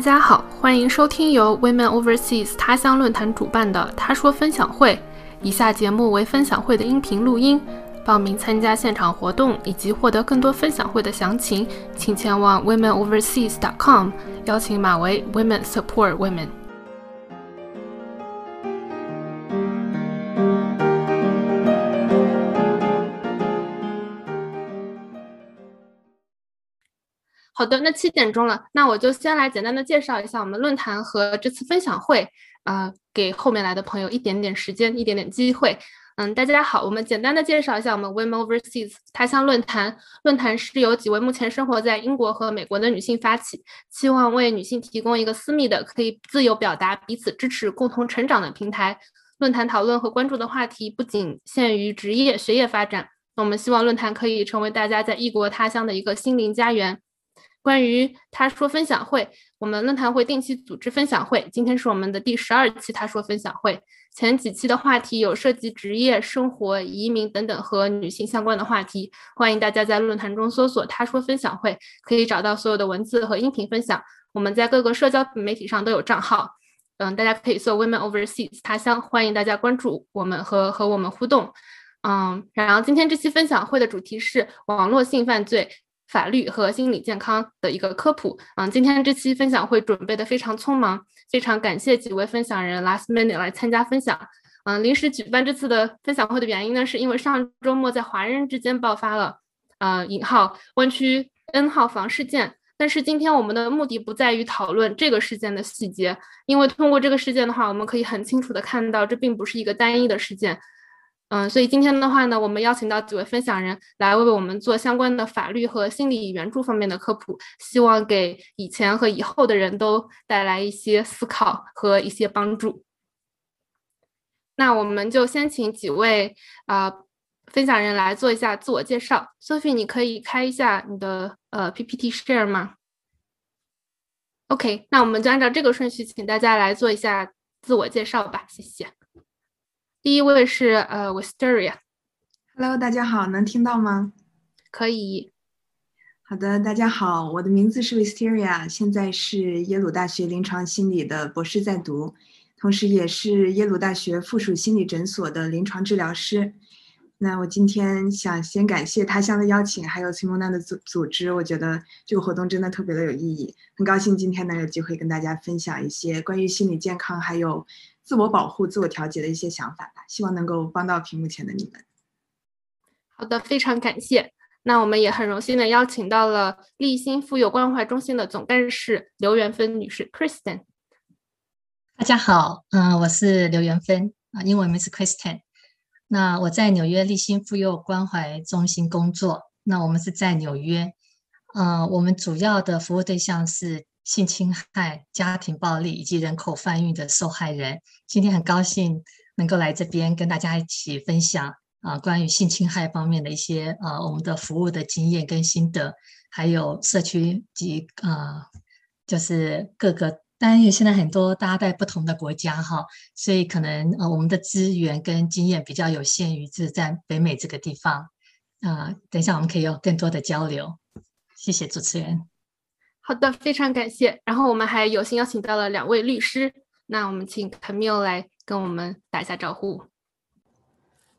大家好，欢迎收听由 Women Overseas 他乡论坛主办的他说分享会，以下节目为分享会的音频录音。报名参加现场活动以及获得更多分享会的详情，请前往 womenoverseas.com， 邀请码为 Women Support Women。好的，那7点钟了，那我就先来简单的介绍一下我们论坛和这次分享会，给后面来的朋友一点点时间，一点点机会。大家好，我们简单的介绍一下我们 Women Overseas 他乡论坛。论坛是由几位目前生活在英国和美国的女性发起，希望为女性提供一个私密的可以自由表达、彼此支持、共同成长的平台。论坛讨论和关注的话题不仅限于职业、学业发展，我们希望论坛可以成为大家在异国他乡的一个心灵家园。关于他说分享会，我们论坛会定期组织分享会，今天是我们的第12期他说分享会。前几期的话题有涉及职业、生活、移民等等和女性相关的话题，欢迎大家在论坛中搜索他说分享会，可以找到所有的文字和音频分享。我们在各个社交媒体上都有账号，大家可以搜 Women Overseas 他乡，欢迎大家关注我们和我们互动。然后今天这期分享会的主题是网络性犯罪、法律和心理健康的一个科普。今天这期分享会准备的非常匆忙，非常感谢几位分享人 last minute 来参加分享。临时举办这次的分享会的原因呢，是因为上周末在华人之间爆发了湾区 N 号房事件，但是今天我们的目的不在于讨论这个事件的细节，因为通过这个事件的话，我们可以很清楚的看到这并不是一个单一的事件。所以今天的话呢，我们邀请到几位分享人来为我们做相关的法律和心理援助方面的科普，希望给以前和以后的人都带来一些思考和一些帮助。那我们就先请几位分享人来做一下自我介绍。Sophie， 你可以开一下你的PPT share 吗？ OK， 那我们就按照这个顺序请大家来做一下自我介绍吧，谢谢。第一位是Wisteria。Hello， 大家好，能听到吗？可以。好的，大家好，我的名字是 Wisteria， 现在是耶鲁大学临床心理的博士在读，同时也是耶鲁大学附属心理诊所的临床治疗师。那我今天想先感谢他乡的邀请，还有 Simona 的组织，我觉得这个活动真的特别的有意义，很高兴今天能有机会跟大家分享一些关于心理健康还有自我保护、自我调节的一些想法吧，希望能够帮到屏幕前的你们。好的，非常感谢。那我们也很荣幸的邀请到了立新妇幼关怀中心的总干事刘元芬女士 Kristen。大家好，我是刘元芬，英文名是 Kristen。那我在纽约立新妇幼关怀中心工作。那我们是在纽约，我们主要的服务对象是性侵害、家庭暴力以及人口贩运的受害人。今天很高兴能够来这边跟大家一起分享关于性侵害方面的一些我们的服务的经验跟心得，还有社区及就是各个，但是现在很多大家在不同的国家哈，所以可能我们的资源跟经验比较有限于是在北美这个地方。等一下我们可以有更多的交流。谢谢主持人。好的，非常感谢。然后我们还有幸邀请到了2位律师，那我们请 Camille 来跟我们打一下招呼。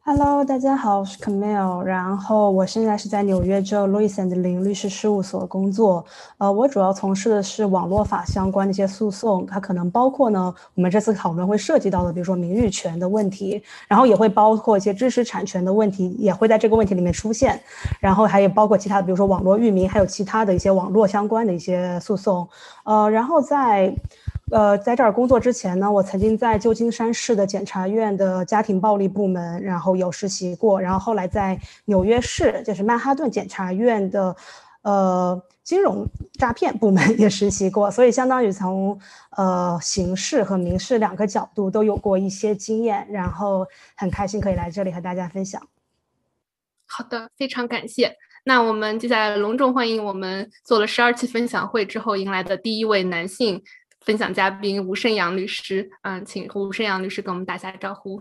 Hello， 大家好，我是 Camille， 然后我现在是在纽约州 Louis and Lin 律师事务所工作。我主要从事的是网络法相关的一些诉讼，它可能包括呢我们这次讨论会涉及到的，比如说名誉权的问题，然后也会包括一些知识产权的问题，也会在这个问题里面出现，然后还有包括其他的，比如说网络域名，还有其他的一些网络相关的一些诉讼。然后在这儿工作之前呢，我曾经在旧金山市的检察院的家庭暴力部门，然后有实习过，然后后来在纽约市，就是曼哈顿检察院的金融诈骗部门也实习过，所以相当于从刑事和民事两个角度都有过一些经验，然后很开心可以来这里和大家分享。好的，非常感谢。那我们接下来隆重欢迎我们做了12期分享会之后迎来的第一位男性分享嘉宾吴胜阳律师。请吴胜阳律师跟我们打下招呼。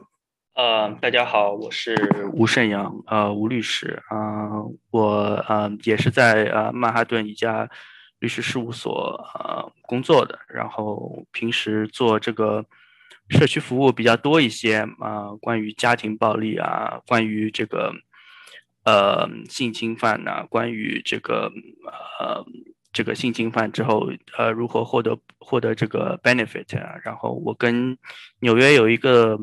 大家好，我是吴胜阳，吴律师。我也是在曼哈顿一家律师事务所工作的，然后平时做这个社区服务比较多一些关于家庭暴力啊，关于这个性侵犯啊，关于这个这个性侵犯之后如何获得这个 benefit 啊。然后我跟纽约有一个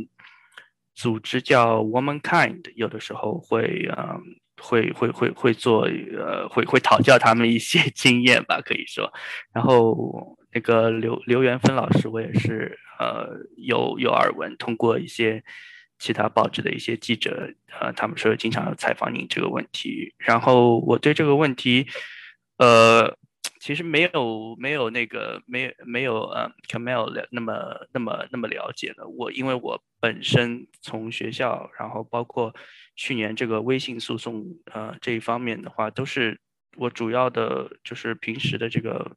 组织叫 Womankind， 有的时候会讨教他们一些经验吧，可以说。然后那个刘元芬老师，我也是有耳闻，通过一些其他报纸的一些记者他们说经常采访您这个问题。然后我对这个问题其实没有 Camille 那么了解了。因为我本身从学校，然后包括去年这个微信诉讼这一方面的话，都是我主要的就是平时的这个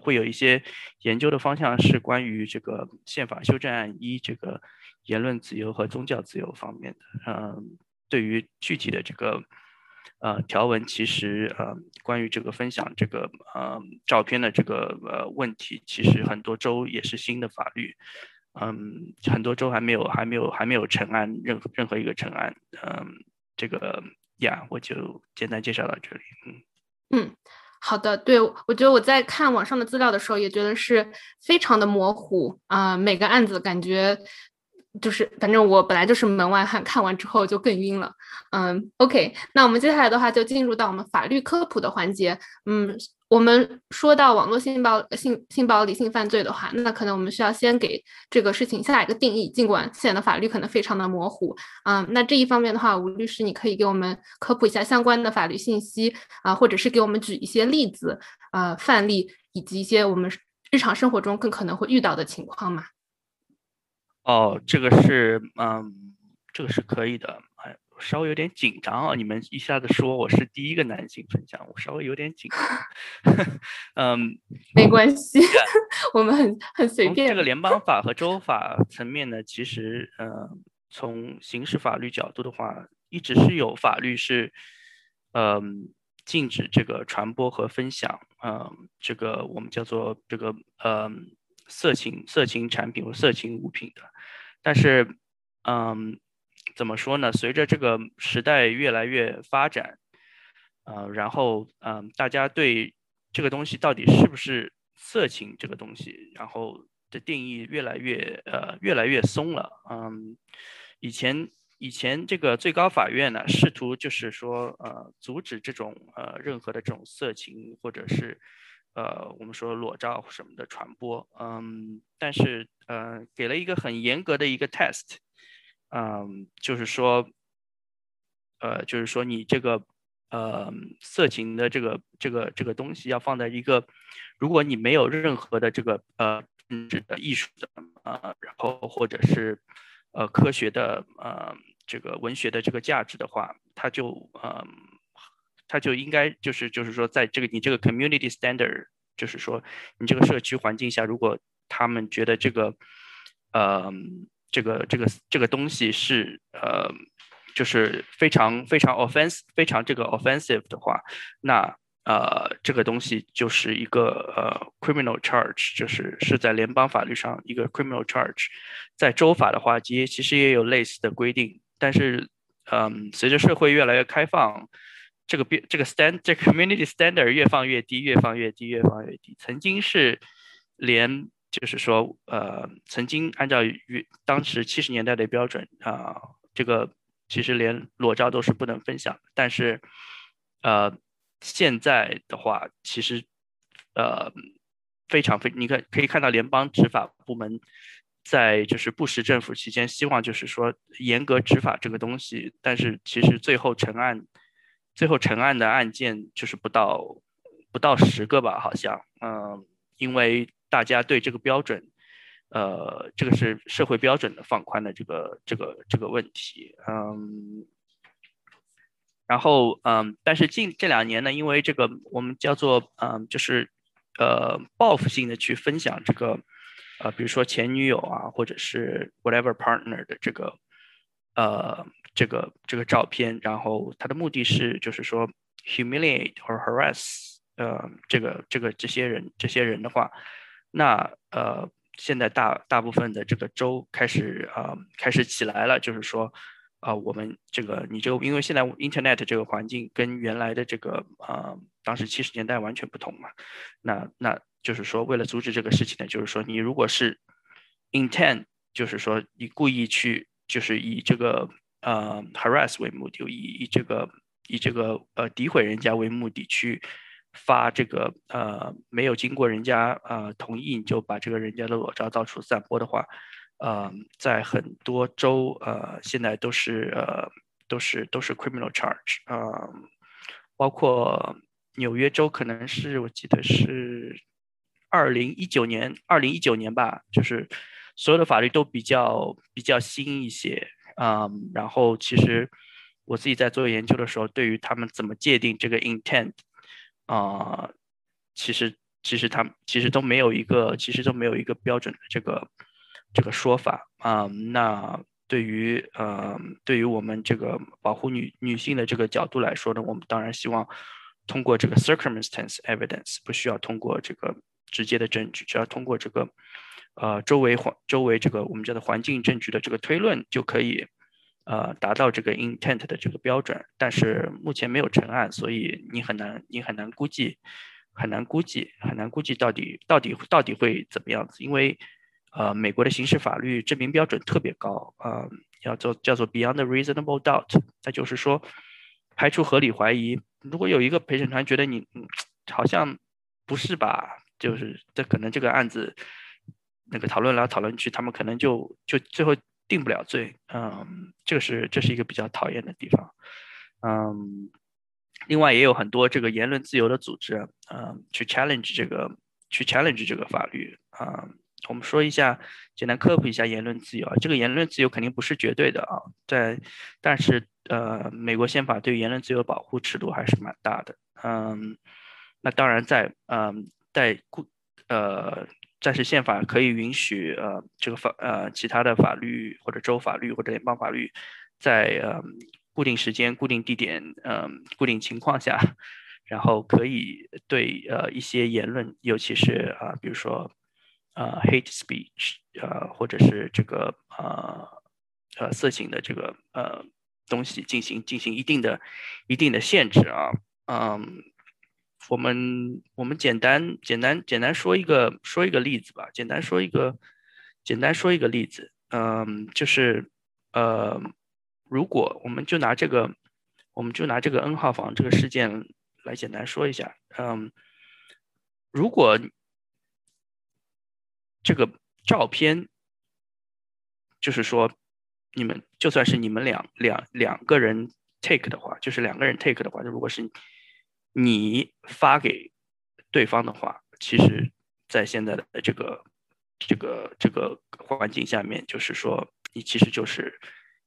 会有一些研究的方向是关于这个宪法修正案1这个言论自由和宗教自由方面的。对于具体的这个条文，其实关于这个分享这个照片的这个问题，其实很多州也是新的法律，很多州还没有成案，任何一个成案，这个呀，我就简单介绍到这里。好的，对，我觉得我在看网上的资料的时候，也觉得是非常的模糊每个案子感觉。就是反正我本来就是门外汉，看完之后就更晕了。OK， 那我们接下来的话就进入到我们法律科普的环节。我们说到网络性暴力性犯罪的话，那可能我们需要先给这个事情下一个定义，尽管现在的法律可能非常的模糊。那这一方面的话，吴律师你可以给我们科普一下相关的法律信息或者是给我们举一些例子范例以及一些我们日常生活中更可能会遇到的情况吗？这个是可以的。稍微有点紧张啊，你们一下子说我是第一个男性分享，我稍微有点紧张。没关系，我们很随便。这个联邦法和州法层面呢，其实从刑事法律角度的话，一直是有法律是禁止这个传播和分享这个我们叫做这个色情产品或色情物品的。但是怎么说呢，随着这个时代越来越发展然后大家对这个东西到底是不是色情这个东西，然后的定义越来越松了。以前这个最高法院呢试图就是说阻止这种任何的这种色情或者是我们说裸照什么的传播，但是给了一个很严格的一个 test，就是说你这个色情的这个东西要放在一个，如果你没有任何的这个艺术的然后或者是科学的这个文学的这个价值的话，它就它就应该就是说，在这个你这个 community standard， 就是说你这个社区环境下，如果他们觉得这个这个东西是就是非常 offensive 的话，那这个东西就是一个criminal charge， 就是在联邦法律上一个 criminal charge。在州法的话，其实也有类似的规定，但是随着社会越来越开放。这个 community standard 越放越低。曾经是连就是说曾经按照当时70年代的标准这个其实连裸照都是不能分享。但是现在的话，其实你可以看到联邦执法部门在就是布什政府期间，希望就是说严格执法这个东西，但是其实最后成案的案件就是不到10个吧，好像，因为大家对这个标准，这个是社会标准的放宽的这个问题，然后但是近这2年呢，因为这个我们叫做就是报复性的去分享这个比如说前女友啊，或者是 whatever partner 的这个这个照片，然后它的目的是就是说 humiliate or harass 这些人的话，那现在大部分的这个州开始起来了，就是说我们这个因为现在 Internet 这个环境跟原来的这个当时70年代完全不同嘛，那就是说为了阻止这个事情呢，就是说你如果是 intent， 就是说你故意去就是以这个harass 为目的，以这个诋毁人家为目的去发这个没有经过人家同意你就把这个人家的裸照到处散播的话，在很多州现在都是 criminal charge， 包括纽约州可能是我记得是2019年吧，就是所有的法律都比较新一些，然后其实我自己在做研究的时候，对于他们怎么界定这个 intent，其实都没有一个标准的这个说法啊。那对于我们这个保护女性的这个角度来说呢，我们当然希望通过这个 circumstance evidence， 不需要通过这个直接的证据，只要通过这个周围这个我们叫的环境证据的这个推论就可以达到这个 intent 的这个标准，但是目前没有成案，所以你很难估计到底会怎么样子，因为美国的刑事法律证明标准特别高，叫做 beyond a reasonable doubt， 那就是说排除合理怀疑。如果有一个陪审团觉得你好像不是吧，就是这可能这个案子那个讨论来讨论去，他们可能就最后定不了罪，这是一个比较讨厌的地方，另外也有很多这个言论自由的组织，去 challenge 这个法律，我们说一下，简单科普一下言论自由啊，这个言论自由肯定不是绝对的啊，但是美国宪法对言论自由保护尺度还是蛮大的，那当然但是宪法可以允许其他的法律或者州法律或者联邦法律在固定时间固定地点固定情况下，然后可以对一些言论，尤其是比如说hate speech 或者是这个色情的这个东西进行一定的限制啊。我们简单说一个例子，就是如果我们就拿这个 N 号房这个事件来简单说一下，如果这个照片，就是说你们就算是你们两个人 take 的话，就如果是你发给对方的话，其实在现在的这个环境下面，就是说你其实就是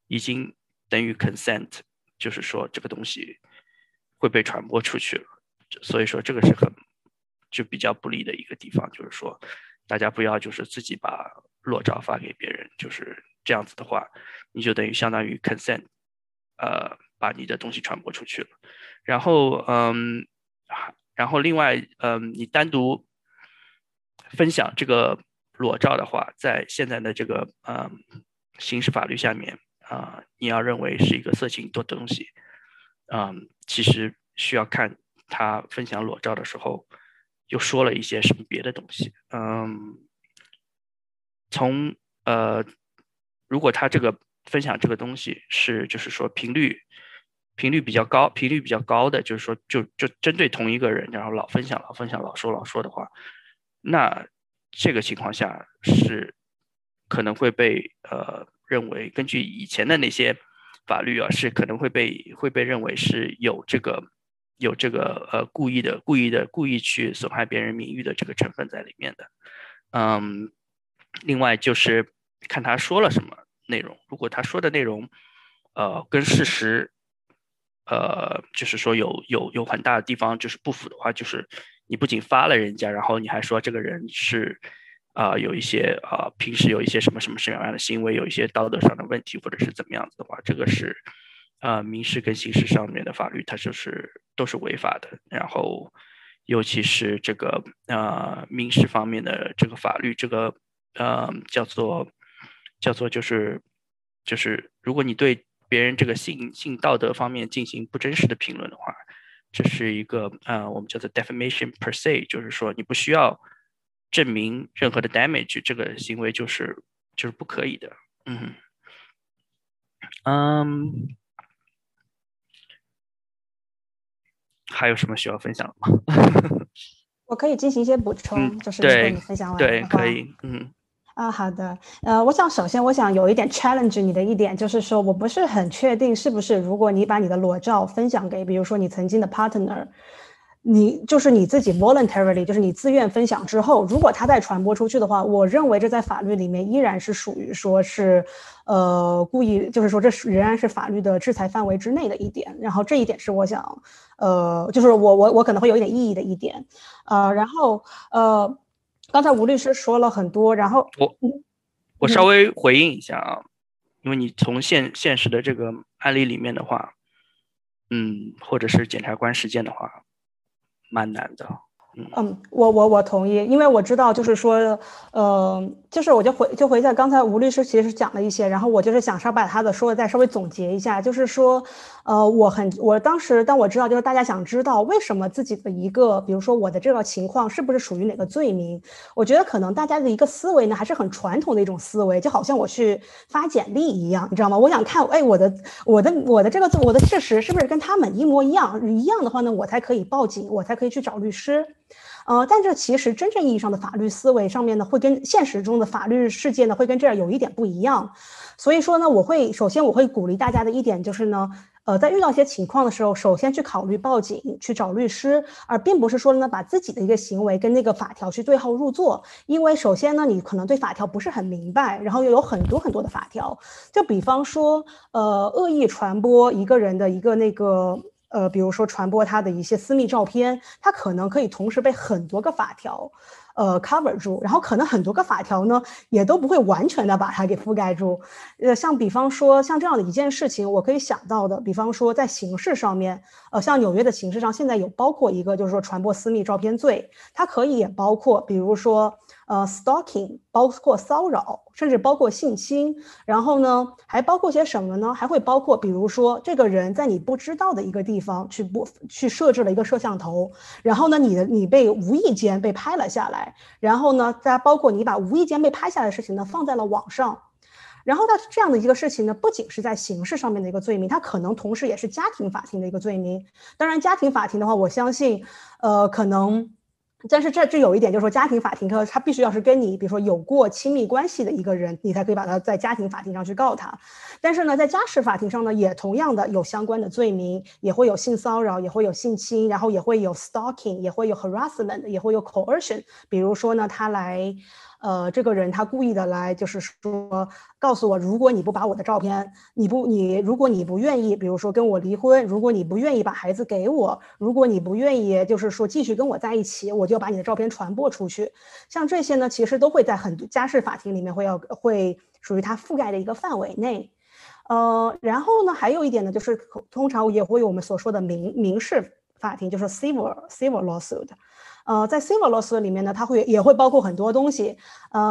已经等于 consent， 就是说这个东西会被传播出去了，所以说这个是就比较不利的一个地方，就是说大家不要就是自己把裸照发给别人，就是这样子的话，你就等于相当于 consent，把你的东西传播出去了。然后另外你单独分享这个裸照的话，在现在的这个刑事法律下面你要认为是一个色情的东西，其实需要看他分享裸照的时候又说了一些什么别的东西，如果他这个分享这个东西是就是说频率比较高的，就是说就针对同一个人，然后老分享老说的话，那这个情况下是可能会被认为，根据以前的那些法律啊，是可能会被认为是有这个故意去损害别人名誉的这个成分在里面的。另外就是看他说了什么内容，如果他说的内容跟事实就是说有很大的地方就是不符的话，就是你不仅发了人家，然后你还说这个人是有一些平时有一些什么样的行为，有一些道德上的问题或者是怎么样子的话，这个是民事跟刑事上面的法律它就是都是违法的，然后尤其是这个民事方面的这个法律，这个叫做就是如果你对别人这个性道德方面进行不真实的评论的话，这是一个我们叫做 defamation per se， 就是说你不需要证明任何的 damage， 这个行为就是不可以的。还有什么需要分享的吗？我可以进行一些补充，就是如果你分享完的话，对，可以，好的，我想有一点 challenge 你的一点，就是说我不是很确定是不是，如果你把你的裸照分享给，比如说你曾经的 partner， 你就是你自己 voluntarily， 就是你自愿分享之后，如果他再传播出去的话，我认为这在法律里面依然是属于说是故意，就是说这仍然是法律的制裁范围之内的一点。然后这一点是我想就是我可能会有一点异议的一点。然后刚才吴律师说了很多，然后我稍微回应一下啊，因为你从现实的这个案例里面的话，或者是检察官实践的话，蛮难的。我同意，因为我知道，就是说，就是我就回到刚才吴律师其实讲了一些，然后我就是想稍微把他的说的再稍微总结一下，就是说，我当时当我知道，就是大家想知道为什么自己的一个，比如说我的这个情况是不是属于哪个罪名，我觉得可能大家的一个思维呢还是很传统的一种思维，就好像我去发简历一样，你知道吗？我想看，哎，我的这个我的事实是不是跟他们一模一样？一样的话呢，我才可以报警，我才可以去找律师。但这其实真正意义上的法律思维上面呢，会跟现实中的法律世界呢，会跟这儿有一点不一样。所以说呢，首先我会鼓励大家的一点就是呢，在遇到一些情况的时候，首先去考虑报警，去找律师，而并不是说呢，把自己的一个行为跟那个法条去对号入座。因为首先呢，你可能对法条不是很明白，然后又有很多很多的法条。就比方说，恶意传播一个人的一个那个。比如说传播他的一些私密照片，他可能可以同时被很多个法条cover 住，然后可能很多个法条呢也都不会完全的把它给覆盖住。像比方说像这样的一件事情，我可以想到的，比方说在刑事上面，像纽约的刑事上现在有包括一个就是说传播私密照片罪，它可以也包括比如说stalking， 包括骚扰，甚至包括性侵，然后呢还包括些什么呢？还会包括比如说这个人在你不知道的一个地方去设置了一个摄像头，然后呢你被无意间被拍了下来，然后呢再包括你把无意间被拍下来的事情呢放在了网上。然后这样的一个事情呢，不仅是在刑事上面的一个罪名，它可能同时也是家庭法庭的一个罪名。当然家庭法庭的话，我相信可能，但是这有一点就是说，家庭法庭它必须要是跟你比如说有过亲密关系的一个人，你才可以把它在家庭法庭上去告他。但是呢在家事法庭上呢，也同样的有相关的罪名，也会有性骚扰，也会有性侵，然后也会有 stalking， 也会有 harassment， 也会有 coercion。 比如说呢他来这个人他故意的来，就是说告诉我，如果你不把我的照片，如果你不愿意，比如说跟我离婚，如果你不愿意把孩子给我，如果你不愿意就是说继续跟我在一起，我就把你的照片传播出去。像这些呢，其实都会在很多家事法庭里面会属于它覆盖的一个范围内。然后呢，还有一点呢，就是通常也会有我们所说的民事法庭，就是 civil lawsuit。在 civil lawsuit 里面呢，它也会包括很多东西。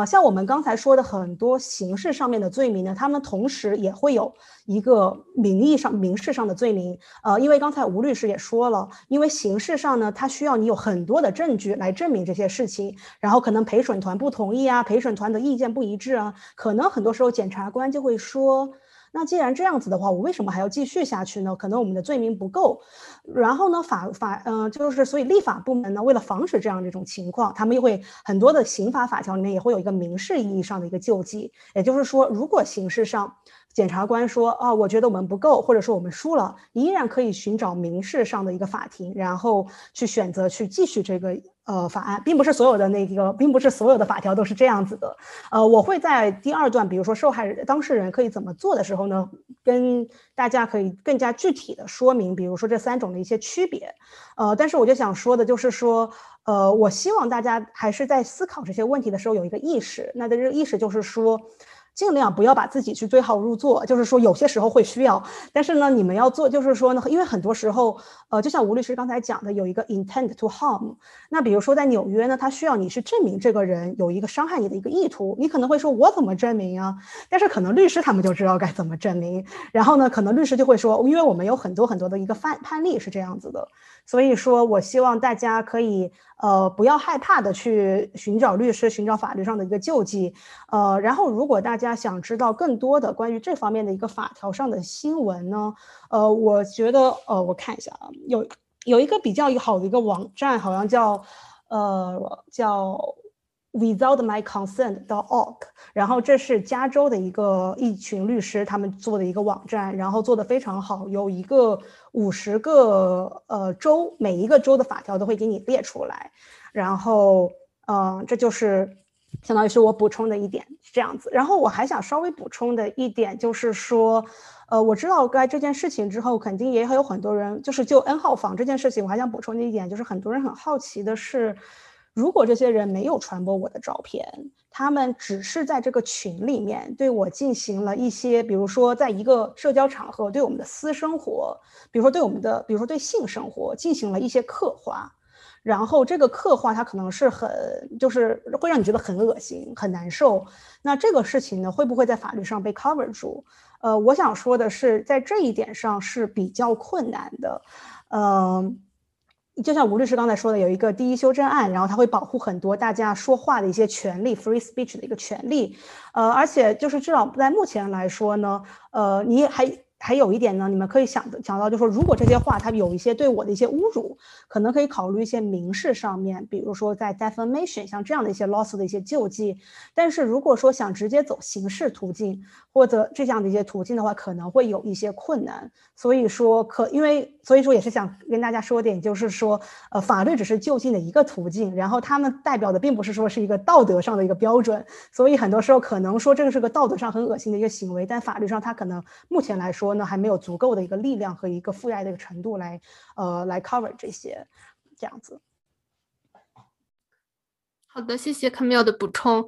像我们刚才说的很多刑事上面的罪名呢，他们同时也会有一个民事上的罪名。因为刚才吴律师也说了，因为刑事上呢，它需要你有很多的证据来证明这些事情，然后可能陪审团不同意啊，陪审团的意见不一致啊，可能很多时候检察官就会说，那既然这样子的话，我为什么还要继续下去呢？可能我们的罪名不够。然后呢，所以立法部门呢，为了防止这样的一种情况，他们又会很多的刑法法条里面也会有一个民事意义上的一个救济。也就是说，如果刑事上检察官说啊，我觉得我们不够，或者说我们输了，你依然可以寻找民事上的一个法庭，然后去选择去继续这个法案，并不是所有的法条都是这样子的。我会在第二段，比如说受害人当事人可以怎么做的时候呢，跟大家可以更加具体的说明，比如说这三种的一些区别。但是我就想说的就是说，我希望大家还是在思考这些问题的时候有一个意识。那这个意识就是说，尽量不要把自己去对号入座，就是说有些时候会需要，但是呢你们要做就是说呢，因为很多时候就像吴律师刚才讲的，有一个 intent to harm， 那比如说在纽约呢，他需要你去证明这个人有一个伤害你的一个意图，你可能会说我怎么证明啊，但是可能律师他们就知道该怎么证明，然后呢可能律师就会说，因为我们有很多的一个判例是这样子的，所以说我希望大家可以不要害怕的去寻找律师，寻找法律上的一个救济。然后如果大家想知道更多的关于这方面的一个法条上的新闻呢，我觉得我看一下啊，有一个比较好的一个网站，好像叫 withoutmyconsent.org， 然后这是加州的一群律师他们做的一个网站，然后做得非常好，有一个50个州，每一个州的法条都会给你列出来，然后这就是相当于是我补充的一点这样子。然后我还想稍微补充的一点就是说我知道该这件事情之后肯定也有很多人就 N 号房这件事情，我还想补充的一点就是很多人很好奇的是，如果这些人没有传播我的照片，他们只是在这个群里面对我进行了一些，比如说在一个社交场合对我们的私生活，比如说对性生活进行了一些刻画，然后这个刻画它可能是就是会让你觉得很恶心很难受，那这个事情呢会不会在法律上被 cover 住？我想说的是在这一点上是比较困难的。就像吴律师刚才说的，有一个第一修正案，然后它会保护很多大家说话的一些权利 free speech 的一个权利。而且至少在目前来说呢，你还有一点呢，你们可以想到就是说，如果这些话它有一些对我的一些侮辱，可能可以考虑一些民事上面，比如说在 defamation 像这样的一些 lawsuit 的一些救济。但是如果说想直接走刑事途径或者这样的一些途径的话，可能会有一些困难。所以说也是想跟大家说点，就是说法律只是救济的一个途径，然后他们代表的并不是说是一个道德上的一个标准，所以很多时候可能说这个是个道德上很恶心的一个行为，但法律上它可能目前来说呢还没有足够的一个力量和一个覆盖的一个程度来 cover 这些这样子。好的，谢谢 Camille 的补充。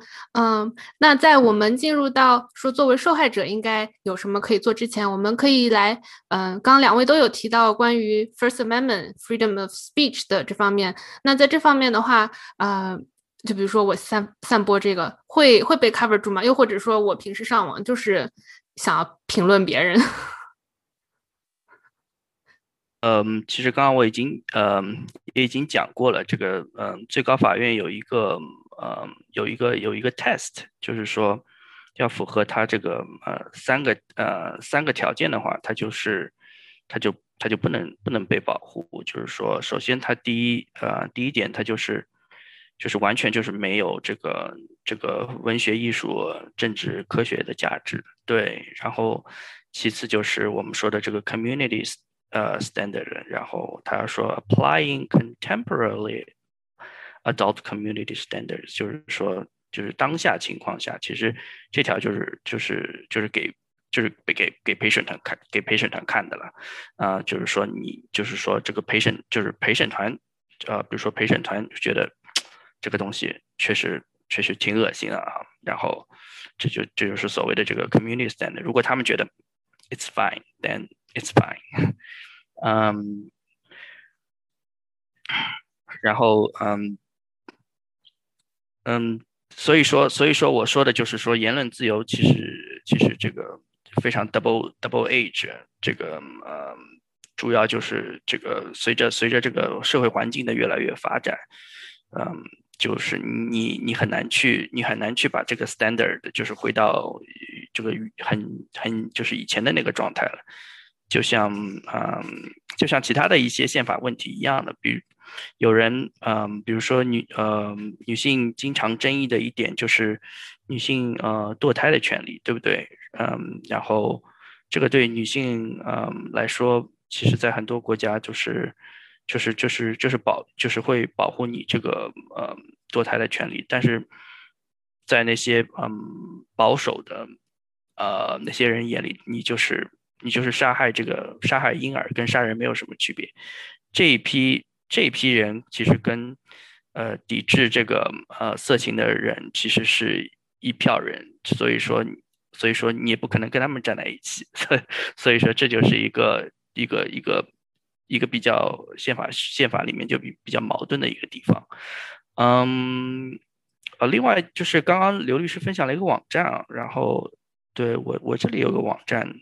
那在我们进入到说作为受害者应该有什么可以做之前，我们可以来刚两位都有提到关于 First Amendment Freedom of Speech 的这方面，那在这方面的话就比如说我散播这个会被 cover 住吗？又或者说我平时上网就是想要评论别人？其实刚刚我也已经讲过了，这个最高法院有一个 test， 就是说要符合它这个三个条件的话，它就不能被保护。就是说，首先它第一点，它就是完全就是没有这个文学艺术政治科学的价值，对。然后其次就是我们说的这个 communities。standard， 然后他说 applying contemporary adult community standards， 就是说当下情况下，其实这条给 patient 团看的了，这个 patient 比如说 patient 团觉得这个东西确实挺恶心啊，然后这就是所谓的这个 community standard， 如果他们觉得 it's fine then it's fine， 然后所以说我说的就是说言论自由其实这个非常 double edge， 这个主要就是这个随着这个社会环境的越来越发展，就是你很难去把这个 standard 就是回到这个很就是以前的那个状态了。就像其他的一些宪法问题一样的，比如有人比如说女性经常争议的一点就是女性堕胎的权利，对不对？然后这个对女性来说，其实在很多国家就是会保护你这个堕胎的权利，但是在那些保守的那些人眼里，你就是杀害婴儿，跟杀人没有什么区别。这一批人其实跟抵制这个色情的人其实是一票人，所以说所以说你也不可能跟他们站在一起，所以说这就是一个比较宪法里面就比较矛盾的一个地方。另外就是刚刚刘律师分享了一个网站，然后对我这里有个网站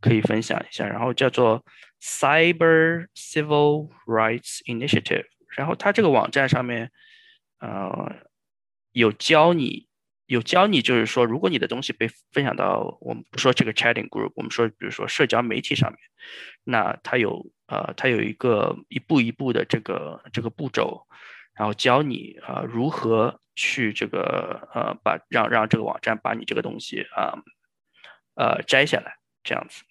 可以分享一下，然后叫做 Cyber Civil Rights Initiative， 然后它这个网站上面有教你就是说，如果你的东西被分享到，我们不说这个 chatting group， 我们说比如说社交媒体上面，那它有一步一步的这个步骤，然后教你如何去让这个网站把你这个东西摘下来，这样子。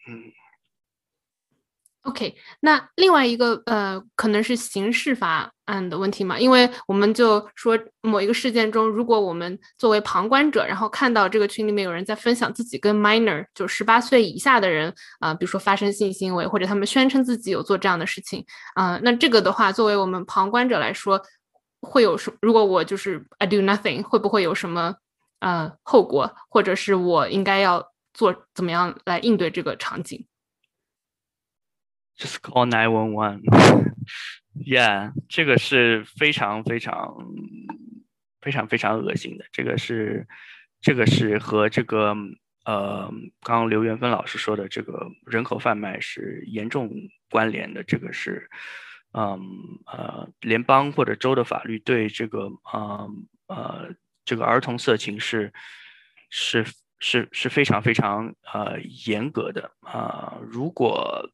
OK， 那另外一个可能是刑事法案的问题嘛，因为我们就说某一个事件中，如果我们作为旁观者，然后看到这个群里面有人在分享自己跟 minor 就18岁以下的人比如说发生性行为，或者他们宣称自己有做这样的事情那这个的话，作为我们旁观者来说，会有什么？如果我就是 I do nothing， 会不会有什么后果，或者是我应该要做怎么样来应对这个场景？Just call 911. Yeah， 这个是非常非常非常非常恶心的。这个是和这个刚刚刘元芬老师说的这个人口贩卖是严重关联的。这个是联邦或者州的法律对这个儿童色情是非常非常严格的如果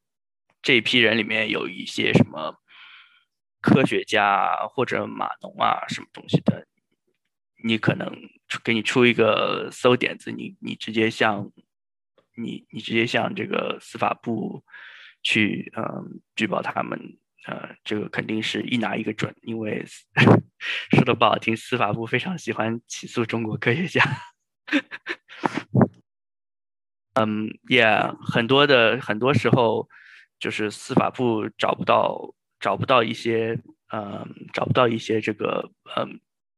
这一批人里面有一些什么科学家或者码农啊什么东西的，你可能给你出一个馊点子，你直接向这个司法部去举报他们这个肯定是一拿一个准，因为说的不好听，司法部非常喜欢起诉中国科学家。很多时候就是司法部找不到一些这个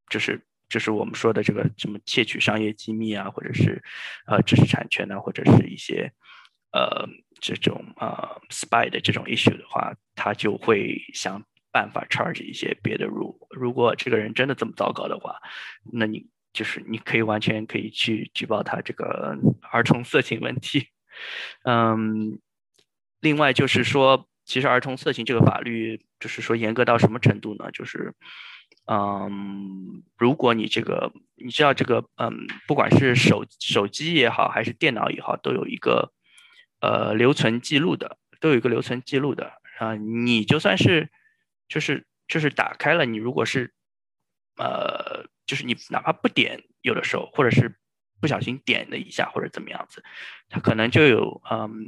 就是我们说的这个什么窃取商业机密啊，或者是知识产权啊，或者是一些这种spy 的这种 issue 的话，他就会想办法 charge 一些别的 rule。如果这个人真的这么糟糕的话，那你就是你可以完全可以去举报他这个儿童色情问题。另外就是说，其实儿童色情这个法律就是说严格到什么程度呢？就是，如果你知道这个，不管是手机也好，还是电脑也好，都有一个留存记录的，你就算是就是打开了，你如果是就是你哪怕不点，有的时候或者是不小心点了一下或者怎么样子，它可能就有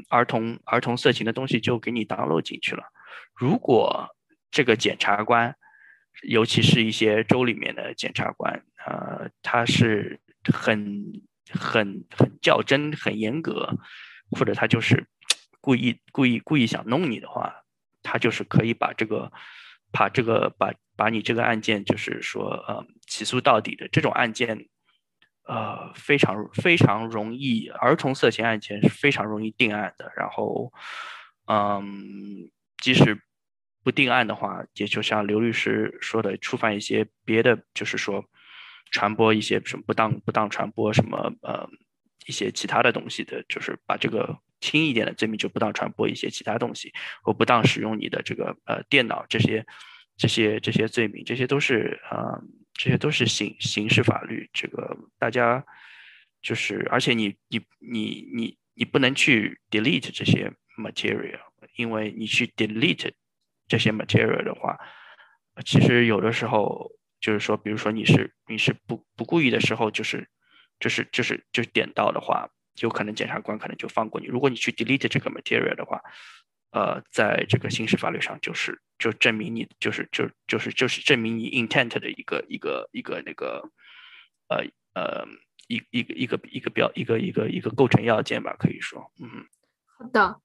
儿童色情的东西就给你 download 进去了。如果这个检察官，尤其是一些州里面的检察官，他是很较真、很严格，或者他就是故意想弄你的话，他就是可以把你这个案件就是说起诉到底的这种案件。非常非常容易，儿童色情案件是非常容易定案的。然后，即使不定案的话，也就像刘律师说的，触犯一些别的，就是说传播一些什么不当传播什么一些其他的东西的，就是把这个轻一点的罪名就不当传播一些其他东西，或不当使用你的这个电脑这些罪名，这些都是刑事法律。这个大家就是，而且你不能去 delete 这些 material， 因为你去 delete 这些 material 的话，其实有的时候就是说，比如说你是不故意的时候，就是点到的话，有可能检察官可能就放过你。如果你去 delete 这个 material 的话，在这个刑事法律上，就证明你就是证明你 intent 的一个那个一个构成要件吧，可以说。好的，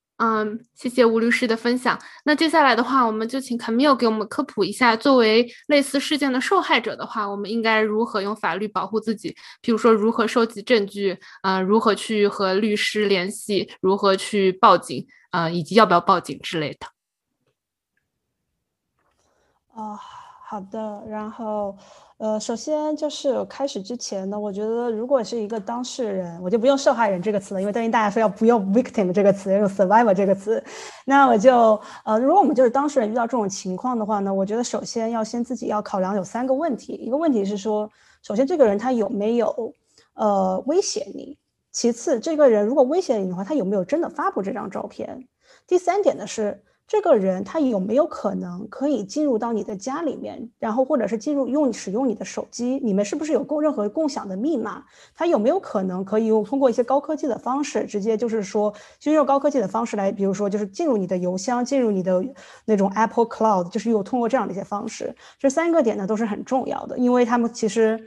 谢谢吴律师的分享。那接下来的话，我们就请 Camille 给我们科普一下，作为类似事件的受害者的话，我们应该如何用法律保护自己？譬如说，如何收集证据，如何去和律师联系，如何去报警，以及要不要报警之类的。好的，然后首先就是开始之前呢，我觉得如果是一个当事人，我就不用受害人这个词了，因为担心大家说要不用 victim 这个词，用 survivor 这个词。那我就如果我们就是当事人遇到这种情况的话呢，我觉得首先要先自己要考量有三个问题。一个问题是说，首先这个人他有没有威胁你？其次，这个人如果威胁你的话，他有没有真的发布这张照片？第三点呢是，这个人他有没有可能可以进入到你的家里面，然后或者是使用你的手机，你们是不是有任何共享的密码？他有没有可能可以通过一些高科技的方式，直接就是说就用高科技的方式来，比如说就是进入你的邮箱，进入你的那种 Apple Cloud， 就是有通过这样的一些方式。这三个点呢都是很重要的，因为他们其实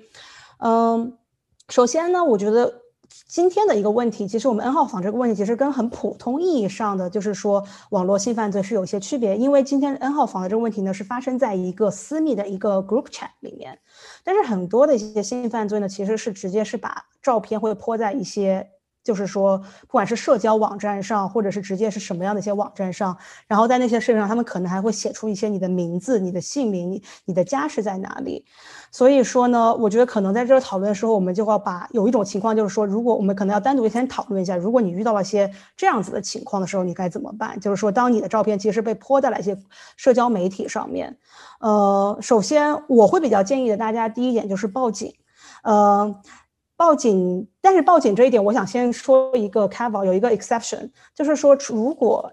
首先呢，我觉得今天的一个问题，其实我们 N 号房这个问题其实跟很普通意义上的就是说网络性犯罪是有些区别，因为今天 N 号房的这个问题呢是发生在一个私密的一个 group chat 里面，但是很多的一些性犯罪呢其实是直接是把照片会泼在一些就是说不管是社交网站上，或者是直接是什么样的一些网站上，然后在那些事情上他们可能还会写出一些你的名字，你的姓名，你的家是在哪里。所以说呢，我觉得可能在这个讨论的时候，我们就要把有一种情况就是说，如果我们可能要单独先讨论一下，如果你遇到了一些这样子的情况的时候你该怎么办，就是说当你的照片其实被泼在了一些社交媒体上面，首先我会比较建议的大家第一点就是报警。但是报警这一点我想先说一个 caveat， 有一个 exception， 就是说如果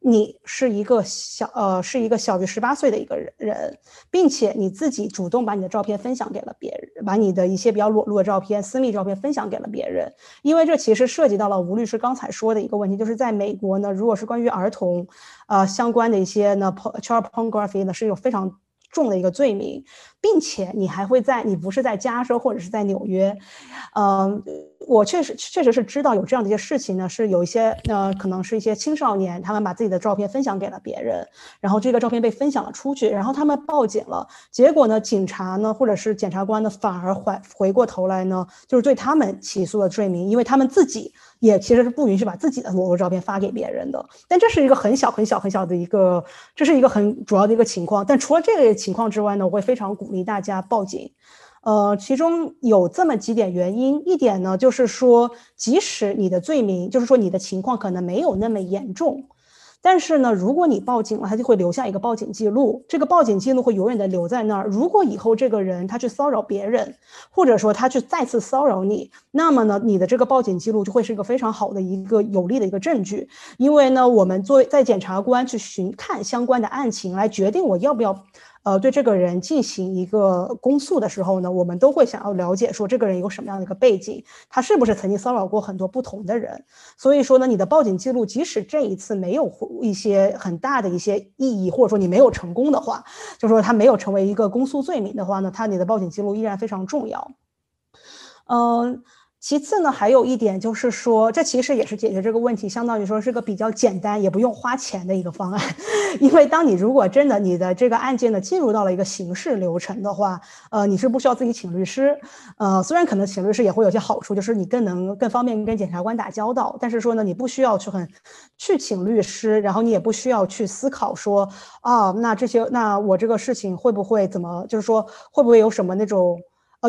你是一个小于18岁的一个人，并且你自己主动把你的照片分享给了别人，把你的一些比较裸露的照片，私密照片分享给了别人。因为这其实涉及到了吴律师刚才说的一个问题，就是在美国呢，如果是关于儿童相关的一些呢 child pornography 呢是有非常重的一个罪名，并且你还会在，你不是在加州或者是在纽约，我确实是知道有这样的一些事情呢，是有一些可能是一些青少年，他们把自己的照片分享给了别人，然后这个照片被分享了出去，然后他们报警了，结果呢警察呢或者是检察官呢反而回过头来呢就是对他们起诉了罪名，因为他们自己也其实是不允许把自己的裸露照片发给别人的。但这是一个很小的一个，这是一个很主要的一个情况。但除了这个情况之外呢，我会非常鼓励大家报警。其中有这么几点原因。一点呢就是说，即使你的罪名，就是说你的情况可能没有那么严重，但是呢如果你报警了，他就会留下一个报警记录，这个报警记录会永远的留在那儿。如果以后这个人他去骚扰别人，或者说他去再次骚扰你，那么呢你的这个报警记录就会是一个非常好的一个有力的一个证据。因为呢我们在检察官去看相关的案情，来决定我要不要对这个人进行一个公诉的时候呢，我们都会想要了解说这个人有什么样的一个背景，他是不是曾经骚扰过很多不同的人。所以说呢，你的报警记录即使这一次没有一些很大的一些意义，或者说你没有成功的话，就是说他没有成为一个公诉罪名的话呢，你的报警记录依然非常重要。其次呢，还有一点就是说，这其实也是解决这个问题，相当于说是个比较简单也不用花钱的一个方案。因为当你如果真的你的这个案件呢进入到了一个刑事流程的话，你是不需要自己请律师，虽然可能请律师也会有些好处，就是你更方便跟检察官打交道，但是说呢你不需要去请律师，然后你也不需要去思考说那我这个事情会不会怎么，就是说会不会有什么那种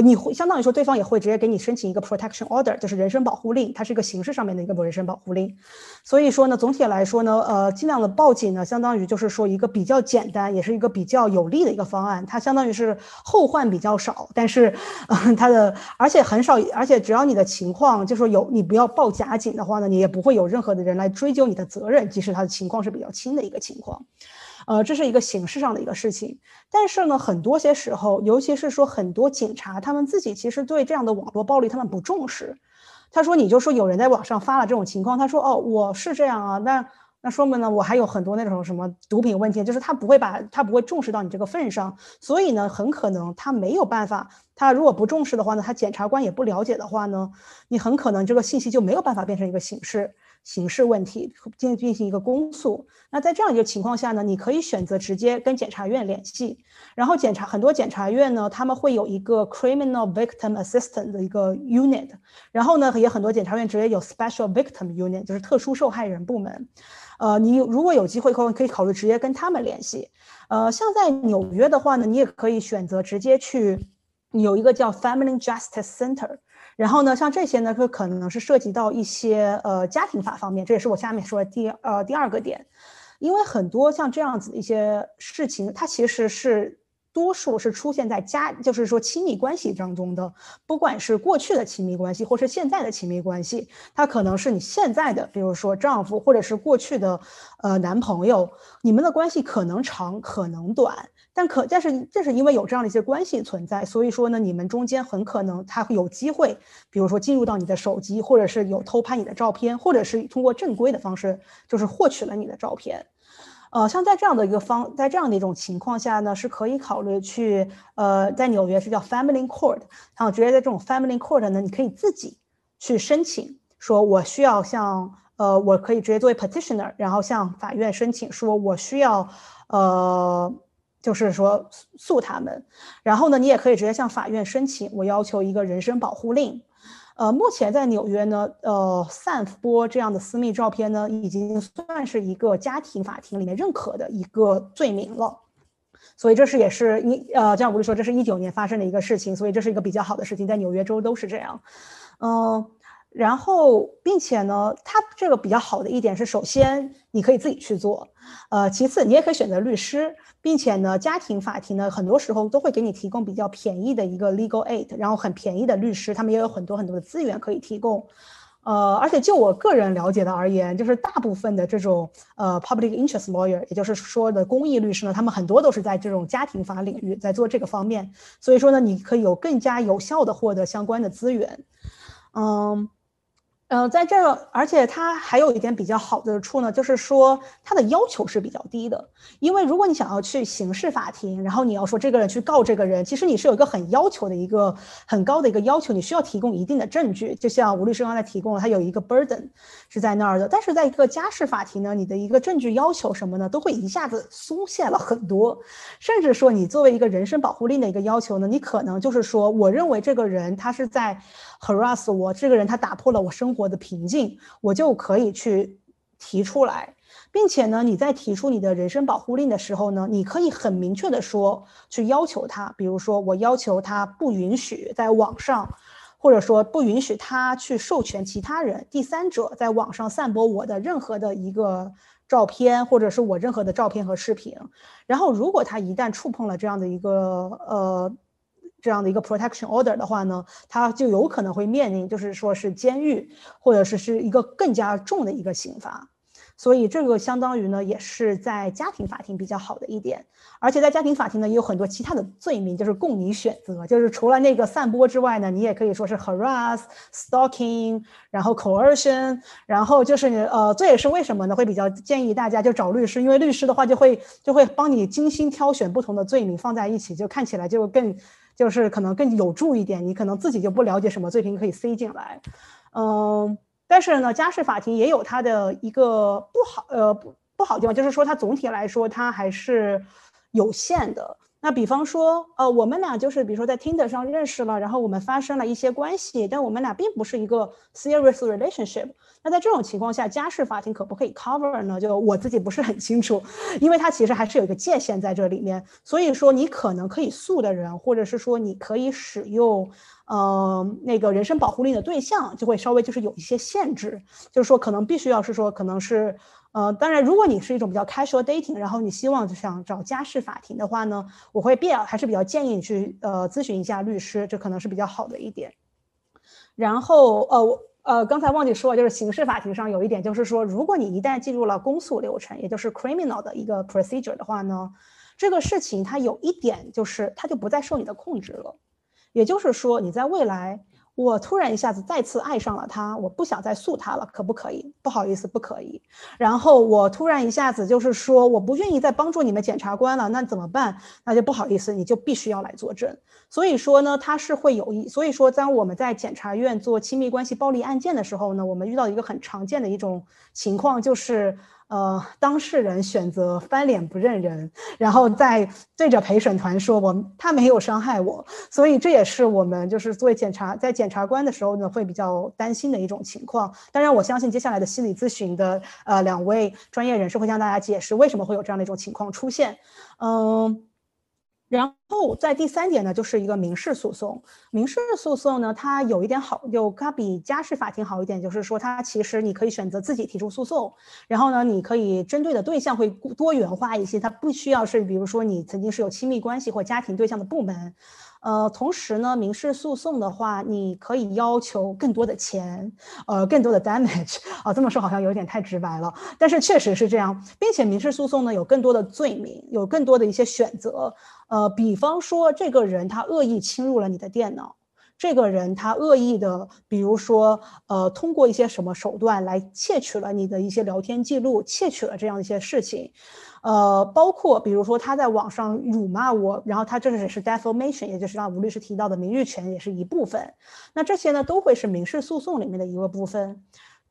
你会相当于说对方也会直接给你申请一个 protection order， 就是人身保护令，它是一个刑事上面的一个人身保护令。所以说呢，总体来说呢，尽量的报警呢，相当于就是说一个比较简单，也是一个比较有利的一个方案。它相当于是后患比较少，但是它的而且只要你的情况就是说你不要报假警的话呢，你也不会有任何的人来追究你的责任，即使它的情况是比较轻的一个情况。这是一个形式上的一个事情。但是呢很多些时候，尤其是说很多警察他们自己其实对这样的网络暴力他们不重视。他说你就说有人在网上发了这种情况，他说我是这样啊，那说明呢我还有很多那种什么毒品问题，就是他不会重视到你这个份上。所以呢很可能他没有办法，他如果不重视的话呢，他检察官也不了解的话呢，你很可能这个信息就没有办法变成一个形式刑事问题进行一个公诉。那在这样一个情况下呢，你可以选择直接跟检察院联系，然后很多检察院呢，他们会有一个 criminal victim assistant 的一个 unit， 然后呢也很多检察院直接有 special victim unit， 就是特殊受害人部门。你如果有机会可以考虑直接跟他们联系。像在纽约的话呢，你也可以选择直接去有一个叫 Family Justice Center。然后呢，像这些呢，可能是涉及到一些家庭法方面，这也是我下面说的第二个点，因为很多像这样子一些事情，它其实是多数是出现在就是说亲密关系当中的，不管是过去的亲密关系，或是现在的亲密关系，它可能是你现在的，比如说丈夫，或者是过去的男朋友，你们的关系可能长，可能短。但是这是因为有这样的一些关系存在，所以说呢，你们中间很可能他会有机会，比如说进入到你的手机，或者是有偷拍你的照片，或者是通过正规的方式就是获取了你的照片。像在这样的一种情况下呢，是可以考虑去在纽约是叫 family court， 然后直接在这种 family court 呢，你可以自己去申请，说我需要我可以直接作为 petitioner， 然后向法院申请说我需要就是说诉他们，然后呢，你也可以直接向法院申请，我要求一个人身保护令。目前在纽约呢，散播这样的私密照片呢，已经算是一个家庭法庭里面认可的一个罪名了。所以这是也是这样，我就说这是19年发生的一个事情，所以这是一个比较好的事情，在纽约州都是这样。然后并且呢，它这个比较好的一点是，首先你可以自己去做，其次你也可以选择律师，并且呢家庭法庭呢很多时候都会给你提供比较便宜的一个 legal aid， 然后很便宜的律师，他们也有很多很多的资源可以提供。而且就我个人了解的而言，就是大部分的这种public interest lawyer， 也就是说的公益律师呢，他们很多都是在这种家庭法领域在做这个方面，所以说呢，你可以有更加有效的获得相关的资源。在这个，而且它还有一点比较好的处呢，就是说它的要求是比较低的，因为如果你想要去刑事法庭，然后你要说这个人去告这个人，其实你是有一个很高的一个要求，你需要提供一定的证据，就像吴律师刚才提供了，他有一个 burden 是在那儿的。但是在一个家事法庭呢，你的一个证据要求什么呢，都会一下子松懈了很多，甚至说你作为一个人身保护令的一个要求呢，你可能就是说，我认为这个人他是在 harass 我，这个人他打破了我生活的平静，我就可以去提出来。并且呢，你在提出你的人身保护令的时候呢，你可以很明确的说去要求他，比如说我要求他不允许在网上，或者说不允许他去授权其他人第三者在网上散播我的任何的一个照片，或者是我任何的照片和视频。然后如果他一旦触碰了这样的一个 protection order 的话呢，他就有可能会面临就是说是监狱，或者是一个更加重的一个刑罚。所以这个相当于呢，也是在家庭法庭比较好的一点。而且在家庭法庭呢，也有很多其他的罪名就是供你选择，就是除了那个散播之外呢，你也可以说是 harass stalking， 然后 coercion， 然后就是这也是为什么呢，会比较建议大家就找律师，因为律师的话就会帮你精心挑选不同的罪名放在一起，就看起来就更就是可能更有助一点，你可能自己就不了解什么罪名可以塞进来。但是呢，家事法庭也有它的一个不好的地方，就是说它总体来说它还是有限的。那比方说我们俩就是比如说在 Tinder 上认识了，然后我们发生了一些关系，但我们俩并不是一个 serious relationship， 那在这种情况下家事法庭可不可以 cover 呢，就我自己不是很清楚，因为它其实还是有一个界限在这里面。所以说你可能可以诉的人，或者是说你可以使用那个人身保护令的对象，就会稍微就是有一些限制，就是说可能必须要是说可能是当然，如果你是一种比较 casual dating， 然后你希望想找家事法庭的话呢，我会还是比较建议你去咨询一下律师，这可能是比较好的一点。然后刚才忘记说了，就是刑事法庭上有一点就是说，如果你一旦进入了公诉流程，也就是 criminal 的一个 procedure 的话呢，这个事情它有一点就是它就不再受你的控制了，也就是说你在未来我突然一下子再次爱上了他，我不想再诉他了，可不可以？不好意思，不可以。然后我突然一下子就是说，我不愿意再帮助你们检察官了，那怎么办？那就不好意思，你就必须要来作证。所以说呢，他是会有意。所以说，当我们在检察院做亲密关系暴力案件的时候呢，我们遇到一个很常见的一种情况，就是当事人选择翻脸不认人，然后再对着陪审团说他没有伤害我。所以这也是我们就是作为检察官的时候呢，会比较担心的一种情况。当然我相信接下来的心理咨询的两位专业人士会向大家解释为什么会有这样的一种情况出现。然后在第三点呢，就是一个民事诉讼。民事诉讼呢，它有一点好，它比家事法庭好一点，就是说它其实你可以选择自己提出诉讼，然后呢，你可以针对的对象会多元化一些，它不需要是比如说你曾经是有亲密关系或家庭对象的部门。同时呢，民事诉讼的话，你可以要求更多的钱，更多的 damage 啊、这么说好像有点太直白了，但是确实是这样，并且民事诉讼呢有更多的罪名，有更多的一些选择。比方说这个人他恶意侵入了你的电脑，这个人他恶意的，比如说通过一些什么手段来窃取了你的一些聊天记录，窃取了这样一些事情。包括比如说他在网上辱骂我，然后他这是 defamation， 也就是吴律师提到的名誉权也是一部分。那这些呢都会是民事诉讼里面的一个部分。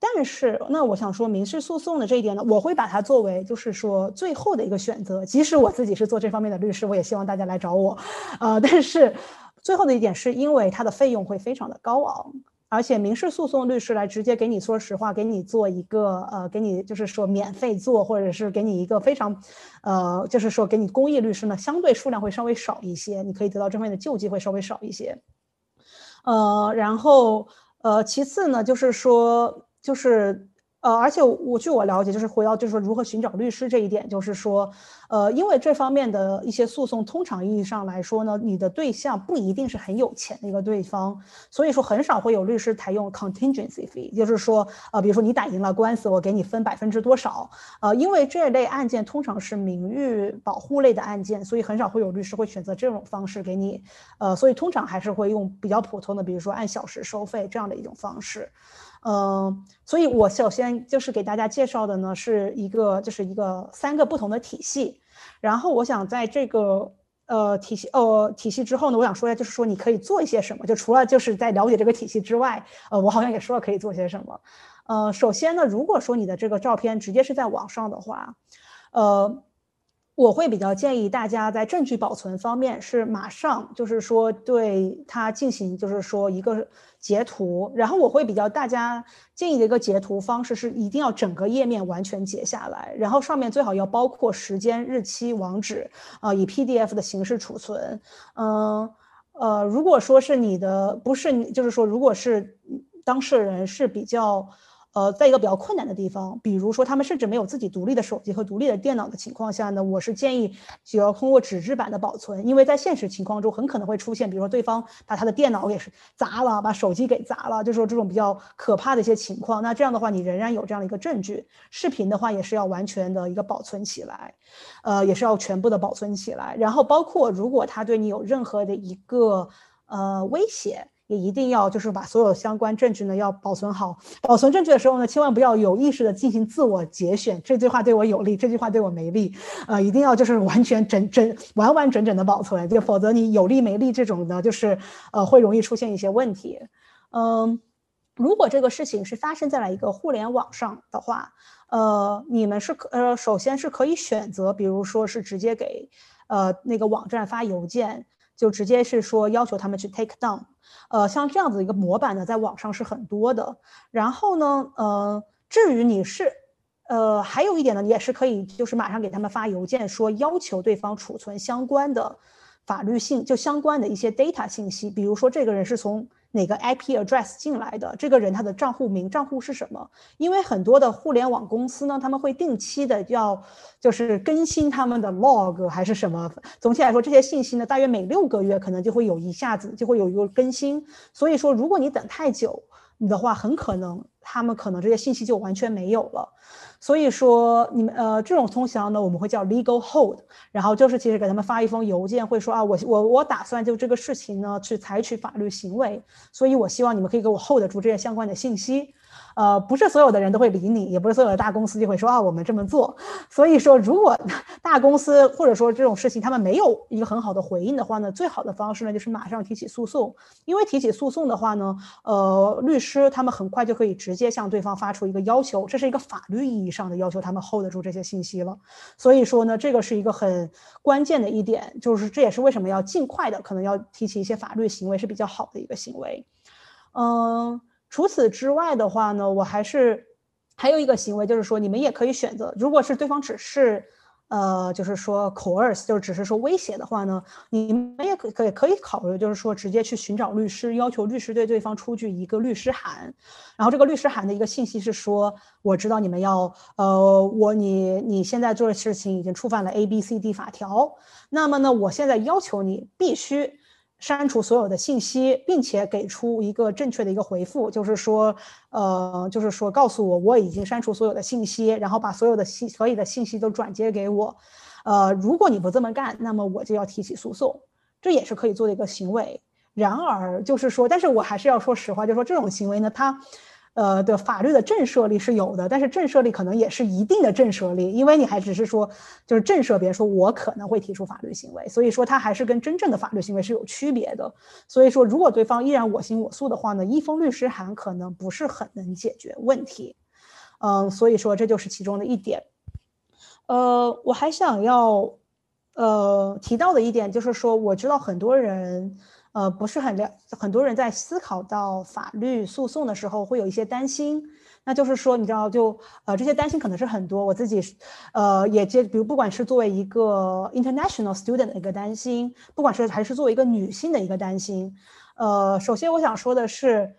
但是那我想说民事诉讼的这一点呢，我会把它作为就是说最后的一个选择，即使我自己是做这方面的律师，我也希望大家来找我。但是最后的一点是因为它的费用会非常的高昂，而且民事诉讼律师来直接给你说实话，给你做一个给你就是说免费做，或者是给你一个非常就是说给你公益律师呢，相对数量会稍微少一些，你可以得到这方面的救济会稍微少一些。然后其次呢就是说而且据我了解，就是回到就是说如何寻找律师这一点，就是说因为这方面的一些诉讼通常意义上来说呢，你的对象不一定是很有钱的一个对方，所以说很少会有律师采用 contingency fee， 就是说比如说你打赢了官司，我给你分% 多少。因为这类案件通常是名誉保护类的案件，所以很少会有律师会选择这种方式给你，所以通常还是会用比较普通的，比如说按小时收费这样的一种方式。所以我首先就是给大家介绍的呢是一个就是一个三个不同的体系，然后我想在这个体系之后呢，我想说一下就是说你可以做一些什么，就除了就是在了解这个体系之外，我好像也说了可以做些什么。首先呢，如果说你的这个照片直接是在网上的话，我会比较建议大家在证据保存方面是马上就是说对它进行就是说一个截图，然后我会比较大家建议的一个截图方式是一定要整个页面完全截下来，然后上面最好要包括时间、日期、网址，以 PDF 的形式储存。如果说是你的不是就是说如果是当事人是比较在一个比较困难的地方，比如说他们甚至没有自己独立的手机和独立的电脑的情况下呢，我是建议就要通过纸质版的保存，因为在现实情况中很可能会出现比如说对方把他的电脑也是砸了，把手机给砸了，就是说这种比较可怕的一些情况，那这样的话你仍然有这样的一个证据。视频的话也是要完全的一个保存起来，也是要全部的保存起来，然后包括如果他对你有任何的一个威胁，也一定要就是把所有相关证据呢要保存好。保存证据的时候呢，千万不要有意识的进行自我节选，这句话对我有利，这句话对我没利，一定要就是完全完完整整的保存，就否则你有利没利这种呢，就是会容易出现一些问题。如果这个事情是发生在了一个互联网上的话，你们是首先是可以选择，比如说是直接给那个网站发邮件，就直接是说要求他们去 take down。像这样子一个模板呢，在网上是很多的。然后呢，至于你是，还有一点呢，你也是可以就是马上给他们发邮件说要求对方储存相关的法律性，就相关的一些 data 信息，比如说这个人是从哪个 IP address 进来的，这个人他的账户名、账户是什么？因为很多的互联网公司呢，他们会定期的要就是更新他们的 log 还是什么。总体来说，这些信息呢，大约每6个月可能就会有一下子就会有一个更新。所以说，如果你等太久，你的话，很可能他们可能这些信息就完全没有了。所以说你们这种通常呢我们会叫 legal hold， 然后就是其实给他们发一封邮件会说啊，我打算就这个事情呢去采取法律行为，所以我希望你们可以给我 hold 住这些相关的信息。不是所有的人都会理你，也不是所有的大公司就会说啊我们这么做。所以说如果大公司或者说这种事情他们没有一个很好的回应的话呢，最好的方式呢就是马上提起诉讼。因为提起诉讼的话呢律师他们很快就可以直接向对方发出一个要求，这是一个法律意义上的要求，他们 hold 住这些信息了。所以说呢这个是一个很关键的一点，就是这也是为什么要尽快的可能要提起一些法律行为是比较好的一个行为。除此之外的话呢，我还有一个行为，就是说你们也可以选择，如果是对方只是就是说 coerce， 就是只是说威胁的话呢，你们也可以考虑，就是说直接去寻找律师，要求律师对对方出具一个律师函，然后这个律师函的一个信息是说，我知道你们要你现在做的事情已经触犯了 ABCD 法条，那么呢，我现在要求你必须删除所有的信息，并且给出一个正确的一个回复，就是说告诉我我已经删除所有的信息，然后把所有的可以的信息都转接给我。如果你不这么干，那么我就要提起诉讼，这也是可以做的一个行为。然而就是说，但是我还是要说实话，就是说这种行为呢，它的法律的震慑力是有的，但是震慑力可能也是一定的震慑力，因为你还只是说就是震慑，别说我可能会提出法律行为，所以说它还是跟真正的法律行为是有区别的。所以说如果对方依然我行我素的话呢，一封律师函可能不是很能解决问题。所以说这就是其中的一点。我还想要提到的一点就是说，我知道很多人不是很多人在思考到法律诉讼的时候会有一些担心，那就是说你知道这些担心可能是很多，我自己也比如不管是作为一个 international student 的一个担心，不管是还是作为一个女性的一个担心。首先我想说的是，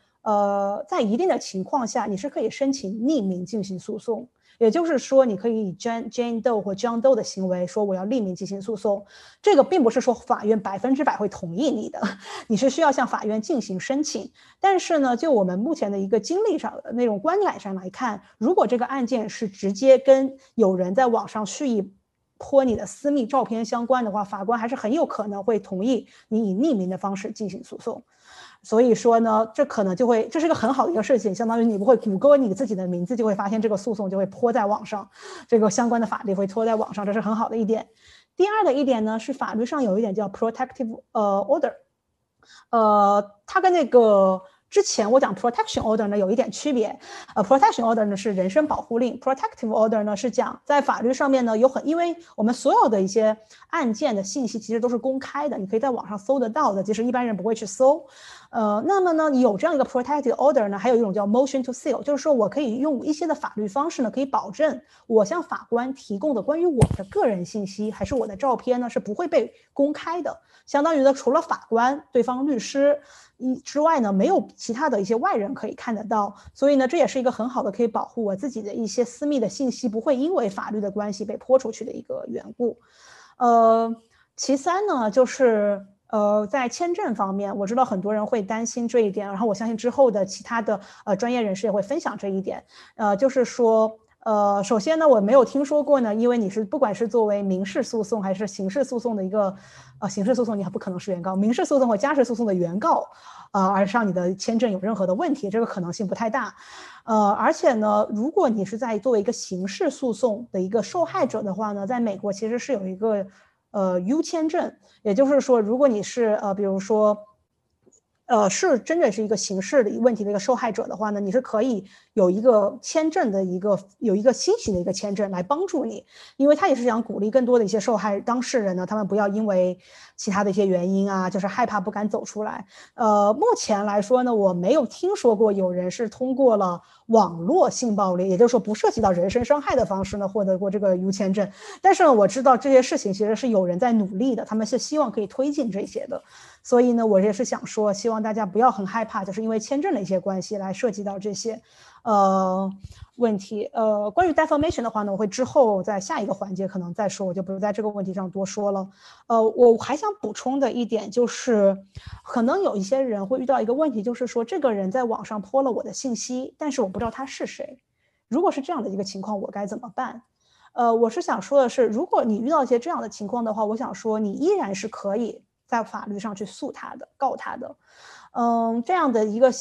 在一定的情况下你是可以申请匿名进行诉讼，也就是说你可以以 Jane Doe 或 John Doe 的行为说我要匿名进行诉讼，这个并不是说法院100%会同意你的，你是需要向法院进行申请。但是呢就我们目前的一个经历上那种观感上来看，如果这个案件是直接跟有人在网上蓄意泼你的私密照片相关的话，法官还是很有可能会同意你以匿名的方式进行诉讼。所以说呢这可能就会，这是一个很好的一个事情，相当于你不会谷歌你自己的名字，就会发现这个诉讼就会泼在网上，这个相关的法律会拖在网上，这是很好的一点。第二的一点呢是法律上有一点叫 protective order， 它跟那个之前我讲 protection order 呢有一点区别。protection order 呢是人身保护令， protective order 呢是讲在法律上面呢因为我们所有的一些案件的信息其实都是公开的，你可以在网上搜得到的，其实一般人不会去搜。那么呢有这样一个 protective order 呢，还有一种叫 motion to seal， 就是说我可以用一些的法律方式呢可以保证我向法官提供的关于我的个人信息还是我的照片呢是不会被公开的，相当于呢除了法官对方律师之外呢没有其他的一些外人可以看得到。所以呢这也是一个很好的可以保护我自己的一些私密的信息不会因为法律的关系被泼出去的一个缘故。其三呢就是在签证方面，我知道很多人会担心这一点，然后我相信之后的其他的专业人士也会分享这一点。就是说首先呢我没有听说过呢，因为你是不管是作为民事诉讼还是刑事诉讼的一个刑事诉讼你还不可能是原告，民事诉讼和家事诉讼的原告而让你的签证有任何的问题，这个可能性不太大。而且呢如果你是在作为一个刑事诉讼的一个受害者的话呢，在美国其实是有一个U 签证，也就是说如果你是比如说是真正是一个刑事的问题的一个受害者的话呢，你是可以有一个签证的有一个新型的一个签证来帮助你，因为他也是想鼓励更多的一些受害当事人呢，他们不要因为其他的一些原因啊，就是害怕不敢走出来。目前来说呢，我没有听说过有人是通过了网络性暴力，也就是说不涉及到人身伤害的方式呢，获得过这个 U 签证。但是呢，我知道这些事情其实是有人在努力的，他们是希望可以推进这些的。所以呢，我也是想说，希望大家不要很害怕，就是因为签证的一些关系来涉及到这些。问题。关于 defamation 的话呢，我会之后在下一个环节可能再说，我就不在这个问题上多说了。我还想补充的一点就是，可能有一些人会遇到一个问题，就是说这个人在网上泼了我的信息，但是我不知道他是谁。如果是这样的一个情况，我该怎么办？我是想说的是，如果你遇到一些这样的情况的话，我想说你依然是可以在法律上去诉他的、告他的。这样的一个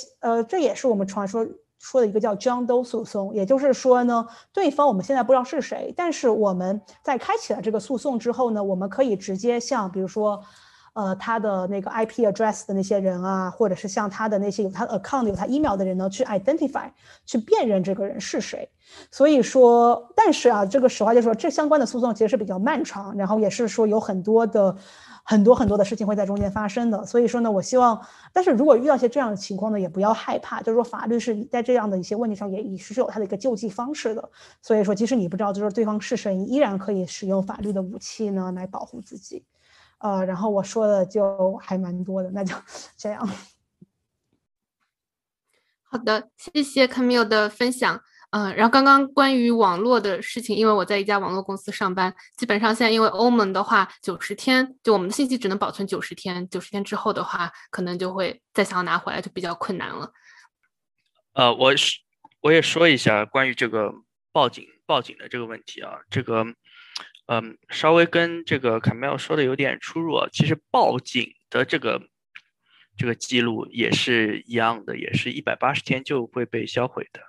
这也是我们传说的一个叫 John Doe 诉讼，也就是说呢，对方我们现在不知道是谁，但是我们在开启了这个诉讼之后呢，我们可以直接向比如说他的那个 IP address 的那些人啊，或者是像他的那些有他 account 有他 email 的人呢，去 identify 去辨认这个人是谁。所以说，但是啊，这个实话就是说，这相关的诉讼其实是比较漫长，然后也是说有很多的事情会在中间发生的。所以说呢，我希望，但是如果遇到一些这样的情况呢，也不要害怕，就是说法律是在这样的一些问题上也是有它的一个救济方式的。所以说，即使你不知道就是对方是谁，你依然可以使用法律的武器呢来保护自己。然后我说的就还蛮多的，那就这样。好的，谢谢 Camille 的分享。然后刚刚关于网络的事情，因为我在一家网络公司上班，基本上现在因为欧盟的话90天，就我们的信息只能保存90天，90天之后的话可能就会再想要拿回来就比较困难了。我也说一下关于这个报警的这个问题啊，这个稍微跟这个 Camille 说的有点出入啊。其实报警的这个记录也是一样的，也是180天就会被销毁的。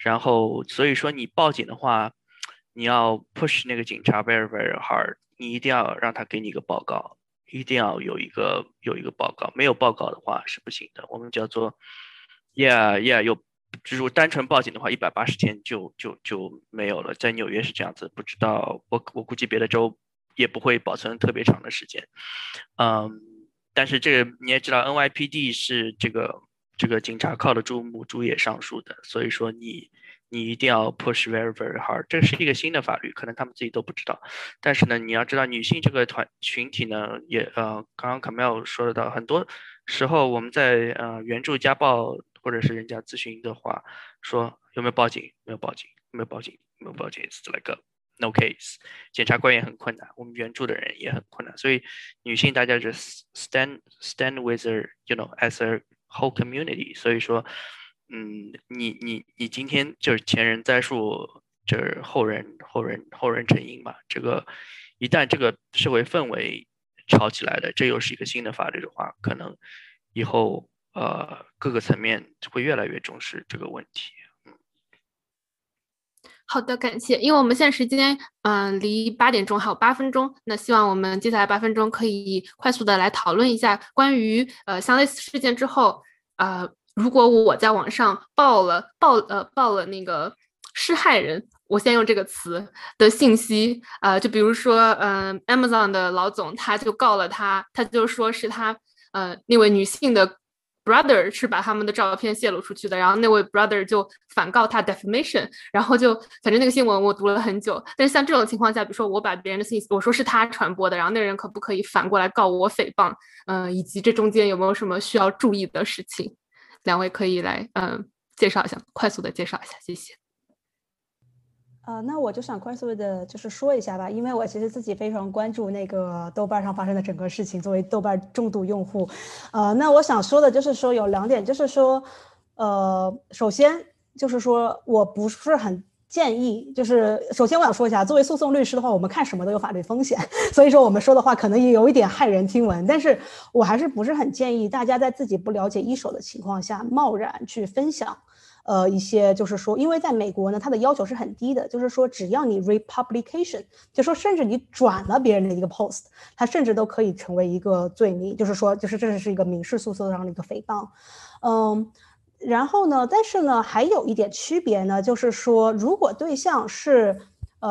然后所以说你报警的话，你要 push 那个警察 very very hard， 你一定要让他给你一个报告，一定要有一个报告，没有报告的话是不行的。我们叫做 有。如果单纯报警的话，180天就没有了。在纽约是这样子，不知道我估计别的州也不会保存特别长的时间。但是这个你也知道 ，NYPD 是这个警察靠得住母猪也上树的，所以说你一定要 push very very hard。这是一个新的法律，可能他们自己都不知道。但是呢，你要知道女性这个群体呢，也刚刚 Camille 说得到，很多时候我们在援助家暴。或者是人家咨询的话，说有没有报警？没有报警，没有报警，没有报警。It's like a no case。检察官也很困难，我们援助的人也很困难。所以女性大家就 stand with her， you know as a whole community。所以说，你今天就是前人栽树，就是后人成荫嘛。这个一旦这个社会氛围吵起来了，这又是一个新的法律的话，可能以后。各个层面会越来越重视这个问题。好的，感谢。因为我们现在时间离8点钟还有8分钟，那希望我们接下来8分钟可以快速的来讨论一下关于像类似事件之后，如果我在网上报了那个施害人，我先用这个词的信息，就比如说Amazon 的老总他就告了他就说是他那位女性的。Brother 是把他们的照片泄露出去的，然后那位 brother 就反告他 defamation， 然后就反正那个新闻我读了很久。但是像这种情况下，比如说我把别人的信息我说是他传播的，然后那人可不可以反过来告我诽谤？以及这中间有没有什么需要注意的事情？两位可以来介绍一下，快速的介绍一下，谢谢。那我就想快速的就是说一下吧，因为我其实自己非常关注那个豆瓣上发生的整个事情，作为豆瓣重度用户。那我想说的就是说有2点，就是说首先就是说我不是很建议，就是首先我想说一下，作为诉讼律师的话，我们看什么都有法律风险，所以说我们说的话可能也有一点骇人听闻，但是我还是不是很建议大家在自己不了解一手的情况下贸然去分享一些就是说，因为在美国呢，它的要求是很低的，就是说只要你 republication， 就说甚至你转了别人的一个 post， 它甚至都可以成为一个罪名，就是说，就是这是一个民事诉讼上的一个诽谤，然后呢，但是呢，还有一点区别呢，就是说，如果对象是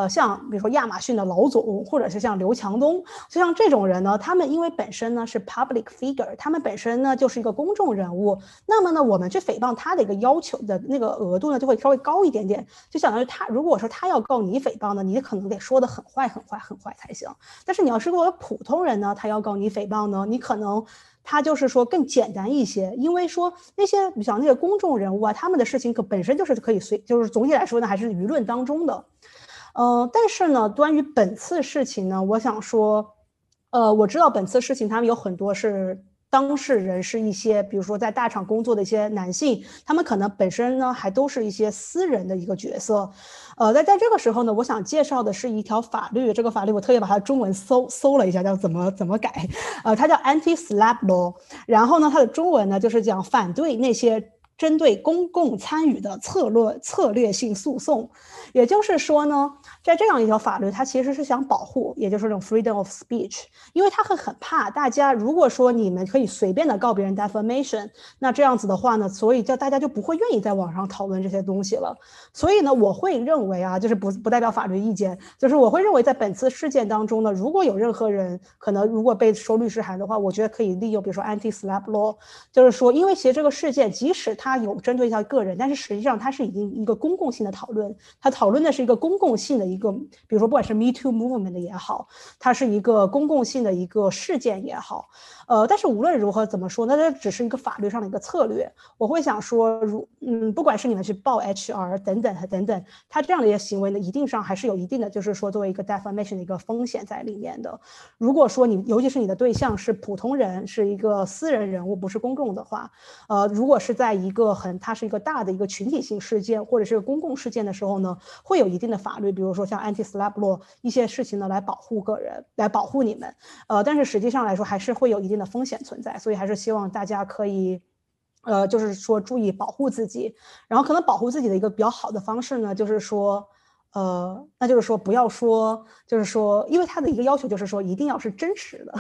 像比如说亚马逊的老总，或者是像刘强东，就像这种人呢，他们因为本身呢是 public figure， 他们本身呢就是一个公众人物，那么呢我们去诽谤他的一个要求的那个额度呢就会稍微高一点点，就相当于他如果说他要告你诽谤呢，你可能得说的很坏很坏很坏才行，但是你要是作为普通人呢，他要告你诽谤呢，你可能他就是说更简单一些，因为说那些你想那些公众人物啊，他们的事情可本身就是可以随，就是总体来说呢还是舆论当中的。但是呢关于本次事情呢，我想说我知道本次事情他们有很多是当事人是一些比如说在大厂工作的一些男性，他们可能本身呢还都是一些私人的一个角色。在这个时候呢，我想介绍的是一条法律，这个法律我特意把它的中文搜了一下，叫怎么改，它叫 Anti-SLAPP Law， 然后呢它的中文呢就是讲反对那些针对公共参与的策略性诉讼。也就是说呢，在这样一条法律它其实是想保护，也就是这种 freedom of speech， 因为它会很怕大家，如果说你们可以随便的告别人 defamation， 那这样子的话呢，所以大家就不会愿意在网上讨论这些东西了。所以呢我会认为啊，就是不代表法律意见，就是我会认为在本次事件当中呢，如果有任何人可能如果被收律师函的话，我觉得可以利用比如说 anti-slap law， 就是说因为其实这个事件即使它有针对到个人，但是实际上它是已经一个公共性的讨论，它讨论的是一个公共性的一个，比如说不管是 Me Too Movement 也好，它是一个公共性的一个事件也好，但是无论如何怎么说，那这只是一个法律上的一个策略。我会想说，不管是你们去报 HR 等等，他这样的一些行为呢，一定上还是有一定的，就是说作为一个 defamation 的一个风险在里面的。如果说你，尤其是你的对象是普通人，是一个私人人物，不是公众的话，如果是在它是一个大的一个群体性事件或者是公共事件的时候呢，会有一定的法律，比如说像 anti-slap law 一些事情呢来保护个人，来保护你们。但是实际上来说还是会有一定的风险存在，所以还是希望大家可以就是说注意保护自己，然后可能保护自己的一个比较好的方式呢，就是说那就是说不要说，就是说因为他的一个要求就是说一定要是真实的，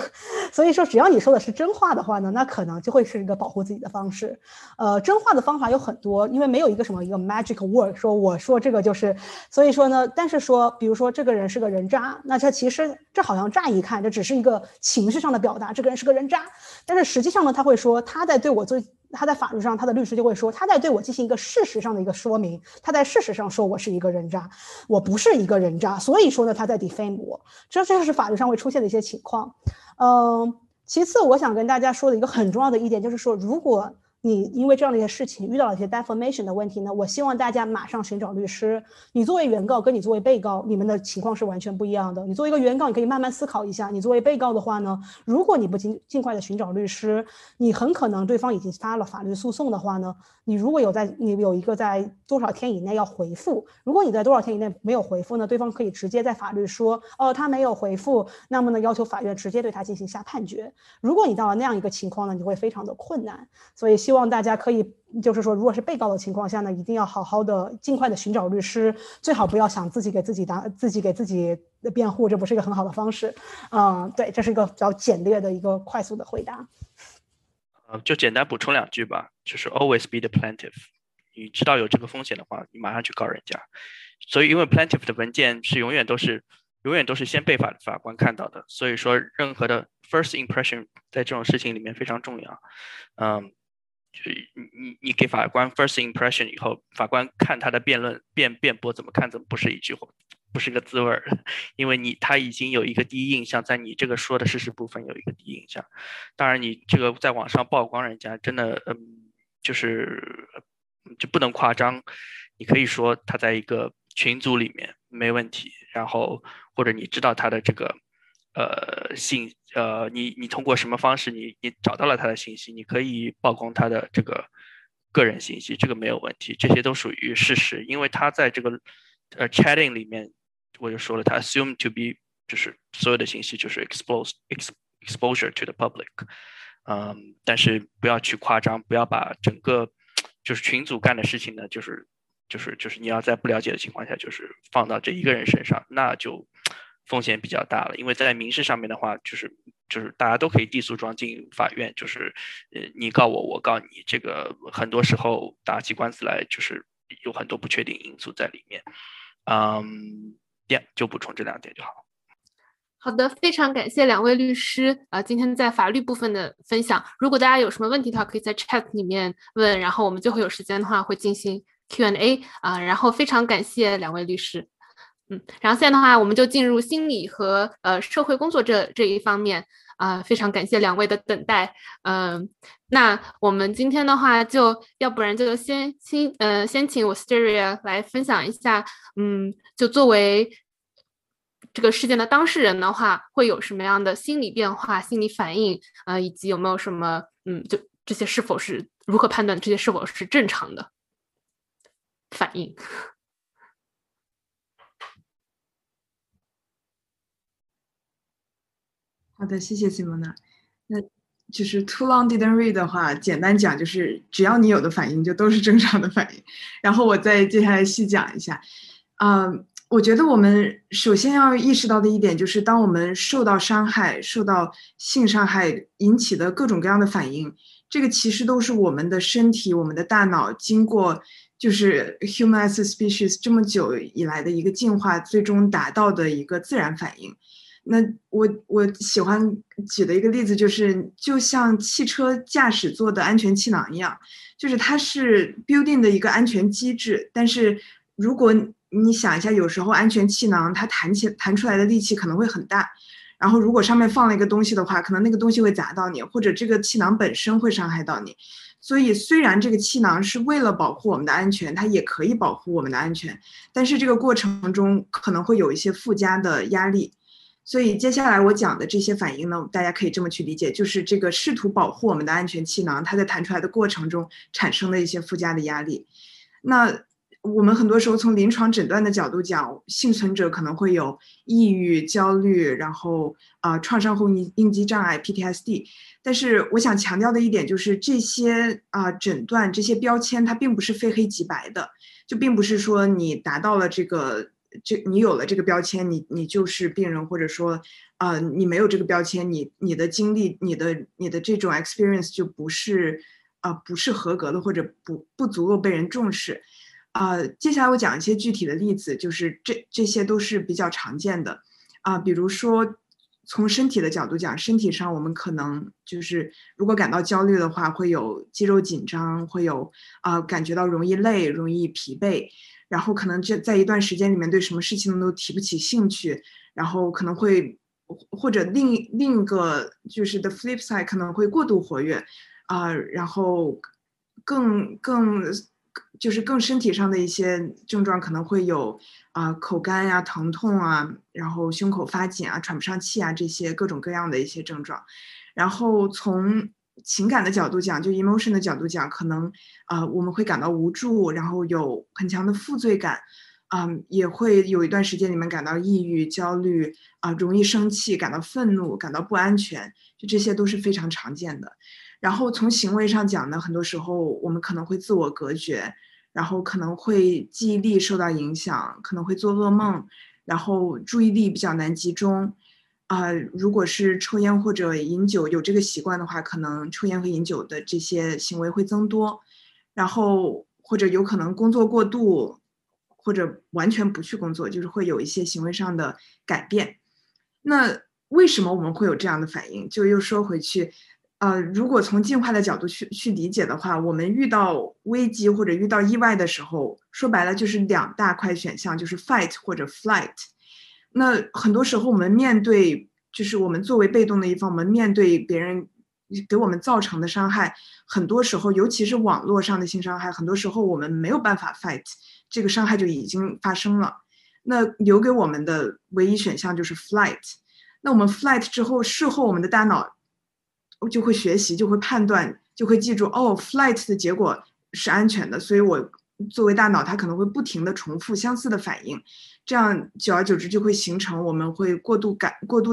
所以说只要你说的是真话的话呢，那可能就会是一个保护自己的方式。真话的方法有很多，因为没有一个 magic word 说我说这个就是，所以说呢，但是说比如说这个人是个人渣，那这其实这好像乍一看这只是一个情绪上的表达，这个人是个人渣，但是实际上呢他会说他在法律上，他的律师就会说，他在对我进行一个事实上的一个说明，他在事实上说我是一个人渣，我不是一个人渣，所以说呢，他在 defame 我，这就是法律上会出现的一些情况。其次我想跟大家说的一个很重要的一点就是说，如果你因为这样的一些事情遇到了一些 defamation 的问题呢，我希望大家马上寻找律师。你作为原告跟你作为被告，你们的情况是完全不一样的。你作为一个原告，你可以慢慢思考一下；你作为被告的话呢，如果你不尽快的寻找律师，你很可能对方已经发了法律诉讼的话呢，你如果你有一个在多少天以内要回复，如果你在多少天以内没有回复呢，对方可以直接在法律说他没有回复，那么呢要求法院直接对他进行下判决。如果你到了那样一个情况呢，你会非常的困难，所以希望大家可以，就是说如果是被告的情况下呢，一定要好好的尽快的寻找律师，最好不要想自己给自己辩护，这不是一个很好的方式。对，这是一个比较简略的一个快速的回答。就简单补充两句吧，就是 always be the plaintiff， 你知道有这个风险的话，你马上去告人家。所以因为 plaintiff 的文件是永远都是先被法官看到的，所以说任何的 first impression 在这种事情里面非常重要。你给法官 first impression 以后，法官看他的辩驳怎么看怎么不是一个滋味，因为他已经有一个第一印象，在你这个说的事实部分有一个第一印象。当然你这个在网上曝光人家真的就是就不能夸张，你可以说他在一个群组里面没问题，然后或者你知道他的这个你通过什么方式你找到了他的信息，你可以曝光他的这个个人信息，这个没有问题，这些都属于事实。因为他在这个chatting 里面，我就说了，他 assumed to be 就是所有的信息就是 exposure to the public， 但是不要去夸张，不要把整个就是群组干的事情呢，就是你要在不了解的情况下就是放到这一个人身上，那就风险比较大了。因为在民事上面的话，就是大家都可以递诉状进法院，就是你告我，我告你，这个很多时候打起官司来就是有很多不确定因素在里面。就补充这两点就好。好的，非常感谢两位律师今天在法律部分的分享。如果大家有什么问题的话，可以在 chat 里面问，然后我们最后有时间的话会进行 Q&A 然后非常感谢两位律师。然后现在的话，我们就进入心理和社会工作这一方面非常感谢两位的等待。那我们今天的话，就要不然就先请 Wisteria 来分享一下，就作为这个事件的当事人的话，会有什么样的心理变化、心理反应以及有没有什么就这些是否是如何判断这些是否是正常的反应？好的，谢谢 Simona。 那就是 too long didn't read 的话，简单讲就是只要你有的反应就都是正常的反应，然后我再接下来细讲一下。我觉得我们首先要意识到的一点就是，当我们受到伤害、受到性伤害引起的各种各样的反应，这个其实都是我们的身体、我们的大脑经过就是 human as a species 这么久以来的一个进化最终达到的一个自然反应。那我喜欢举的一个例子就是，就像汽车驾驶座的安全气囊一样，就是它是 building 的一个安全机制，但是如果你想一下，有时候安全气囊它弹出来的力气可能会很大，然后如果上面放了一个东西的话，可能那个东西会砸到你，或者这个气囊本身会伤害到你。所以虽然这个气囊是为了保护我们的安全，它也可以保护我们的安全，但是这个过程中可能会有一些附加的压力。所以接下来我讲的这些反应呢，大家可以这么去理解，就是这个试图保护我们的安全气囊它在弹出来的过程中产生的一些附加的压力。那我们很多时候从临床诊断的角度讲，幸存者可能会有抑郁、焦虑，然后创伤后应激障碍 PTSD。 但是我想强调的一点就是，这些诊断、这些标签它并不是非黑即白的，就并不是说你达到了你有了这个标签你就是病人，或者说你没有这个标签，你的经历、你的这种 experience 就不是合格的，或者不足够被人重视。接下来我讲一些具体的例子，就是这些都是比较常见的。比如说从身体的角度讲，身体上我们可能就是如果感到焦虑的话，会有肌肉紧张，会有感觉到容易累、容易疲惫，然后可能在一段时间里面对什么事情都提不起兴趣，然后可能会，或者另一个就是 the flip side 可能会过度活跃，然后更身体上的一些症状可能会有口干呀、疼痛啊，然后胸口发紧啊、喘不上气啊，这些各种各样的一些症状。然后从情感的角度讲，就 emotion 的角度讲，可能我们会感到无助，然后有很强的负罪感，也会有一段时间里面感到抑郁、焦虑容易生气，感到愤怒，感到不安全，就这些都是非常常见的。然后从行为上讲呢，很多时候我们可能会自我隔绝，然后可能会记忆力受到影响，可能会做噩梦，然后注意力比较难集中。如果是抽烟或者饮酒有这个习惯的话，可能抽烟和饮酒的这些行为会增多，然后或者有可能工作过度，或者完全不去工作，就是会有一些行为上的改变。那为什么我们会有这样的反应？就又说回去，如果从进化的角度去理解的话，我们遇到危机或者遇到意外的时候，说白了就是两大块选项，就是 fight 或者 flight。 那很多时候我们面对，就是我们作为被动的一方，我们面对别人给我们造成的伤害，很多时候尤其是网络上的性伤害，很多时候我们没有办法 fight， 这个伤害就已经发生了，那留给我们的唯一选项就是 flight。 那我们 flight 之后，事后我们的大脑就会学习，就会判断，就会记住，flight 的结果是安全的，所以我作为大脑，它可能会不停地重复相似的反应，这样久而久之就会形成我们会过度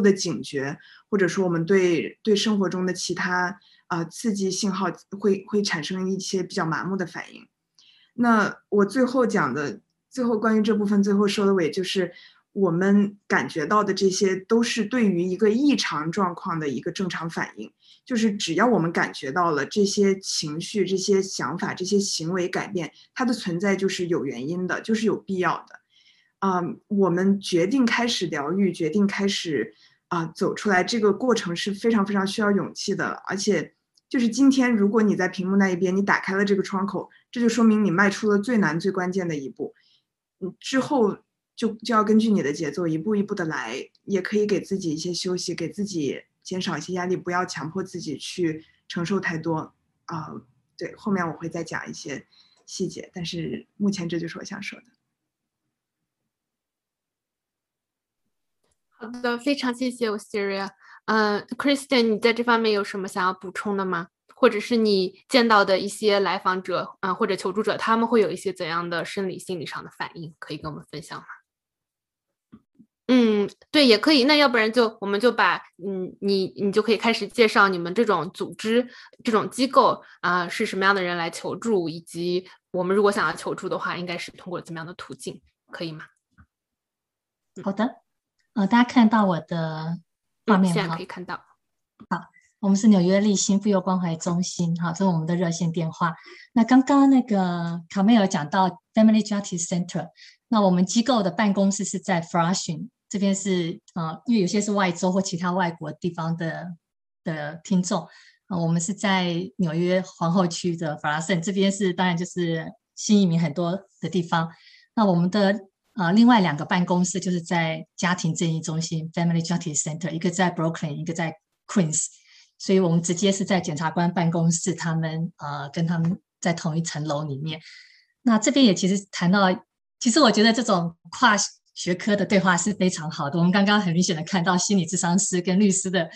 的警觉，或者说我们对生活中的其他刺激信号会产生一些比较麻木的反应。那我最后讲的，最后关于这部分最后收的尾，就是我们感觉到的这些都是对于一个异常状况的一个正常反应，就是只要我们感觉到了这些情绪、这些想法、这些行为改变，它的存在就是有原因的，就是有必要的。我们决定开始疗愈，决定开始走出来，这个过程是非常非常需要勇气的。而且就是今天如果你在屏幕那一边，你打开了这个窗口，这就说明你迈出了最难最关键的一步，之后就要根据你的节奏一步一步的来，也可以给自己一些休息，给自己减少一些压力，不要强迫自己去承受太多对，后面我会再讲一些细节，但是目前这就是我想说的。好的，非常谢谢 Wisteria。Kristen， 你在这方面有什么想要补充的吗？或者是你见到的一些来访者或者求助者，他们会有一些怎样的生理心理上的反应，可以跟我们分享吗？嗯，对，也可以。那要不然我们就把你就可以开始介绍你们这种组织这种机构是什么样的人来求助，以及我们如果想要求助的话应该是通过怎么样的途径，可以吗？好的，大家看到我的画面吗？现在可以看到。好，我们是纽约立新妇幼关怀中心，好，这是我们的热线电话。那刚刚那个Camille讲到 Family Justice Center， 那我们机构的办公室是在 Flushing， 这边是因为有些是外州或其他外国地方的听众我们是在纽约皇后区的 Flushing， 这边是当然就是新移民很多的地方。那我们的另外两个办公室就是在家庭正义中心 Family Justice Center， 一个在 Brooklyn， 一个在 Queens，所以我们直接是在检察官办公室，他们跟他们在同一层楼里面。那这边也其实谈到，其实我觉得这种跨学科的对话是非常好的。我们刚刚很明显的看到心理咨商师跟律师的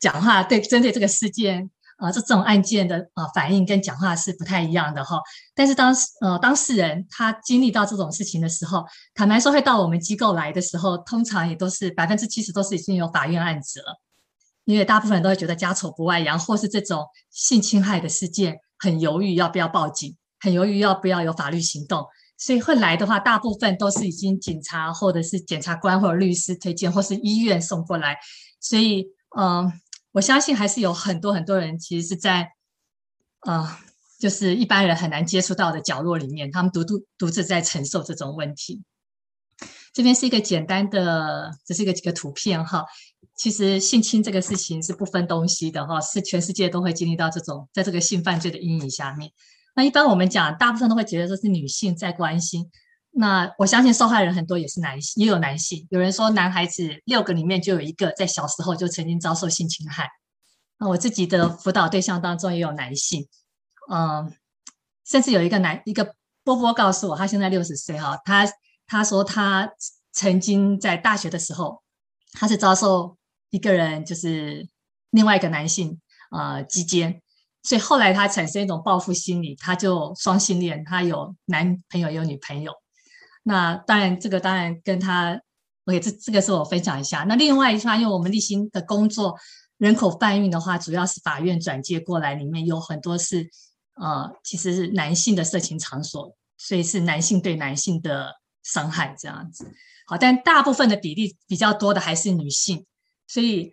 讲话，对针对这个事件这种案件的反应跟讲话是不太一样的哈。但是当事人他经历到这种事情的时候，坦白说会到我们机构来的时候，通常也都是 70% 都是已经有法院案子了。因为大部分人都会觉得家丑不外扬，或是这种性侵害的事件很犹豫要不要报警，很犹豫要不要有法律行动，所以会来的话大部分都是已经警察或者是检察官或者律师推荐，或是医院送过来。所以我相信还是有很多人其实是在就是一般人很难接触到的角落里面，他们独自在承受这种问题。这边是一个简单的，这是几个图片哈。其实性侵这个事情是不分东西的哈，是全世界都会经历到这种，在这个性犯罪的阴影下面。那一般我们讲，大部分都会觉得这是女性在关心。那我相信受害人很多也是男性，也有男性。有人说男孩子6个里面就有1个在小时候就曾经遭受性侵害。那我自己的辅导对象当中也有男性，甚至有一个波波告诉我，他现在60岁哈，他说他曾经在大学的时候，他是遭受一个人，就是另外一个男性击奸，所以后来他产生一种报复心理，他就双性恋，他有男朋友也有女朋友。那当然这个当然跟他 OK， 这个是我分享一下。那另外一方面，因为我们立新的工作人口贩运的话，主要是法院转介过来，里面有很多是其实是男性的色情场所，所以是男性对男性的伤害这样子。好，但大部分的比例比较多的还是女性，所以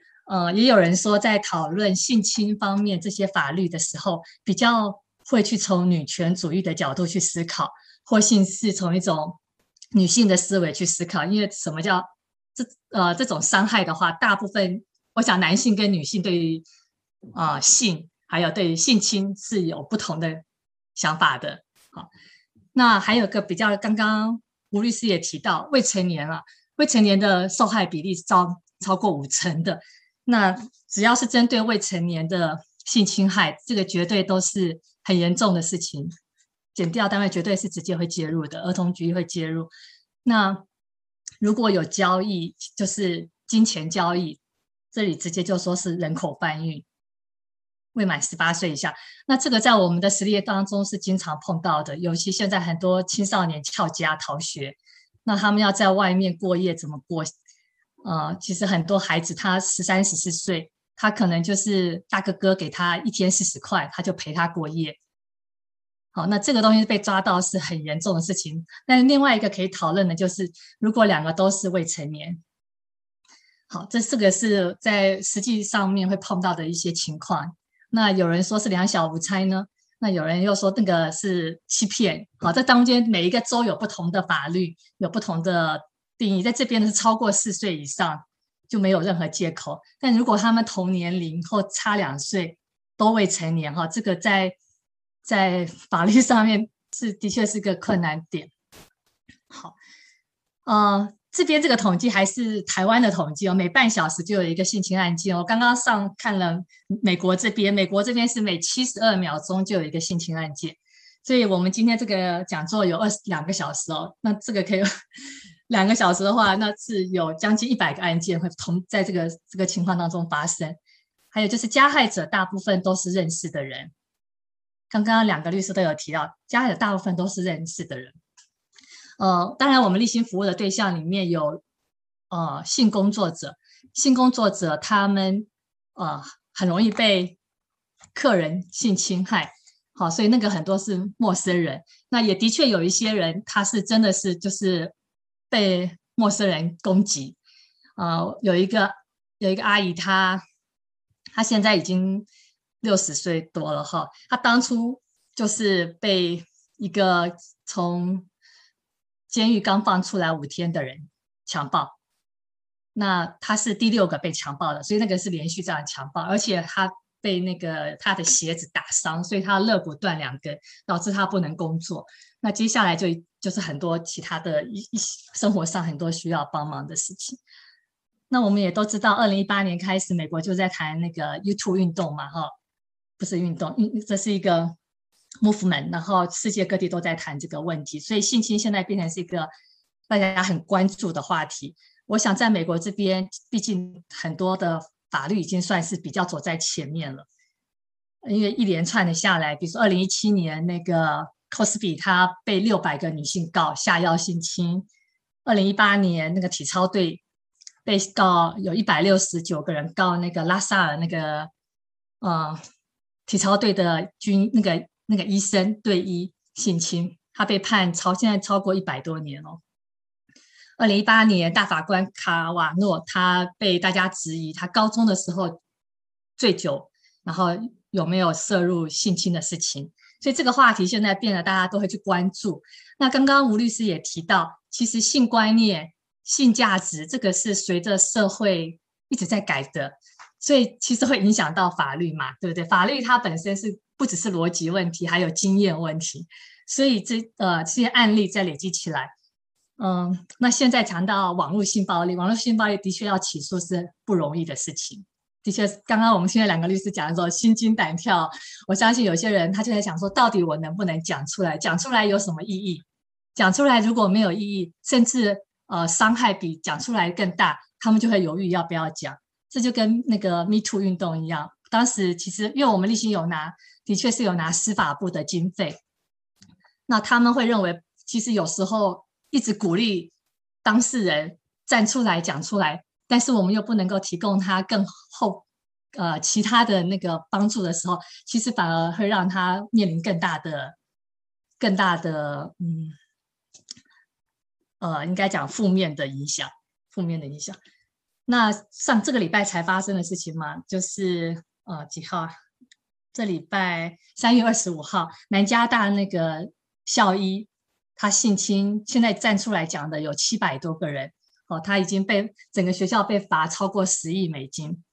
也有人说在讨论性侵方面这些法律的时候，比较会去从女权主义的角度去思考，或性是从一种女性的思维去思考。因为什么叫这种伤害的话，大部分我想男性跟女性对于性还有对于性侵是有不同的想法的。好，那还有个比较刚刚吴律师也提到未成年的受害比例超过50%的。那只要是针对未成年的性侵害，这个绝对都是很严重的事情，检调单位绝对是直接会介入的，儿童局会介入。那如果有交易，就是金钱交易，这里直接就说是人口贩运，未满18岁以下。那这个在我们的实例当中是经常碰到的，尤其现在很多青少年翘家逃学，那他们要在外面过夜怎么过？其实很多孩子他13、14岁，他可能就是大哥哥给他一天40块，他就陪他过夜。好，那这个东西被抓到是很严重的事情。但另外一个可以讨论的就是，如果2个都是未成年。好，这个是在实际上面会碰到的一些情况。那有人说是两小无猜呢，那有人又说那个是欺骗。好，在当间每一个州有不同的法律，有不同的定义。在这边是超过4岁以上就没有任何借口，但如果他们同年龄或差2岁都未成年，这个在法律上面是的确是个困难点。好，这边这个统计还是台湾的统计，每半小时就有一个性侵案件。我刚刚上看了美国这边是每72秒钟就有一个性侵案件，所以我们今天这个讲座有2个小时那这个可以2个小时的话，那是有将近100个案件会在这个情况当中发生。还有就是加害者大部分都是认识的人，刚刚2个律师都有提到，加害者大部分都是认识的人。当然我们立心服务的对象里面有性工作者，他们很容易被客人性侵害。好，所以那个很多是陌生人。那也的确有一些人他是真的是就是被陌生人攻击。有一个阿姨，她现在已经60岁多了哈。她当初就是被一个从监狱刚放出来5天的人强暴，那她是第6个被强暴的，所以那个是连续这样强暴，而且她被那个她的鞋子打伤，所以她肋骨断2根，导致她不能工作。那接下来就是很多其他的生活上很多需要帮忙的事情。那我们也都知道2018年开始美国就在谈那个 U2 运动嘛，不是运动，这是一个movement， 然后世界各地都在谈这个问题，所以性侵现在变成是一个大家很关注的话题。我想在美国这边毕竟很多的法律已经算是比较走在前面了，因为一连串的下来，比如说2017年那个 Cosby 他被600个女性告下药性侵，2018年那个体操队被告有169个人告那个拉萨尔那个体操队的那个医生对医性侵，他被判现在超过100多年哦。2018年大法官卡瓦诺他被大家质疑他高中的时候醉酒，然后有没有涉入性侵的事情，所以这个话题现在变得大家都会去关注。那刚刚吴律师也提到，其实性观念、性价值这个是随着社会一直在改的，所以其实会影响到法律嘛，对不对？法律它本身是不只是逻辑问题，还有经验问题，所以这些案例在累积起来。那现在谈到网络性暴力的确要起诉是不容易的事情。的确刚刚我们现在2个律师讲的时候心惊胆跳，我相信有些人他就在想说，到底我能不能讲出来？讲出来有什么意义？讲出来如果没有意义，甚至伤害比讲出来更大，他们就会犹豫要不要讲。这就跟那个 Me Too 运动一样，当时其实因为我们立心的确是有拿司法部的经费，那他们会认为其实有时候一直鼓励当事人站出来讲出来，但是我们又不能够提供他更后其他的那个帮助的时候，其实反而会让他面临更大的应该讲负面的影响。那上这个礼拜才发生的事情嘛，就是几号？这礼拜3月25号，南加大那个校医他性侵，现在站出来讲的有700多个人，他已经被整个学校被罚超过10亿美金。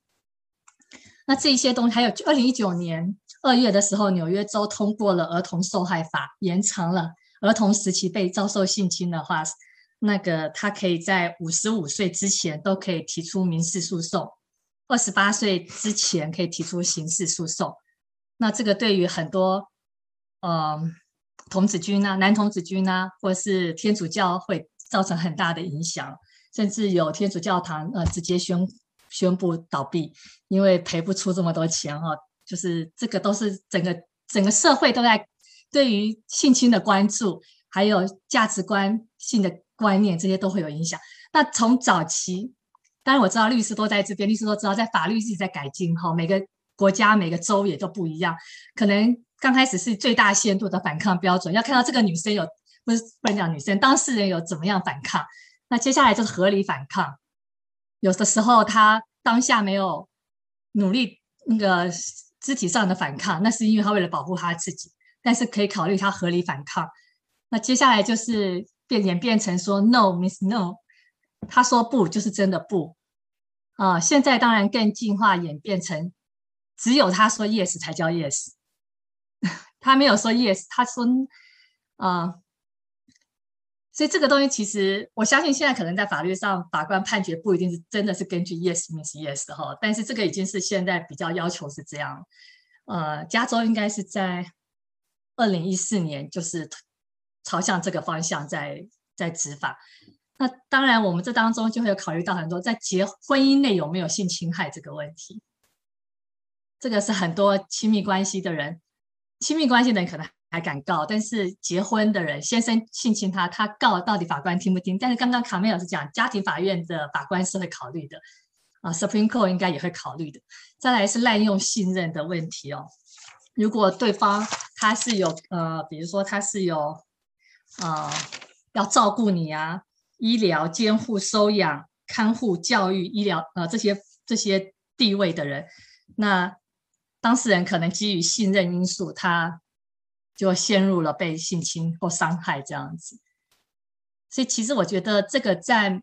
那这一些东西还有2019年2月的时候，纽约州通过了儿童受害法，延长了儿童时期被遭受性侵的话，那个他可以在55岁之前都可以提出民事诉讼，28岁之前可以提出刑事诉讼。那这个对于很多童子军啊、男童子军啊，或是天主教会造成很大的影响，甚至有天主教堂直接宣布倒闭，因为赔不出这么多钱就是这个都是整个社会都在对于性侵的关注，还有价值观、性的观念，这些都会有影响。那从早期，当然我知道律师都在这边，律师都知道在法律自己在改进，每个国家每个州也都不一样，可能刚开始是最大限度的反抗标准，要看到这个女生有不能讲女生，当事人有怎么样反抗，那接下来就是合理反抗。有的时候她当下没有努力那个肢体上的反抗，那是因为她为了保护她自己，但是可以考虑他合理反抗。那接下来就是演变成说 No means no， 他说不就是真的不。现在当然更进化演变成只有他说 yes 才叫 yes， 他没有说 yes， 他说所以这个东西其实我相信现在可能在法律上法官判决不一定是真的是根据 yes means yes 的哈，但是这个已经是现在比较要求是这样。加州应该是在2014年就是朝向这个方向在执法。那当然我们这当中就会有考虑到很多在婚姻内有没有性侵害这个问题，这个是很多亲密关系的人可能还敢告，但是结婚的人先生性侵他告到底法官听不听，但是刚刚Camille是讲家庭法院的法官是会考虑的，Supreme Court 应该也会考虑的。再来是滥用信任的问题哦，如果对方他是有比如说他是有要照顾你啊，医疗监护收养看护教育医疗这些地位的人，那当事人可能基于信任因素他就陷入了被性侵或伤害这样子。所以其实我觉得这个在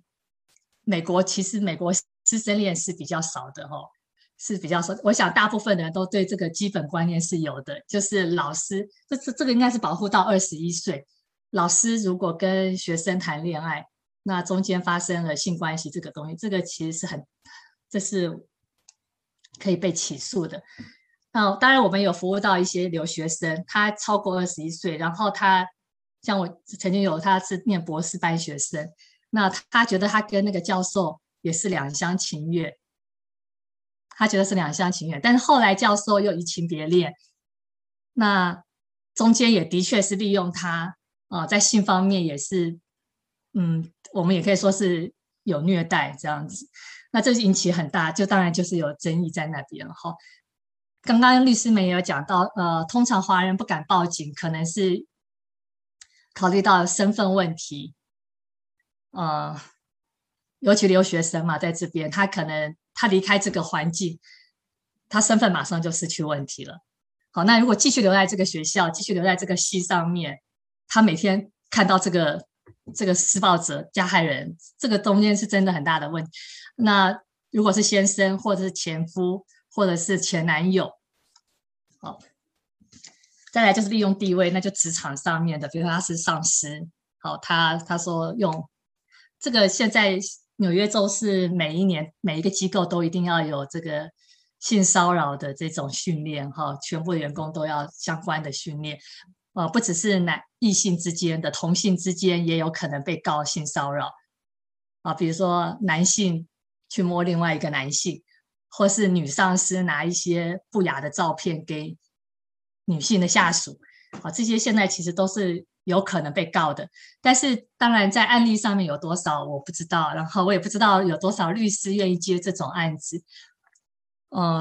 美国其实美国师生恋是比较少的哦，是比较少，我想大部分人都对这个基本观念是有的，就是老师这个应该是保护到21岁，老师如果跟学生谈恋爱那中间发生了性关系这个东西，这个其实是这是可以被起诉的。那当然我们有服务到一些留学生他超过21岁，然后他像我曾经有他是念博士班学生，那他觉得他跟那个教授也是两厢情愿，但是后来教授又移情别恋，那中间也的确是利用他在性方面也是我们也可以说是有虐待这样子，那这引起很大，就当然就是有争议在那边哈。刚刚律师们也有讲到通常华人不敢报警可能是考虑到身份问题，尤其留学生嘛，在这边他可能他离开这个环境他身份马上就失去问题了。好，那如果继续留在这个学校继续留在这个系上面，他每天看到这个施暴者加害人，这个中间是真的很大的问题。那如果是先生或者是前夫或者是前男友，好，再来就是利用地位，那就职场上面的，比如说他是上司，好，他说用这个现在纽约州是每一年每一个机构都一定要有这个性骚扰的这种训练，全部员工都要相关的训练，不只是异性之间的，同性之间也有可能被告性骚扰，比如说男性去摸另外一个男性，或是女上司拿一些不雅的照片给女性的下属，这些现在其实都是有可能被告的，但是当然在案例上面有多少我不知道，然后我也不知道有多少律师愿意接这种案子，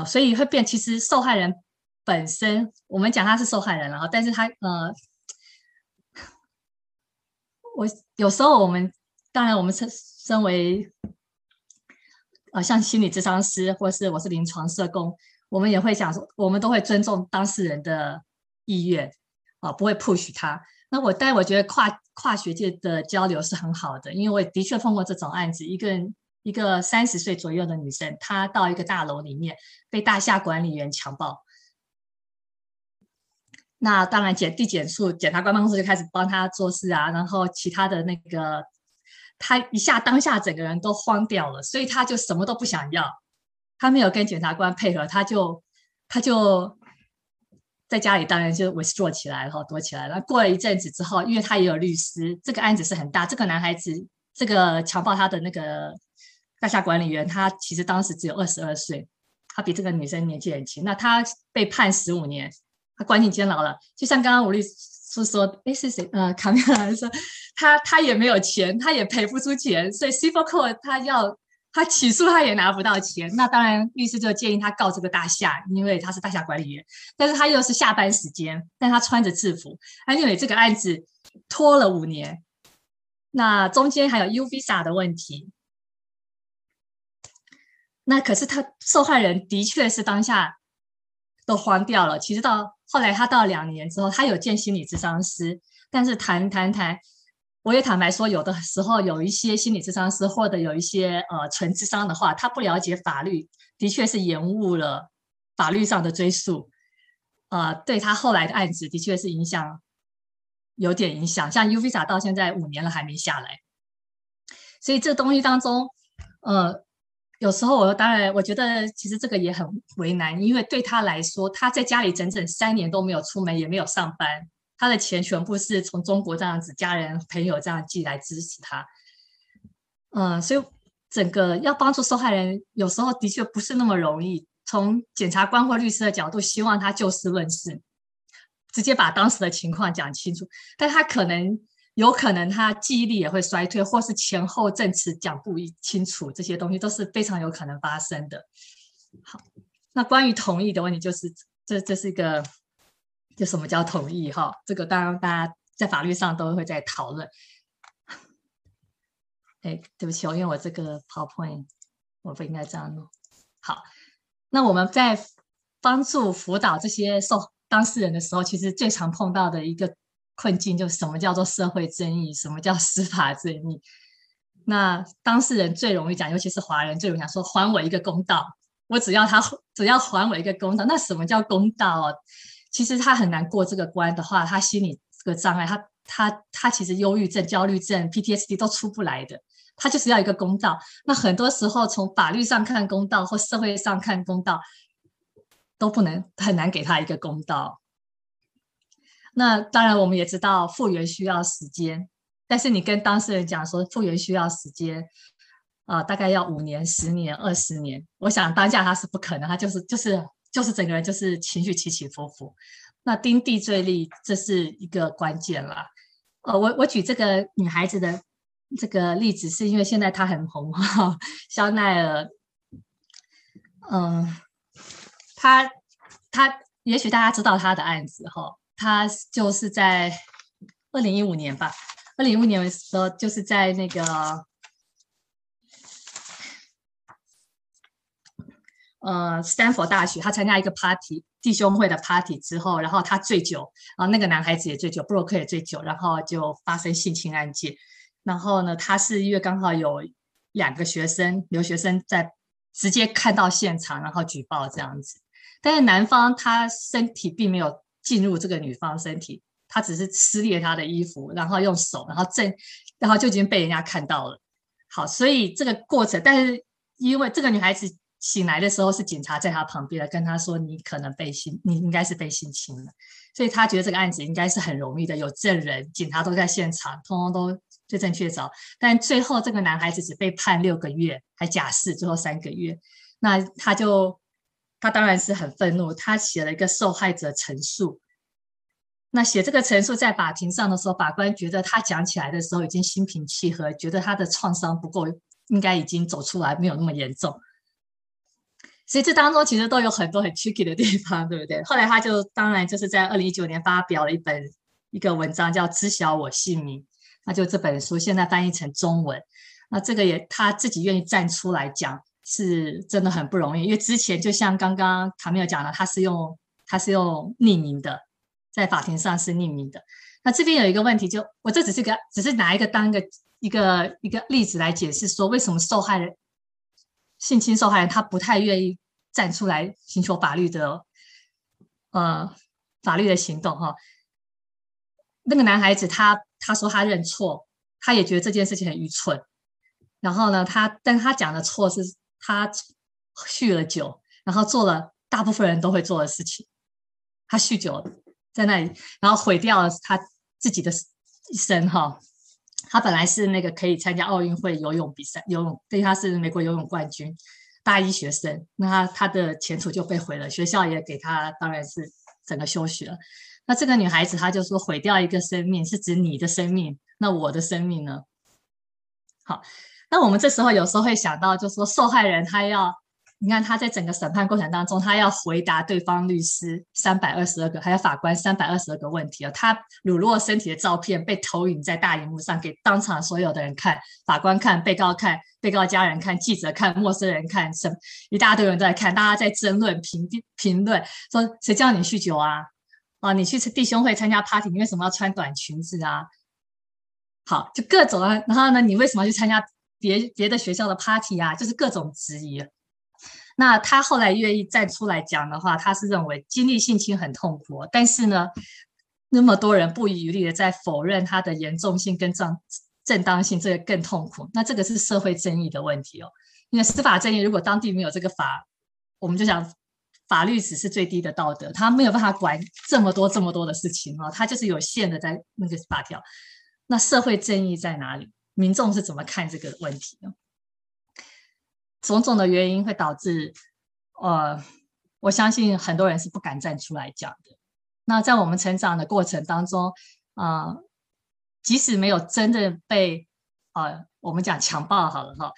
所以会变其实受害人本身我们讲他是受害人了，但是他我有时候我们当然我们身为像心理咨商师或是我是临床社工，我们也会讲说我们都会尊重当事人的意愿，不会 push 他。那我觉得跨学界的交流是很好的，因为我的确碰过这种案子，一个30岁左右的女生，她到一个大楼里面被大厦管理员强暴，那当然检察官办公室就开始帮她做事啊，然后其他的那个他当下整个人都慌掉了，所以他就什么都不想要，他没有跟检察官配合，他就在家里当然就Wisteria起来了，躲起来了。过了一阵子之后，因为他也有律师，这个案子是很大，这个男孩子这个强暴他的那个大厦管理员他其实当时只有22岁，他比这个女生年纪很轻，那他被判15年，他关进监牢了。就像刚刚吴律师说是谁卡米拉说他也没有钱，他也赔不出钱，所以 Civil Court 他起诉他也拿不到钱，那当然律师就建议他告这个大厦，因为他是大厦管理员，但是他又是下班时间，但他穿着制服，因为这个案子拖了5年，那中间还有 U visa 的问题。那可是受害人的确是当下都慌掉了。其实到后来他到2年之后，他有见心理咨商师，但是谈，我也坦白说，有的时候有一些心理咨商师或者有一些纯咨商的话，他不了解法律，的确是延误了法律上的追诉，对他后来的案子的确是有点影响，像 U visa 到现在5年了还没下来。所以这东西当中有时候我觉得其实这个也很为难，因为对他来说，他在家里整整3年都没有出门，也没有上班，他的钱全部是从中国这样子家人朋友这样寄来支持他。所以整个要帮助受害人有时候的确不是那么容易，从检察官或律师的角度希望他就事论事，直接把当时的情况讲清楚，但他有可能他记忆力也会衰退，或是前后证词讲不清楚，这些东西都是非常有可能发生的。好，那关于同意的问题，就是这是一个就什么叫同意哈？这个当然大家在法律上都会在讨论。哎，对不起，因为我这个 PowerPoint 我不应该这样弄。好，那我们在帮助辅导这些当事人的时候，其实最常碰到的一个困境就是什么叫做社会正义，什么叫司法正义。那当事人最容易讲，尤其是华人最容易讲说还我一个公道，我只要还我一个公道。那什么叫公道？其实他很难过这个关的话，他心理这个障碍，他其实忧郁症、焦虑症、PTSD 都出不来的，他就是要一个公道。那很多时候从法律上看公道或社会上看公道都很难给他一个公道。那当然我们也知道复原需要时间，但是你跟当事人讲说复原需要时间大概要5年、10年、20年，我想当下他是不可能，他就是整个人就是情绪起起伏伏。那丁地罪利，这是一个关键啦。我举这个女孩子的这个例子是因为现在她很红肖奈尔。她也许大家知道她的案子他就是在2015年吧，2015年的时候，就是在那个Stanford 大学，他参加一个 party 弟兄会的 party 之后，然后他醉酒，然后那个男孩子也醉酒，布洛克也醉酒，然后就发生性侵案件。然后呢，他是因为刚好有2个留学生在直接看到现场，然后举报这样子，但是男方他身体并没有进入这个女方身体，她只是撕裂她的衣服，然后用手，然后就已经被人家看到了。好，所以这个过程，但是因为这个女孩子醒来的时候是警察在她旁边跟她说你可能你应该是被性侵了，所以她觉得这个案子应该是很容易的，有证人，警察都在现场，通通都罪证确凿。但最后这个男孩子只被判6个月，还假释，最后3个月。那他当然是很愤怒，他写了一个受害者陈述。那写这个陈述在法庭上的时候，法官觉得他讲起来的时候已经心平气和，觉得他的创伤不够，应该已经走出来，没有那么严重。所以这当中其实都有很多很 tricky 的地方，对不对？后来他就当然就是在2019年发表了一个文章叫《知晓我姓名》，那就这本书现在翻译成中文。那这个也他自己愿意站出来讲，是真的很不容易，因为之前就像刚刚Camille讲的，他是用匿名的，在法庭上是匿名的。那这边有一个问题，就我这只是拿一个当一个例子来解释说为什么性侵受害人他不太愿意站出来寻求法律的行动。那个男孩子他说他认错，他也觉得这件事情很愚蠢，然后呢但他讲的错是他酗了酒，然后做了大部分人都会做的事情，他酗酒在那里，然后毁掉了他自己的一生。他本来是那个可以参加奥运会游泳比赛，对，他是美国游泳冠军，大一学生。那他的前途就被毁了，学校也给他当然是整个休学了。那这个女孩子她就说毁掉一个生命是指你的生命，那我的生命呢？好，那我们这时候有时候会想到就是说受害人他要你看他在整个审判过程当中，他要回答对方律师322个，还有法官322个问题，他裸露身体的照片被投影在大荧幕上给当场所有的人看，法官看，被告看，被告家人看，记者看，陌生人看，一大堆人在看，大家在争论 评论说谁叫你酗酒啊，你去弟兄会参加 party 你为什么要穿短裙子啊，好，就各种，然后呢你为什么要去参加 别的学校的 party 啊，就是各种质疑。那他后来愿意站出来讲的话，他是认为经历性侵很痛苦，但是呢那么多人不遗余力的在否认他的严重性跟正当性，这个更痛苦，那这个是社会正义的问题哦。因为司法正义如果当地没有这个法，我们就想法律只是最低的道德，他没有办法管这么多的事情哦，他就是有限的在那个法条，那社会正义在哪里，民众是怎么看这个问题呢？种种的原因会导致我相信很多人是不敢站出来讲的。那在我们成长的过程当中即使没有真的被我们讲强暴好了哈，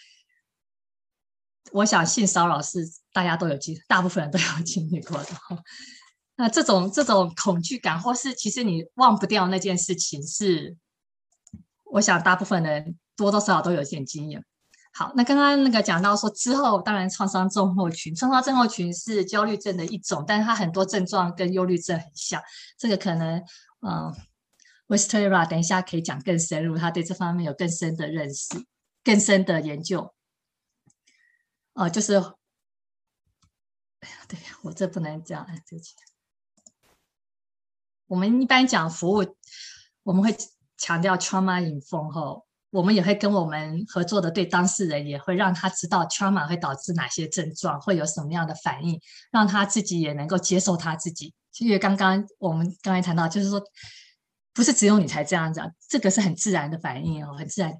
我想性骚扰是大家都有经历，大部分人都有经历过的。那这种恐惧感，或是其实你忘不掉那件事情，是我想大部分人多多少少都有点经验。好，那刚刚那个讲到说之后，当然创伤症候群，创伤症候群是焦虑症的一种，但是它很多症状跟忧郁症很像，这个可能Wisteria 等一下可以讲更深入，他对这方面有更深的认识，更深的研究。就是对，我这不能讲，我们一般讲服务，我们会强调 trauma informed 后，我们也会跟我们合作的对当事人也会让他知道 trauma 会导致哪些症状，会有什么样的反应，让他自己也能够接受他自己。因为我们刚才谈到，就是说不是只有你才这样讲，这个是很自然的反应很自然。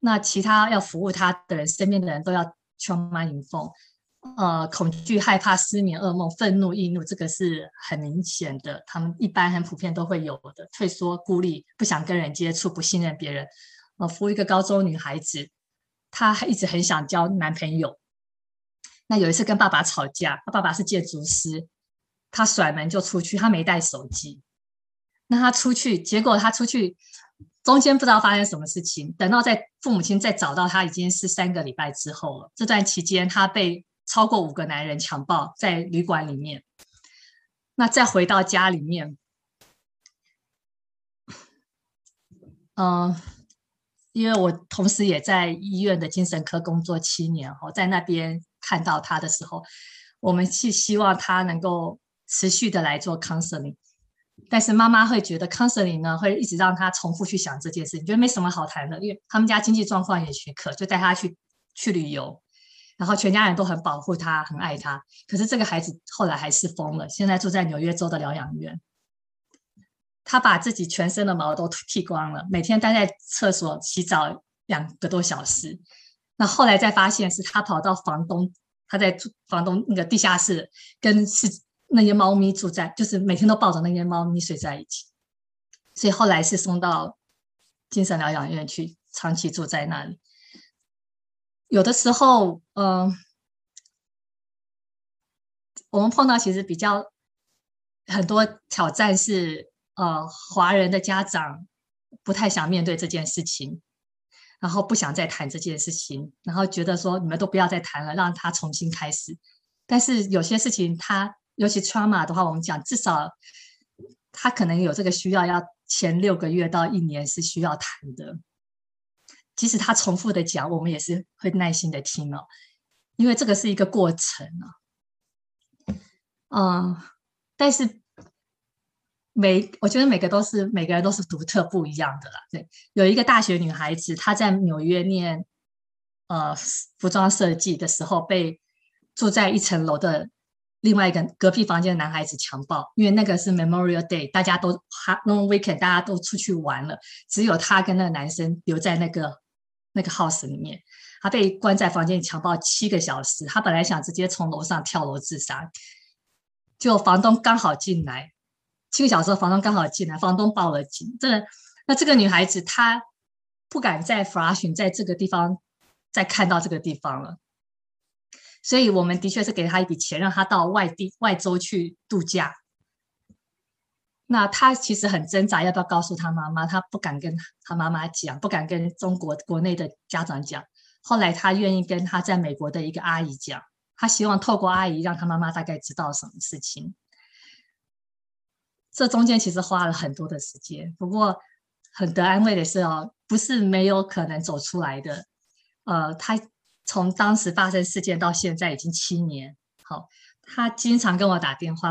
那其他要服务他的人，身边的人都要 trauma informed。恐惧、害怕、失眠、噩梦、愤怒、易怒，这个是很明显的，他们一般很普遍都会有的。退缩、孤立、不想跟人接触、不信任别人。服务一个高中女孩子，她一直很想交男朋友，那有一次跟爸爸吵架，她爸爸是建筑师，她甩门就出去，她没带手机，那她出去，结果她出去中间不知道发生什么事情，等到在父母亲再找到她已经是3个礼拜之后了。这段期间她被超过5个男人强暴在旅馆里面，那再回到家里面因为我同时也在医院的精神科工作7年，我在那边看到他的时候，我们是希望他能够持续的来做 counseling， 但是妈妈会觉得 counseling 呢会一直让他重复去想这件事情，觉得没什么好谈的，因为他们家经济状况也许可，就带他去旅游，然后全家人都很保护他，很爱他，可是这个孩子后来还是疯了，现在住在纽约州的疗养院。他把自己全身的毛都剃光了，每天待在厕所洗澡2个多小时。那后来再发现是他跑到房东，他在房东那个地下室跟那些猫咪住在，就是每天都抱着那些猫咪睡在一起，所以后来是送到精神疗养院去长期住在那里。有的时候我们碰到其实比较很多挑战是华人的家长不太想面对这件事情，然后不想再谈这件事情，然后觉得说你们都不要再谈了，让他重新开始。但是有些事情他尤其 trauma 的话，我们讲至少他可能有这个需要，要前6个月到1年是需要谈的，即使他重复的讲，我们也是会耐心的听哦，因为这个是一个过程但是我觉得每个人都是独特不一样的啦。对，有一个大学女孩子，她在纽约念服装设计的时候，被住在1层楼的另外一个隔壁房间的男孩子强暴，因为那个是 Memorial Day， 大家都Long Weekend， 大家都出去玩了，只有她跟那个男生留在那个 house 里面，他被关在房间里强暴7个小时，他本来想直接从楼上跳楼自杀，就房东刚好进来，7个小时房东刚好进来，房东报了警。那这个女孩子她不敢在 Flushing 在这个地方再看到这个地方了，所以我们的确是给他一笔钱，让他到外州去度假。那他其实很挣扎要不要告诉他妈妈，他不敢跟他妈妈讲，不敢跟中国国内的家长讲。后来他愿意跟他在美国的一个阿姨讲，他希望透过阿姨让他妈妈大概知道什么事情。这中间其实花了很多的时间，不过很得安慰的是哦，不是没有可能走出来的。他从当时发生事件到现在已经7年，好，他经常跟我打电话，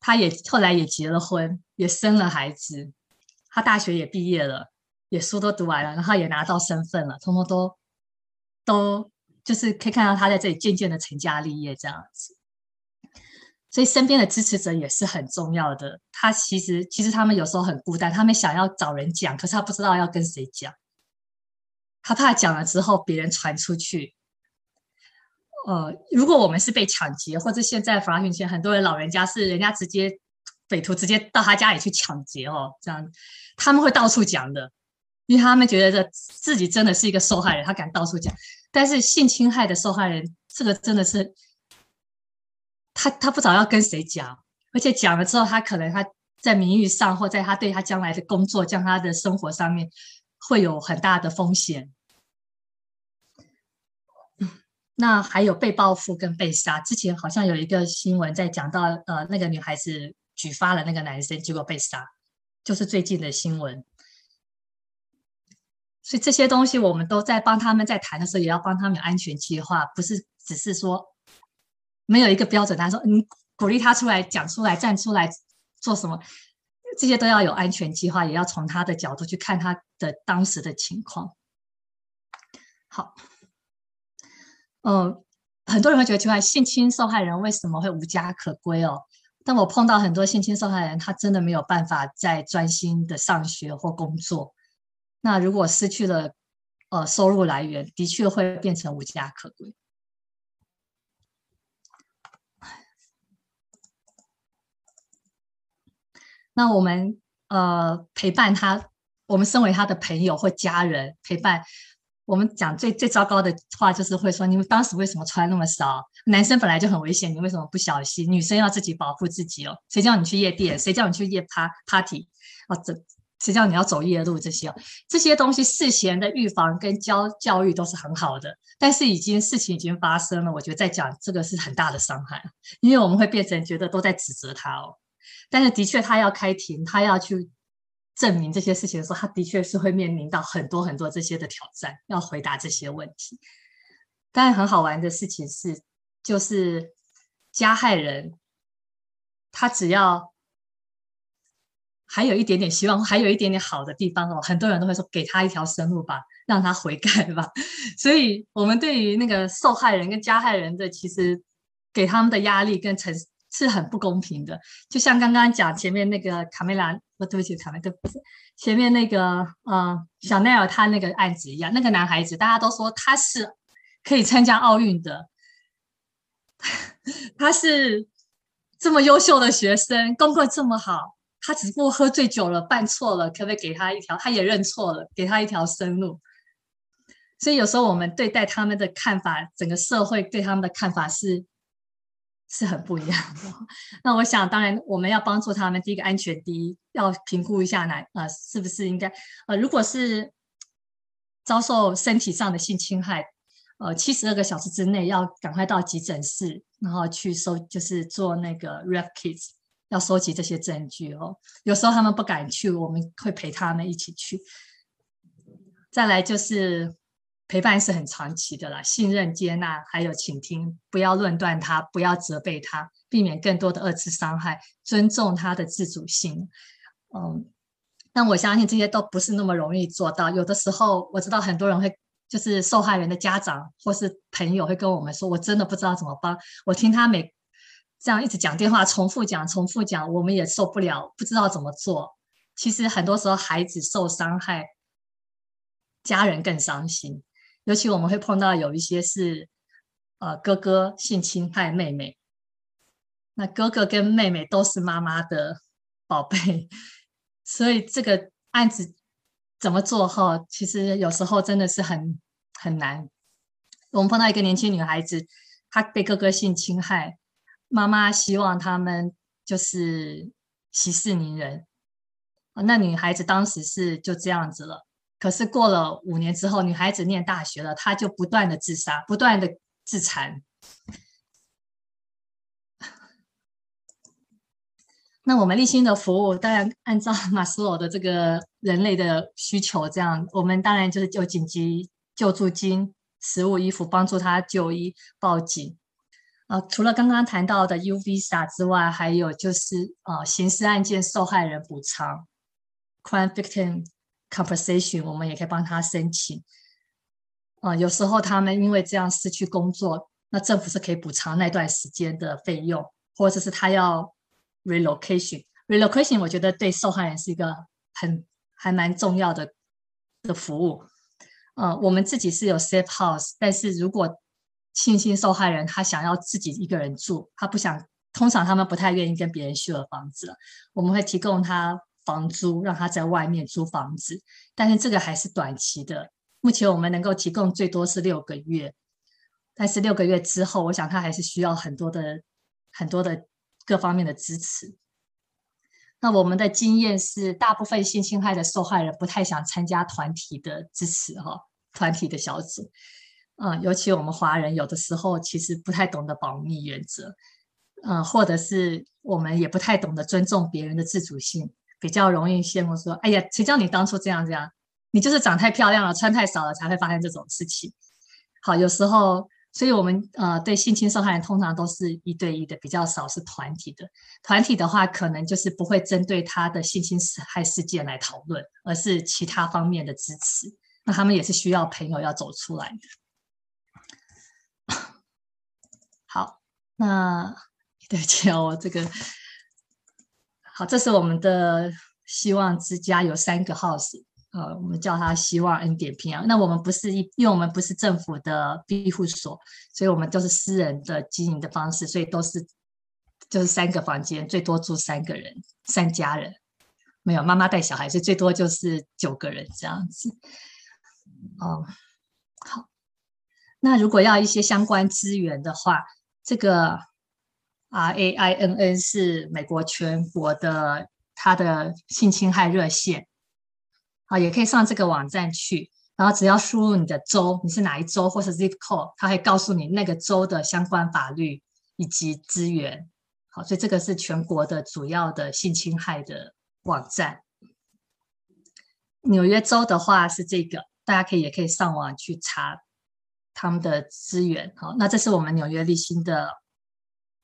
他也后来也结了婚，也生了孩子，他大学也毕业了，也书都读完了，然后也拿到身份了，通通都就是可以看到他在这里渐渐的成家立业这样子。所以身边的支持者也是很重要的。他其实他们有时候很孤单，他们想要找人讲，可是他不知道要跟谁讲，他怕讲了之后别人传出去。如果我们是被抢劫，或者现在法律圈很多人老人家是人家直接匪徒直接到他家里去抢劫哦，这样他们会到处讲的，因为他们觉得自己真的是一个受害人，他敢到处讲。但是性侵害的受害人，这个真的是他不知道要跟谁讲，而且讲了之后，他可能他在名誉上或在他对他将来的工作、将他的生活上面会有很大的风险。那还有被报复跟被杀，之前好像有一个新闻在讲到，那个女孩子举发了那个男生，结果被杀，就是最近的新闻。所以这些东西我们都在帮他们在谈的时候，也要帮他们有安全计划，不是只是说没有一个标准，他说你鼓励他出来讲出来站出来做什么，这些都要有安全计划，也要从他的角度去看他的当时的情况。好，很多人会觉得奇怪，性侵受害人为什么会无家可归哦？但我碰到很多性侵受害人，他真的没有办法再专心的上学或工作，那如果失去了收入来源，的确会变成无家可归。那我们陪伴他，我们身为他的朋友或家人陪伴，我们讲最糟糕的话就是会说，你们当时为什么穿那么少？男生本来就很危险，你为什么不小心？女生要自己保护自己哦，谁叫你去夜店？谁叫你去夜party？谁叫你要走夜路？这些这些东西事前的预防跟教育都是很好的，但是事情已经发生了，我觉得再讲这个是很大的伤害，因为我们会变成觉得都在指责他哦。但是的确他要开庭，他要去证明这些事情的时候，他的确是会面临到很多很多这些的挑战，要回答这些问题。当然很好玩的事情是，就是加害人他只要还有一点点希望，还有一点点好的地方哦，很多人都会说给他一条生路吧，让他悔改吧。所以我们对于那个受害人跟加害人的，其实给他们的压力跟是很不公平的。就像刚刚讲前面那个卡梅拉，对不起，卡梅拉，对不起，前面那个小奈尔他那个案子一样，那个男孩子大家都说他是可以参加奥运的，他是这么优秀的学生，功课这么好，他只不过喝醉酒了，办错了，可不可以给他一条，他也认错了，给他一条生路。所以有时候我们对待他们的看法，整个社会对他们的看法是很不一样的。那我想当然我们要帮助他们，第一个安全第一，要评估一下是不是应该如果是遭受身体上的性侵害，72个小时之内要赶快到急诊室，然后去就是做那个 ref kits， 要收集这些证据哦。有时候他们不敢去，我们会陪他们一起去。再来就是陪伴是很长期的啦，信任、接纳，还有倾听，不要论断他，不要责备他，避免更多的二次伤害，尊重他的自主性。但我相信这些都不是那么容易做到。有的时候我知道很多人会，就是受害人的家长或是朋友会跟我们说，我真的不知道怎么帮，我听他这样一直讲电话，重复讲，我们也受不了，不知道怎么做。其实很多时候孩子受伤害，家人更伤心。尤其我们会碰到有一些是哥哥性侵害妹妹，那哥哥跟妹妹都是妈妈的宝贝，所以这个案子怎么做后，其实有时候真的是很难。我们碰到一个年轻女孩子，她被哥哥性侵害，妈妈希望他们就是息事宁人。那女孩子当时是就这样子了，可是过了5年之后，女孩子念大学了，她就不断的自杀，不断的自残。那我们立心的服务，当然按照马斯洛的这个人类的需求，这样我们当然就是有紧急救助金、食物、衣服，帮助他就医、报警。除了刚刚谈到的 U visa 之外，还有就是刑事案件受害人补偿 crime victim compensation， 我们也可以帮他申请。有时候他们因为这样失去工作，那政府是可以补偿那段时间的费用，或者是他要relocation， 我觉得对受害人是一个还蛮重要的服务。我们自己是有 safe house， 但是如果性侵受害人他想要自己一个人住，他不想，通常他们不太愿意跟别人 share 房子了，我们会提供他房租，让他在外面租房子，但是这个还是短期的，目前我们能够提供最多是6个月，但是6个月之后，我想他还是需要很多的各方面的支持。那我们的经验是，大部分性侵害的受害人不太想参加团体的支持团体的小组，尤其我们华人有的时候其实不太懂得保密原则，或者是我们也不太懂得尊重别人的自主性，比较容易陷入说，哎呀，谁叫你当初这样这样，你就是长太漂亮了，穿太少了才会发生这种事情。好，有时候所以我们对性侵受害人通常都是一对一的，比较少是团体的。团体的话可能就是不会针对他的性侵害事件来讨论，而是其他方面的支持，那他们也是需要朋友要走出来的。好，那对不起我这个好，这是我们的希望之家，有3个 house，我们叫它希望恩典平安。那我们不是，因为我们不是政府的庇护所，所以我们都是私人的经营的方式，所以都是就是3个房间，最多住3个人，3家人，没有妈妈带小孩，所以最多就是9个人这样子。好，那如果要一些相关资源的话，这个 RAINN 是美国全国的它的性侵害热线，也可以上这个网站去，然后只要输入你的州，你是哪一州，或是 zip code， 它会告诉你那个州的相关法律以及资源。好，所以这个是全国的主要的性侵害的网站。纽约州的话是这个，大家也可以上网去查他们的资源。好，那这是我们纽约立心的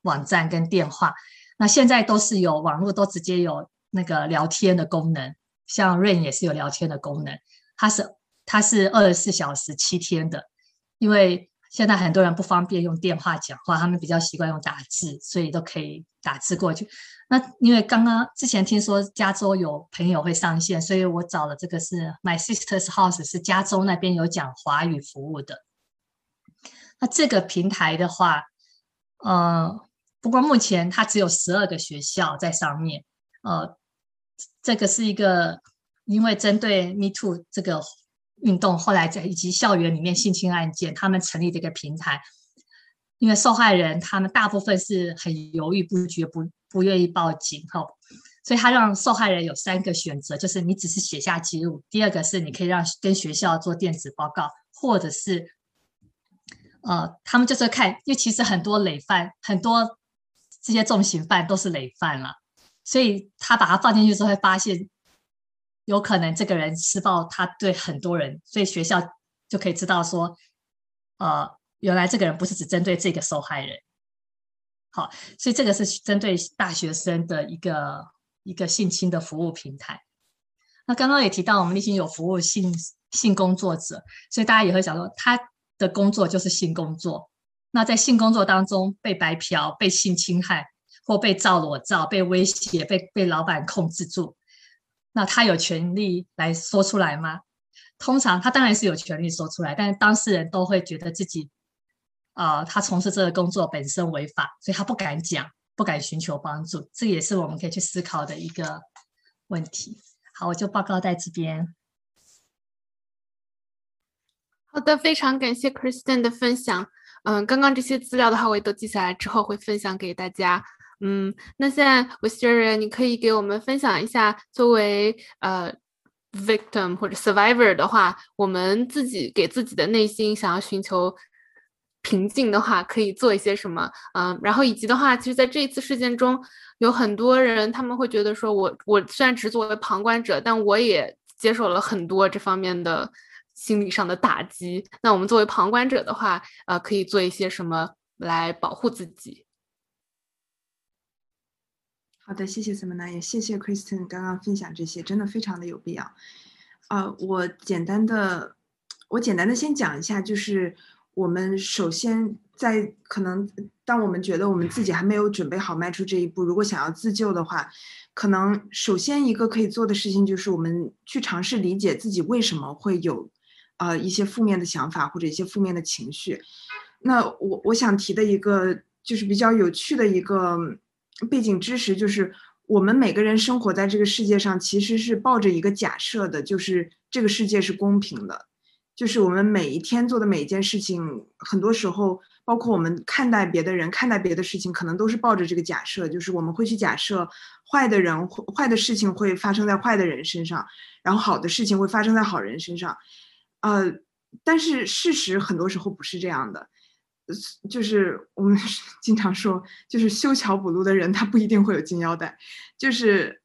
网站跟电话。那现在都是有网络，都直接有那个聊天的功能。像 Rain 也是有聊天的功能，它是24小时7天的，因为现在很多人不方便用电话讲话，他们比较习惯用打字，所以都可以打字过去。那因为刚刚之前听说加州有朋友会上线，所以我找了这个是 My Sister's House， 是加州那边有讲华语服务的。那这个平台的话，不过目前它只有12个学校在上面，这个是一个因为针对 Me Too 这个运动，后来在以及校园里面性侵案件，他们成立的一个平台。因为受害人他们大部分是很犹豫不决，不愿意报警，所以他让受害人有3个选择，就是你只是写下记录，第2个是你可以让跟学校做电子报告，或者是他们就是看，因为其实很多累犯，很多这些重刑犯都是累犯了，所以他把他放进去之后会发现有可能这个人施暴，他对很多人，所以学校就可以知道说原来这个人不是只针对这个受害人。好，所以这个是针对大学生的一个性侵的服务平台。那刚刚也提到我们立心有服务性工作者，所以大家也会想说他的工作就是性工作，那在性工作当中被白嫖、被性侵害或被照裸照、被威胁、被老板控制住，那他有权利来说出来吗？通常他当然是有权利说出来，但是当事人都会觉得自己他从事这个工作本身违法，所以他不敢讲，不敢寻求帮助，这也是我们可以去思考的一个问题。好，我就报告在这边。好的，非常感谢 Kristen 的分享。刚刚这些资料的话我也都记下来，之后会分享给大家。那现在 Wisteria 你可以给我们分享一下，作为victim 或者 survivor 的话，我们自己给自己的内心想要寻求平静的话可以做一些什么。然后以及的话，其实在这一次事件中有很多人他们会觉得说，我虽然只作为旁观者，但我也接受了很多这方面的心理上的打击，那我们作为旁观者的话可以做一些什么来保护自己。好的，谢谢 Simona， 也谢谢 Kristen 刚刚分享这些，真的非常的有必要。我简单的先讲一下，就是我们首先在可能当我们觉得我们自己还没有准备好迈出这一步，如果想要自救的话，可能首先一个可以做的事情就是我们去尝试理解自己为什么会有一些负面的想法或者一些负面的情绪。那我想提的一个就是比较有趣的一个背景知识，就是我们每个人生活在这个世界上其实是抱着一个假设的，就是这个世界是公平的，就是我们每一天做的每一件事情，很多时候包括我们看待别的人看待别的事情，可能都是抱着这个假设，就是我们会去假设坏的事情会发生在坏的人身上，然后好的事情会发生在好人身上。但是事实很多时候不是这样的，就是我们经常说就是修桥补路的人他不一定会有金腰带，就是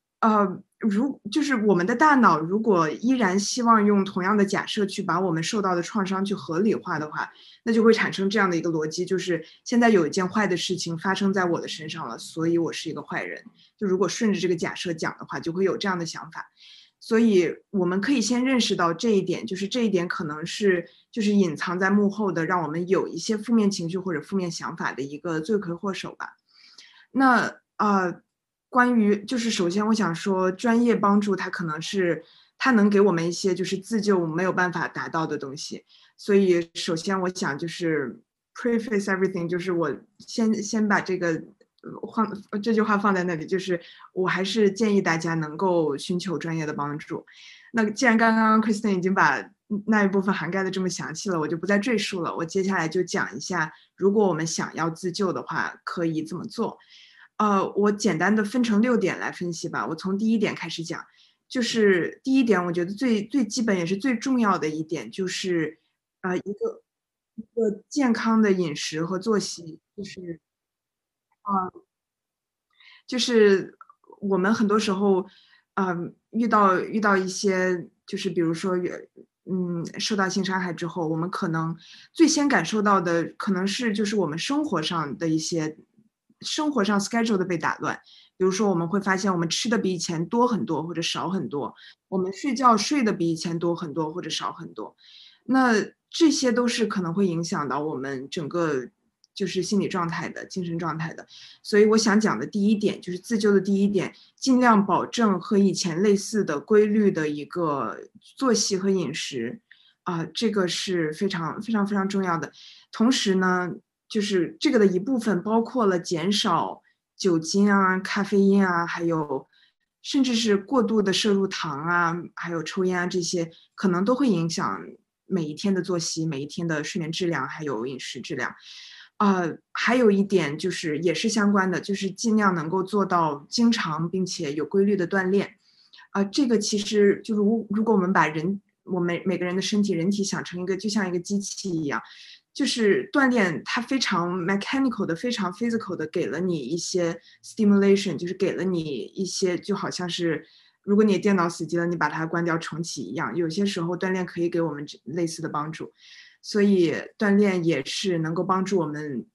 就是我们的大脑如果依然希望用同样的假设去把我们受到的创伤去合理化的话，那就会产生这样的一个逻辑，就是现在有一件坏的事情发生在我的身上了，所以我是一个坏人，就如果顺着这个假设讲的话就会有这样的想法。所以我们可以先认识到这一点，就是这一点可能是就是隐藏在幕后的让我们有一些负面情绪或者负面想法的一个罪魁祸首吧。那关于就是首先我想说专业帮助它可能是它能给我们一些就是自救没有办法达到的东西，所以首先我想就是 preface everything， 就是我先把这个这句话放在那里，就是我还是建议大家能够寻求专业的帮助。那既然刚刚 Kristen 已经把那一部分涵盖的这么详细了，我就不再赘述了，我接下来就讲一下如果我们想要自救的话可以怎么做。我简单的分成6点来分析吧，我从第一点开始讲。就是第一点我觉得最基本也是最重要的一点，就是一个健康的饮食和作息，就是我们很多时候遇到一些就是比如说受到性伤害之后，我们可能最先感受到的可能是就是我们生活上 schedule 的被打乱，比如说我们会发现我们吃的比以前多很多或者少很多，我们睡觉睡的比以前多很多或者少很多，那这些都是可能会影响到我们整个就是心理状态的精神状态的。所以我想讲的第一点就是自救的第一点，尽量保证和以前类似的规律的一个作息和饮食这个是非常非常非常重要的。同时呢就是这个的一部分包括了减少酒精啊咖啡因啊，还有甚至是过度的摄入糖啊还有抽烟啊，这些可能都会影响每一天的作息每一天的睡眠质量还有饮食质量。还有一点就是也是相关的，就是尽量能够做到经常并且有规律的锻炼。这个其实就如果我们把我们每个人的人体想成一个就像一个机器一样，就是锻炼它非常 mechanical 的非常 physical 的给了你一些 stimulation， 就是给了你一些就好像是如果你电脑死机了你把它关掉重启一样，有些时候锻炼可以给我们类似的帮助。所以锻炼也是能够帮助我们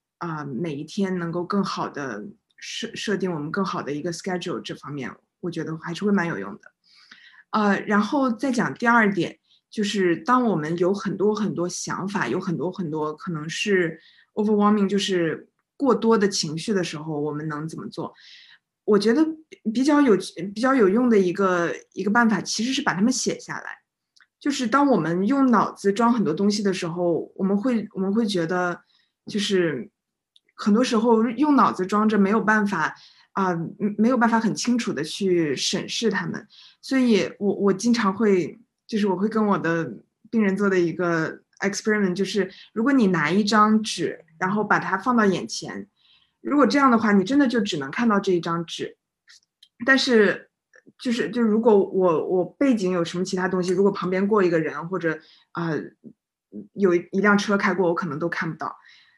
每一天能够更好的设定我们更好的一个 schedule， 这方面我觉得还是会蛮有用的。然后再讲第二点，就是当我们有很多很多想法有很多很多可能是 overwhelming 就是过多的情绪的时候，我们能怎么做。我觉得比较有用的一个办法其实是把它们写下来，就是当我们用脑子装很多东西的时候，我们会觉得就是很多时候用脑子装着没有办法很清楚的去审视它们。所以我经常会就是我会跟我的病人做的一个 experiment 就是如果你拿一张纸然后把它放到眼前，如果这样的话你真的就只能看到这一张纸，但是就如果我背景有什么其他东西，如果旁边过一个人或者有一辆车开过，我可能都看不到。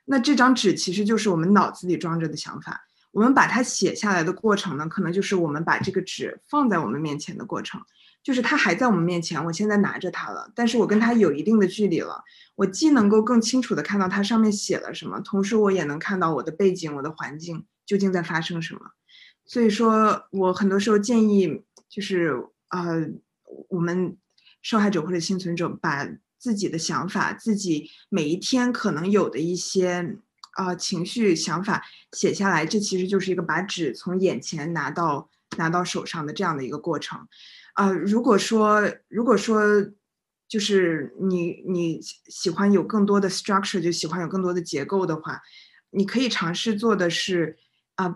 那这张纸其实就是我们脑子里装着的想法，我们把它写下来的过程呢，可能就是我们把这个纸放在我们面前的过程，就是它还在我们面前，我现在拿着它了，但是我跟它有一定的距离了，我既能够更清楚地看到它上面写了什么，同时我也能看到我的背景，我的环境究竟在发生什么。所以说我很多时候建议就是我们受害者或者幸存者把自己的想法，自己每一天可能有的一些情绪想法写下来，这其实就是一个把纸从眼前拿到手上的这样的一个过程。如果说就是你喜欢有更多的 structure， 就喜欢有更多的结构的话，你可以尝试做的是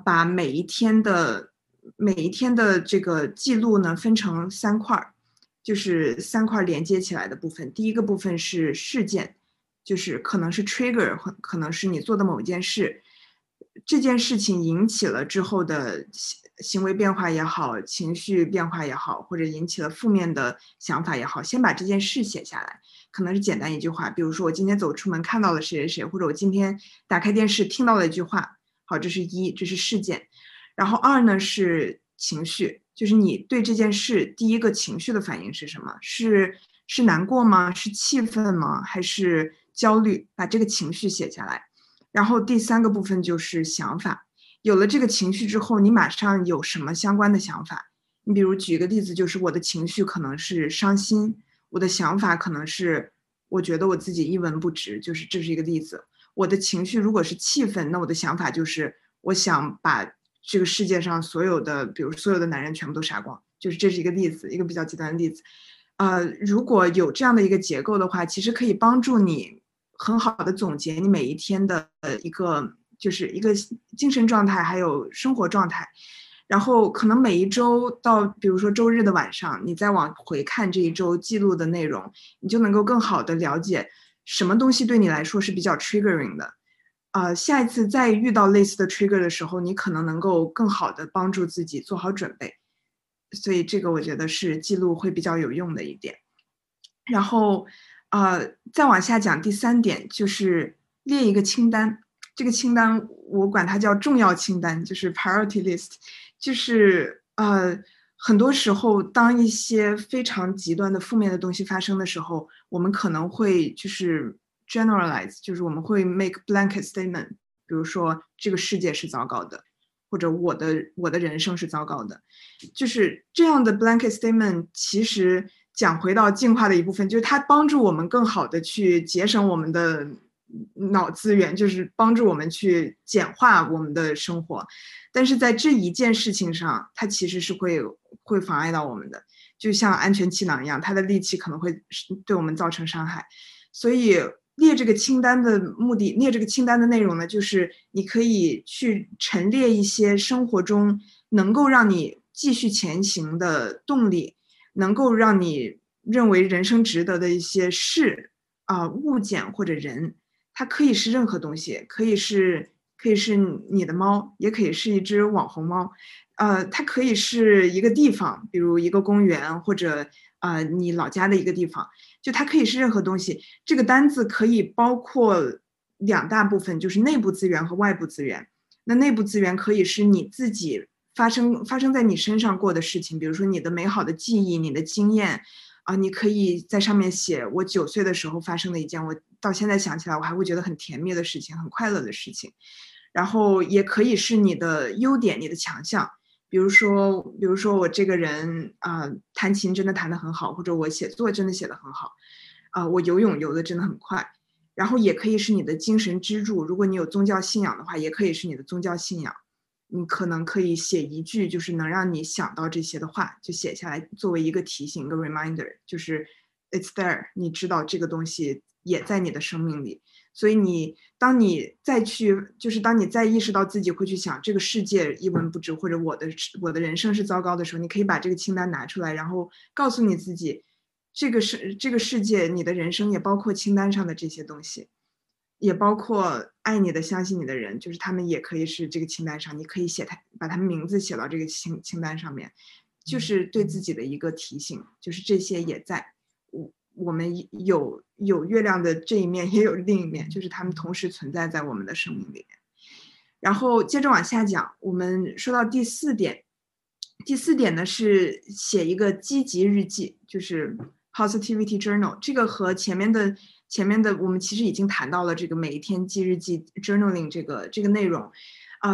把每一天的这个记录呢分成三块，就是三块连接起来的部分。第一个部分是事件，就是可能是 trigger， 可能是你做的某件事，这件事情引起了之后的行为变化也好，情绪变化也好，或者引起了负面的想法也好，先把这件事写下来，可能是简单一句话，比如说我今天走出门看到了谁谁谁，或者我今天打开电视听到了一句话。好，这是一，这是事件。然后二呢是情绪，就是你对这件事第一个情绪的反应是什么，是难过吗？是气愤吗？还是焦虑？把这个情绪写下来。然后第三个部分就是想法，有了这个情绪之后你马上有什么相关的想法。你比如举一个例子，就是我的情绪可能是伤心，我的想法可能是我觉得我自己一文不值，就是这是一个例子。我的情绪如果是气愤，那我的想法就是我想把这个世界上所有的，比如所有的男人全部都杀光，就是这是一个例子，一个比较极端的例子。如果有这样的一个结构的话，其实可以帮助你很好的总结你每一天的一个精神状态还有生活状态。然后可能每一周到比如说周日的晚上，你再往回看这一周记录的内容，你就能够更好的了解什么东西对你来说是比较 triggering 的。下一次再遇到类似的 trigger 的时候，你可能能够更好的帮助自己做好准备。所以这个我觉得是记录会比较有用的一点。然后再往下讲第三点，就是列一个清单。这个清单我管它叫重要清单，就是 priority list。就是很多时候当一些非常极端的负面的东西发生的时候，我们可能会就是 generalize， 就是我们会 make blanket statement， 比如说这个世界是糟糕的，或者我的人生是糟糕的。就是这样的 blanket statement 其实讲回到进化的一部分，就是它帮助我们更好的去节省我们的脑资源，就是帮助我们去简化我们的生活。但是在这一件事情上，它其实是会妨碍到我们的，就像安全气囊一样，它的力气可能会对我们造成伤害。所以列这个清单的目的，列这个清单的内容呢，就是你可以去陈列一些生活中能够让你继续前行的动力，能够让你认为人生值得的一些事物件或者人。它可以是任何东西，可以是你的猫，也可以是一只网红猫。它可以是一个地方，比如一个公园，或者你老家的一个地方，就它可以是任何东西。这个单子可以包括两大部分，就是内部资源和外部资源。那内部资源可以是你自己发生在你身上过的事情，比如说你的美好的记忆，你的经验。你可以在上面写我9岁的时候发生的一件我到现在想起来我还会觉得很甜蜜的事情，很快乐的事情。然后也可以是你的优点，你的强项，比如说我这个人弹琴真的弹得很好，或者我写作真的写得很好，我游泳游得真的很快。然后也可以是你的精神支柱，如果你有宗教信仰的话，也可以是你的宗教信仰。你可能可以写一句就是能让你想到这些的话，就写下来作为一个提醒，一个 reminder， 就是 it's there， 你知道这个东西也在你的生命里。所以当你再意识到自己会去想这个世界一文不值，或者我的人生是糟糕的时候，你可以把这个清单拿出来，然后告诉你自己这个世界，你的人生也包括清单上的这些东西，也包括爱你的、相信你的人，就是他们也可以是这个清单上，你可以把他们名字写到这个清单上面，就是对自己的一个提醒，就是这些也在，我们有月亮的这一面，也有另一面，就是他们同时存在在我们的生命里面。然后接着往下讲，我们说到第四点呢是写一个积极日记，就是 positivity journal。 这个和前面的我们其实已经谈到了这个每一天记日记 journaling 这个内容，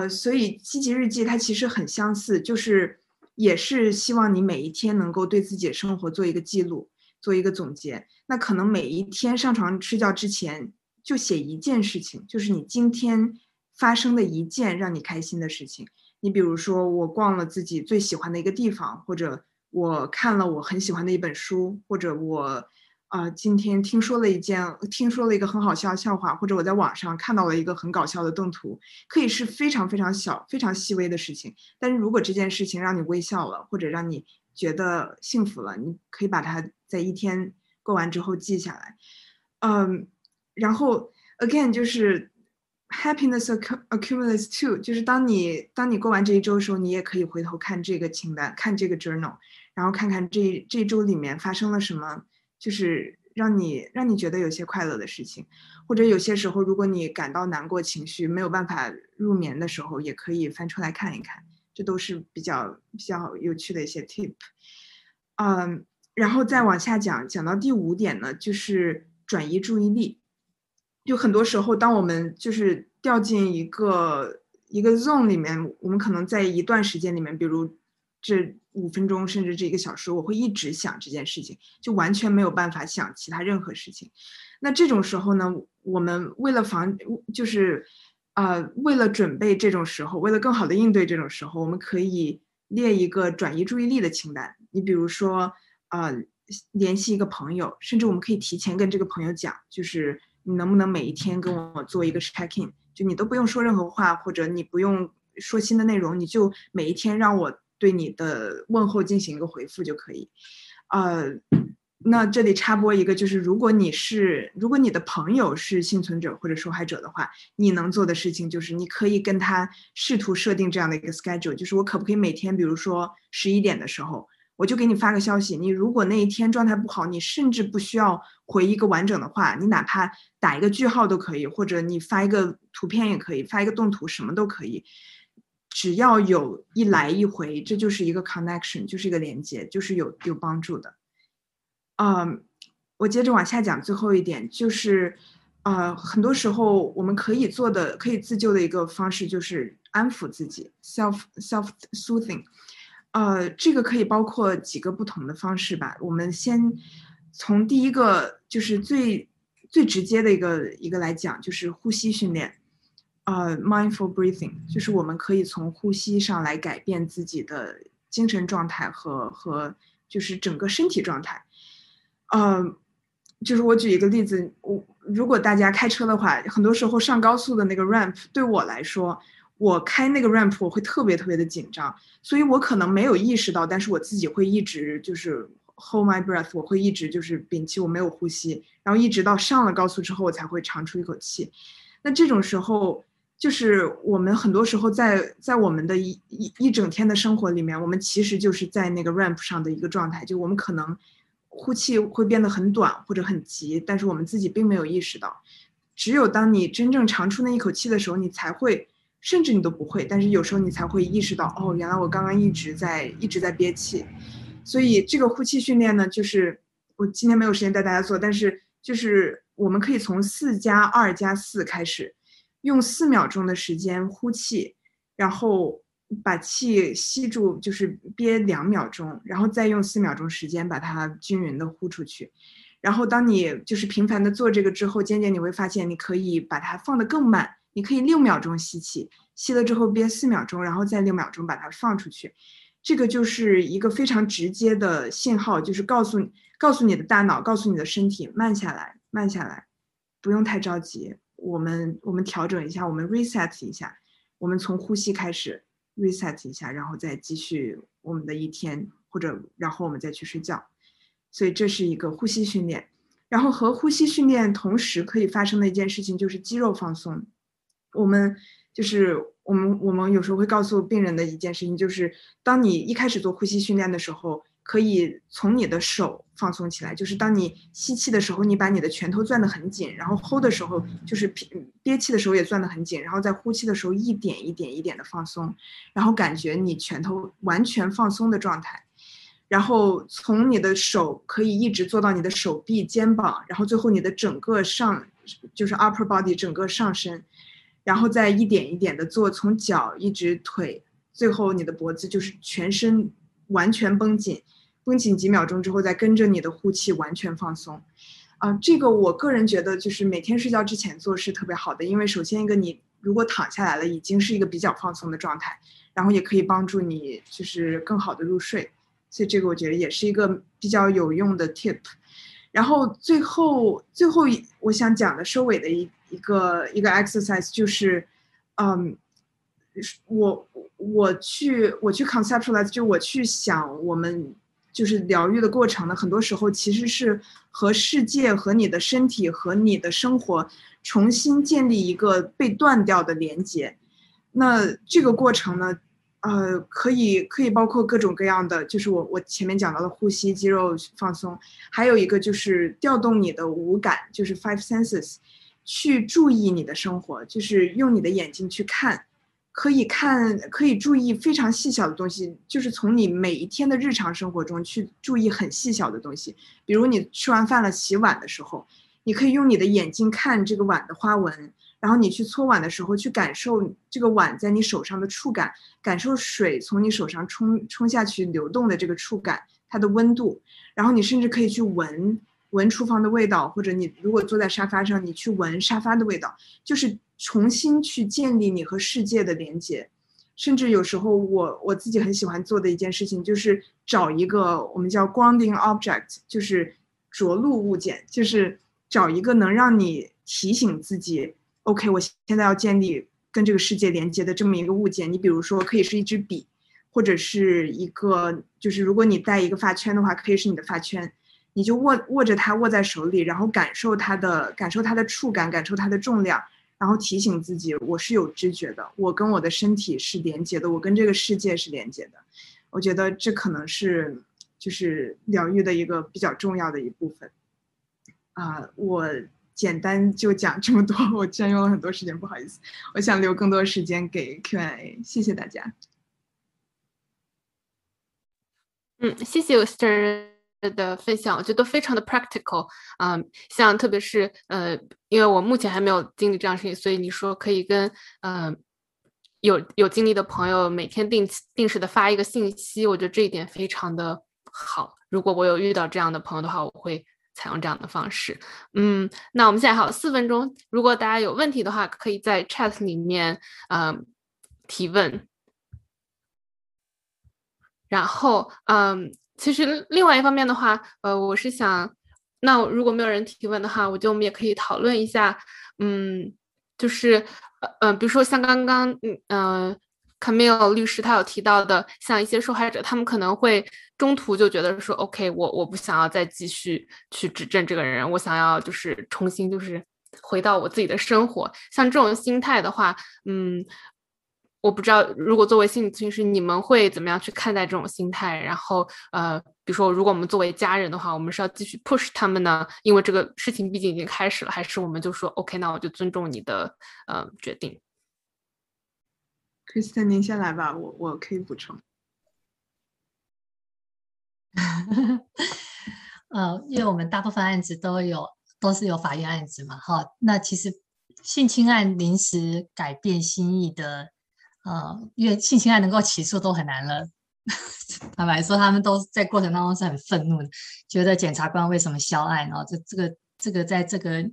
所以积极日记它其实很相似，就是也是希望你每一天能够对自己的生活做一个记录，做一个总结。那可能每一天上床睡觉之前就写一件事情，就是你今天发生的一件让你开心的事情。你比如说我逛了自己最喜欢的一个地方，或者我看了我很喜欢的一本书，或者我今天听说了一个很好笑的笑话，或者我在网上看到了一个很搞笑的动图，可以是非常非常小非常细微的事情。但是如果这件事情让你微笑了，或者让你觉得幸福了，你可以把它在一天过完之后记下来。然后 again 就是happiness accumulates too， 就是当你过完这一周的时候，你也可以回头看这个清单，看这个 journal， 然后看看这一周里面发生了什么，就是让你觉得有些快乐的事情。或者有些时候如果你感到难过情绪没有办法入眠的时候，也可以翻出来看一看，这都是比较有趣的一些 tip。 然后再往下讲到第五点呢，就是转移注意力。就很多时候当我们就是掉进一个 zone 里面，我们可能在一段时间里面，比如这5分钟甚至这1个小时，我会一直想这件事情，就完全没有办法想其他任何事情。那这种时候呢，我们为了为了准备这种时候，为了更好的应对这种时候，我们可以列一个转移注意力的清单。你比如说联系一个朋友，甚至我们可以提前跟这个朋友讲，就是你能不能每一天跟我做一个 check in， 就你都不用说任何话，或者你不用说新的内容，你就每一天让我对你的问候进行一个回复就可以。那这里插播一个，就是如果你的朋友是幸存者或者受害者的话，你能做的事情就是你可以跟他试图设定这样的一个 schedule， 就是我可不可以每天比如说11点的时候我就给你发个消息，你如果那一天状态不好，你甚至不需要回一个完整的话，你哪怕打一个句号都可以，或者你发一个图片也可以，发一个动图，什么都可以，只要有一来一回，这就是一个 connection， 就是一个连接，就是有帮助的。我接着往下讲最后一点，就是很多时候我们可以做的可以自救的一个方式就是安抚自己， self-soothing。这个可以包括几个不同的方式吧。我们先从第一个就是最直接的一个来讲，就是呼吸训练，mindful breathing， 就是我们可以从呼吸上来改变自己的精神状态和就是整个身体状态。就是我举一个例子，如果大家开车的话，很多时候上高速的那个 ramp， 对我来说，我开那个 ramp 我会特别特别的紧张，所以我可能没有意识到，但是我自己会一直就是 hold my breath， 我会一直就是屏气，我没有呼吸，然后一直到上了高速之后我才会长出一口气。那这种时候就是我们很多时候在我们的一整天的生活里面，我们其实就是在那个 ramp 上的一个状态，就我们可能呼气会变得很短或者很急，但是我们自己并没有意识到。只有当你真正长出那一口气的时候，你才会，甚至你都不会，但是有时候你才会意识到，哦，原来我刚刚一直在憋气。所以这个呼气训练呢，就是我今天没有时间带大家做，但是就是我们可以从4+2+4开始，用4秒钟的时间呼气，然后把气吸住，就是憋2秒钟，然后再用4秒钟时间把它均匀的呼出去。然后当你就是频繁的做这个之后，渐渐你会发现你可以把它放得更慢，你可以6秒钟吸气，吸了之后憋4秒钟，然后再6秒钟把它放出去。这个就是一个非常直接的信号，就是告诉你的大脑，告诉你的身体，慢下来，慢下来，不用太着急，我们调整一下，我们 reset 一下，我们从呼吸开始 reset 一下，然后再继续我们的一天，或者然后我们再去睡觉。所以这是一个呼吸训练。然后和呼吸训练同时可以发生的一件事情就是肌肉放松。我们有时候会告诉病人的一件事情就是，当你一开始做呼吸训练的时候，可以从你的手放松起来，就是当你吸气的时候，你把你的拳头攥得很紧，然后呼的时候就是憋气的时候也攥得很紧，然后在呼气的时候一点一点一点的放松，然后感觉你拳头完全放松的状态。然后从你的手可以一直做到你的手臂、肩膀，然后最后你的整个上，就是 upper body 整个上身，然后再一点一点的做，从脚一直腿，最后你的脖子就是全身完全绷紧，绷紧几秒钟之后再跟着你的呼气完全放松。这个我个人觉得就是每天睡觉之前做是特别好的，因为首先一个你如果躺下来了已经是一个比较放松的状态，然后也可以帮助你就是更好的入睡。所以这个我觉得也是一个比较有用的 tip。 然后最后我想讲的收尾的一个 exercise 就是我去 conceptualize， 就我去想我们就是疗愈的过程呢，很多时候其实是和世界和你的身体和你的生活重新建立一个被断掉的连接。那这个过程呢可以包括各种各样的，就是我前面讲到的呼吸、肌肉放松，还有一个就是调动你的五感，就是 five senses， 去注意你的生活，就是用你的眼睛去看，可以注意非常细小的东西，就是从你每一天的日常生活中去注意很细小的东西，比如你吃完饭了洗碗的时候，你可以用你的眼睛看这个碗的花纹。然后你去搓碗的时候去感受这个碗在你手上的触感，感受水从你手上冲下去流动的这个触感，它的温度。然后你甚至可以去闻厨房的味道，或者你如果坐在沙发上你去闻沙发的味道，就是重新去建立你和世界的连接。甚至有时候我自己很喜欢做的一件事情就是找一个我们叫 grounding object， 就是着陆物件，就是找一个能让你提醒自己OK， 我现在要建立跟这个世界连接的这么一个物件。你比如说可以是一支笔，或者是一个，就是如果你戴一个发圈的话可以是你的发圈，你就握着它，握在手里，然后感受它的触感，感受它的重量，然后提醒自己我是有知觉的，我跟我的身体是连接的，我跟这个世界是连接的。我觉得这可能是就是疗愈的一个比较重要的一部分。我简单就讲这么多，我占用了很多时间，不好意思，我想留更多时间给 Q&A， 谢谢大家。谢谢 Wisteria 的分享，我觉得都非常的 practical， 像特别是因为我目前还没有经历这样事情，所以你说可以跟有经历的朋友每天定时的发一个信息，我觉得这一点非常的好。如果我有遇到这样的朋友的话，我会采用这样的方式。那我们现在还有4分钟，如果大家有问题的话可以在 chat 里面提问。然后其实另外一方面的话我是想，那如果没有人提问的话，我们也可以讨论一下就是比如说像刚刚Camille 律师他有提到的，像一些受害者他们可能会中途就觉得说 OK， 我不想要再继续去指证这个人，我想要就是重新就是回到我自己的生活。像这种心态的话，我不知道如果作为心理咨询师你们会怎么样去看待这种心态，然后比如说如果我们作为家人的话，我们是要继续 push 他们呢，因为这个事情毕竟已经开始了，还是我们就说 OK， 那我就尊重你的决定。Kristen 您先来吧，我可以补充。因为我们大部分案子都是有法院案子嘛，那其实性侵案临时改变心意的，因为性侵案能够起诉都很难了。坦白说，他们都在过程当中是很愤怒的，觉得检察官为什么销案，然后这个在这个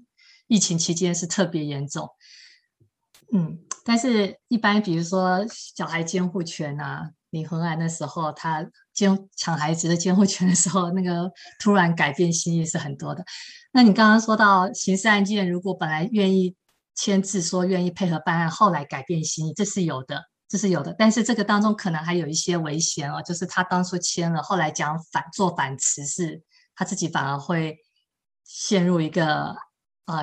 疫情期间是特别严重。但是一般比如说小孩监护权啊，李恒安的时候他抢孩子的监护权的时候，那个突然改变心意是很多的。那你刚刚说到刑事案件，如果本来愿意签字说愿意配合办案，后来改变心意，这是有的，但是这个当中可能还有一些危险就是他当初签了，后来讲做反词是他自己反而会陷入一个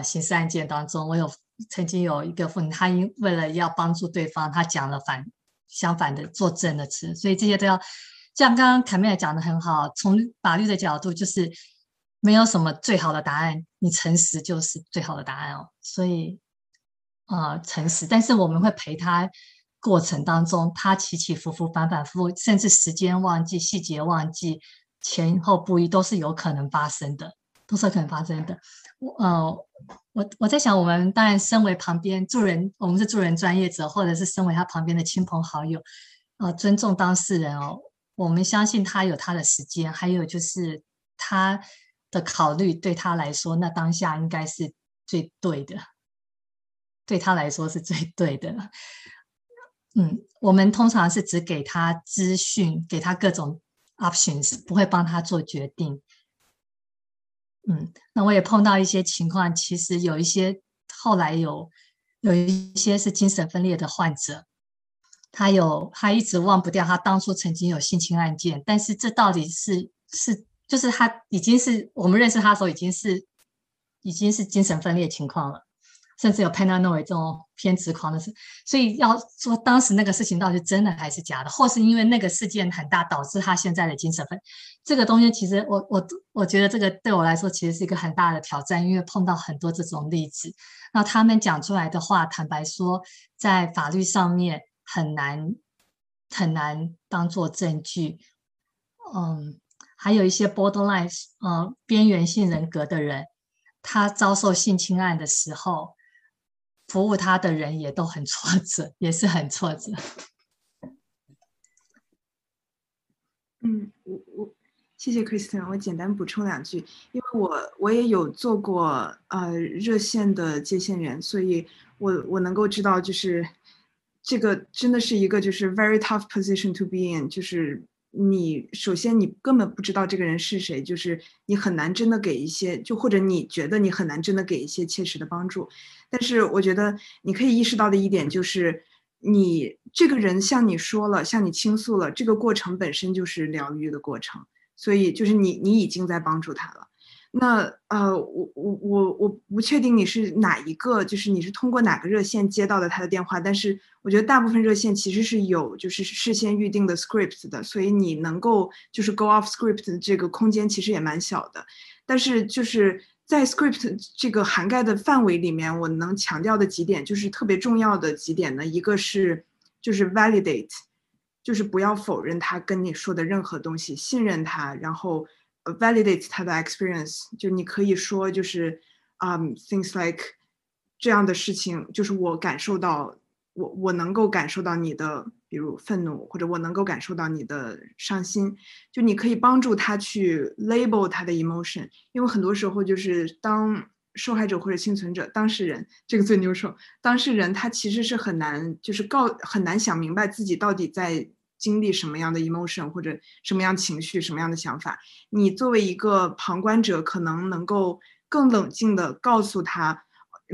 刑事案件当中。曾经有一个妇女，她为了要帮助对方，她讲了相反的作证的词，所以这些都要像刚刚Camille讲的很好，从法律的角度就是没有什么最好的答案，你诚实就是最好的答案哦。所以诚实，但是我们会陪他过程当中，他起起伏伏反复，甚至时间忘记，细节忘记，前后不一，都是有可能发生的，都是可能发生的。我在想，我们当然身为旁边助人，我们是助人专业者，或者是身为他旁边的亲朋好友，尊重当事人哦。我们相信他有他的时间，还有就是他的考虑，对他来说，那当下应该是最对的，对他来说是最对的。我们通常是只给他资讯，给他各种 options， 不会帮他做决定。那我也碰到一些情况，其实有一些后来有一些是精神分裂的患者，他一直忘不掉他当初曾经有性侵案件，但是这到底是就是他已经是我们认识他的时候已经是精神分裂情况了，甚至有 paranoid 这种偏执狂的事，所以要说当时那个事情到底是真的还是假的，或是因为那个事件很大导致他现在的精神分裂，这个东西其实我觉得这个对我来说其实是一个很大的挑战，因为碰到很多这种例子，那他们讲出来的话，坦白说在法律上面很难当做证据。还有一些 borderline 边缘性人格的人，他遭受性侵案的时候，服务他的人也都很挫折，也是很挫折。我谢谢 Kristen， 我简单补充两句，因为我也有做过热线的接线员，所以我能够知道，就是这个真的是一个就是 very tough position to be in， 就是你首先你根本不知道这个人是谁，就是你很难真的给一些，就或者你觉得你很难真的给一些切实的帮助。但是我觉得你可以意识到的一点就是，你这个人向你说了，向你倾诉了，这个过程本身就是疗愈的过程，所以就是你已经在帮助他了。那我不确定你是哪一个，就是你是通过哪个热线接到的他的电话，但是我觉得大部分热线其实是有就是事先预定的 script 的，所以你能够就是 go off script 的这个空间其实也蛮小的。但是就是在 script 这个涵盖的范围里面，我能强调的几点就是特别重要的几点呢，一个是就是 validate， 就是不要否认他跟你说的任何东西，信任他，然后validate 他的 experience， 就你可以说就是things like 这样的事情，就是我感受到我能够感受到你的比如愤怒，或者我能够感受到你的伤心，就你可以帮助他去 label 他的 emotion， 因为很多时候就是当受害者或者幸存者当事人，这个最牛手当事人，他其实是很难就是很难想明白自己到底在经历什么样的 emotion， 或者什么样情绪，什么样的想法。你作为一个旁观者，可能能够更冷静的告诉他，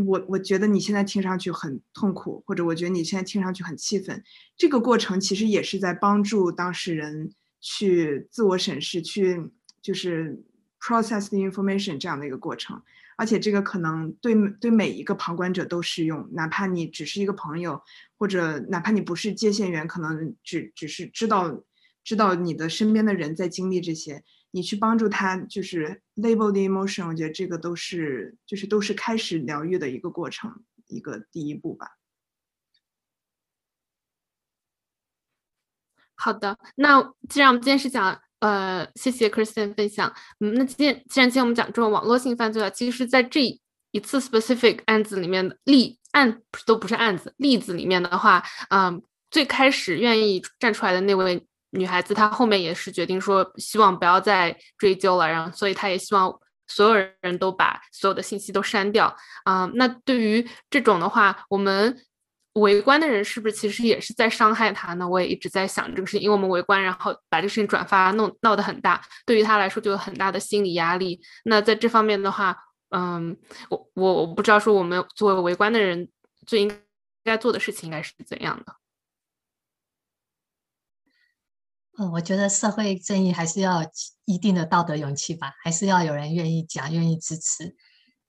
我觉得你现在听上去很痛苦，或者我觉得你现在听上去很气愤。这个过程其实也是在帮助当事人去自我审视，去就是 process the information 这样的一个过程。而且这个可能对每一个旁观者都适用，哪怕你只是一个朋友，或者哪怕你不是接线员，可能只是知道你的身边的人在经历这些，你去帮助他就是 label the emotion， 我觉得这个都是就是都是开始疗愈的一个过程，一个第一步吧。好的，那既然我们今天是讲谢谢 Kristen 分享。那既然我们讲这种网络性犯罪啊，其实在这一次 specific 案子里面的例子里面的话，最开始愿意站出来的那位女孩子，她后面也是决定说希望不要再追究了，然后所以她也希望所有人都把所有的信息都删掉。那对于这种的话，我们围观的人是不是其实也是在伤害他呢？我也一直在想这个事情，因为我们围观然后把这个事情转发闹得很大，对于他来说就有很大的心理压力。那在这方面的话，我不知道说我们作为围观的人最应该做的事情应该是怎样的。我觉得社会正义还是要一定的道德勇气吧，还是要有人愿意讲，愿意支持。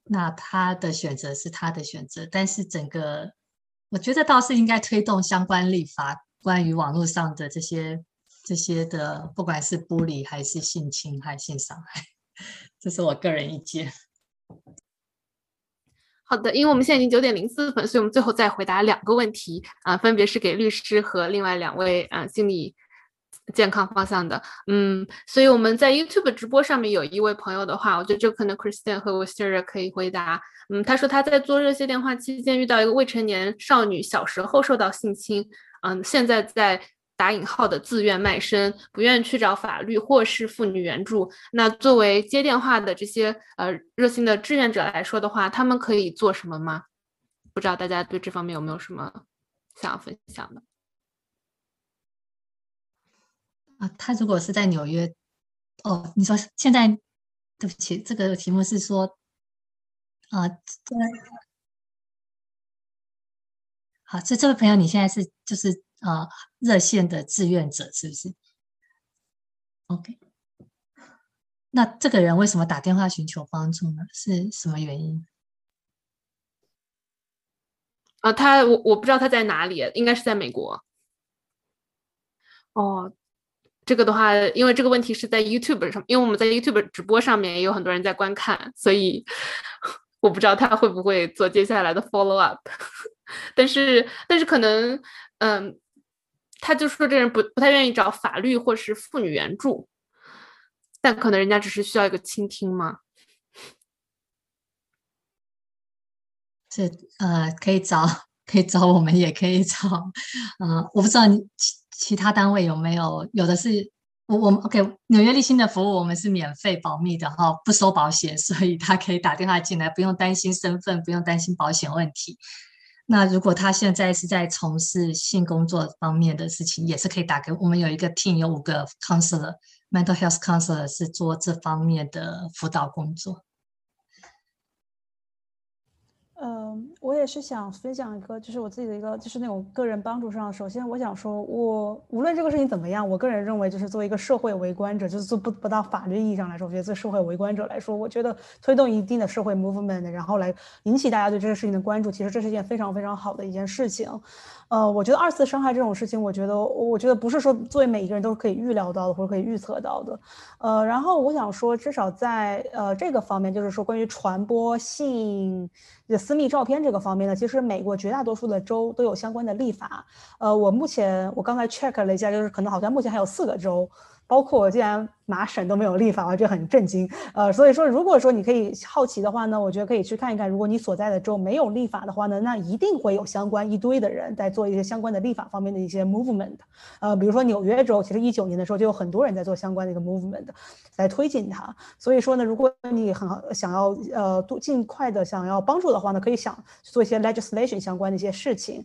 那他的选择是他的选择，但是整个我觉得倒是应该推动相关立法，关于网络上的这些的，不管是bullying还是性侵害、性伤害，这是我个人意见。好的，因为我们现在已经9:04，所以我们最后再回答2个问题啊，分别是给律师和另外2位啊心理健康方向的。所以我们在 YouTube 直播上面有一位朋友的话，我觉得这可能 Kristen 和 Wisteria 可以回答。他说他在做热线电话期间遇到一个未成年少女小时候受到性侵，现在在打引号的自愿卖身，不愿去找法律或是妇女援助。那作为接电话的这些热心的志愿者来说的话，他们可以做什么吗？不知道大家对这方面有没有什么想要分享的？他如果是在纽约，你说现在，对不起，这个题目是说，好，这位朋友，你现在是就是热线的志愿者是不是 ？OK， 那这个人为什么打电话寻求帮助呢？是什么原因？我不知道他在哪里，应该是在美国。哦。这个的话，因为这个问题是在 YouTube 上，因为我们在 YouTube 直播上面也有很多人在观看，所以我不知道他会不会做接下来的 follow up。但是可能，他就说这人不太愿意找法律或是妇女援助，但可能人家只是需要一个倾听嘛。是可以找我们，也可以找，我不知道你。其他单位有没有？有的是我们 OK， 纽约立新的服务我们是免费保密的哈，不收保险，所以他可以打电话进来，不用担心身份，不用担心保险问题。那如果他现在是在从事性工作方面的事情，也是可以打给我们有一个 team， 有5个 counselor， mental health counselor 是做这方面的辅导工作。我也是想分享一个，就是我自己的一个，就是那种个人帮助上。首先，我想说，我无论这个事情怎么样，我个人认为，就是作为一个社会围观者，就是做不到法律意义上来说，我觉得做社会围观者来说，我觉得推动一定的社会 movement， 然后来引起大家对这个事情的关注，其实这是一件非常非常好的一件事情。我觉得2次伤害这种事情，我觉得不是说作为每一个人都可以预料到的或者可以预测到的。然后我想说，至少在这个方面，就是说关于传播性的私密照片这个方面呢，其实美国绝大多数的州都有相关的立法。我刚才 check 了一下，就是可能好像目前还有4个州。包括既然麻省都没有立法，我就很震惊。所以说，如果说你可以好奇的话呢，我觉得可以去看一看。如果你所在的州没有立法的话呢，那一定会有相关一堆的人在做一些相关的立法方面的一些 movement。比如说纽约州，其实19年的时候就有很多人在做相关的一个 movement 来推进它。所以说呢，如果你想要尽快的想要帮助的话呢，可以想做一些 legislation 相关的一些事情。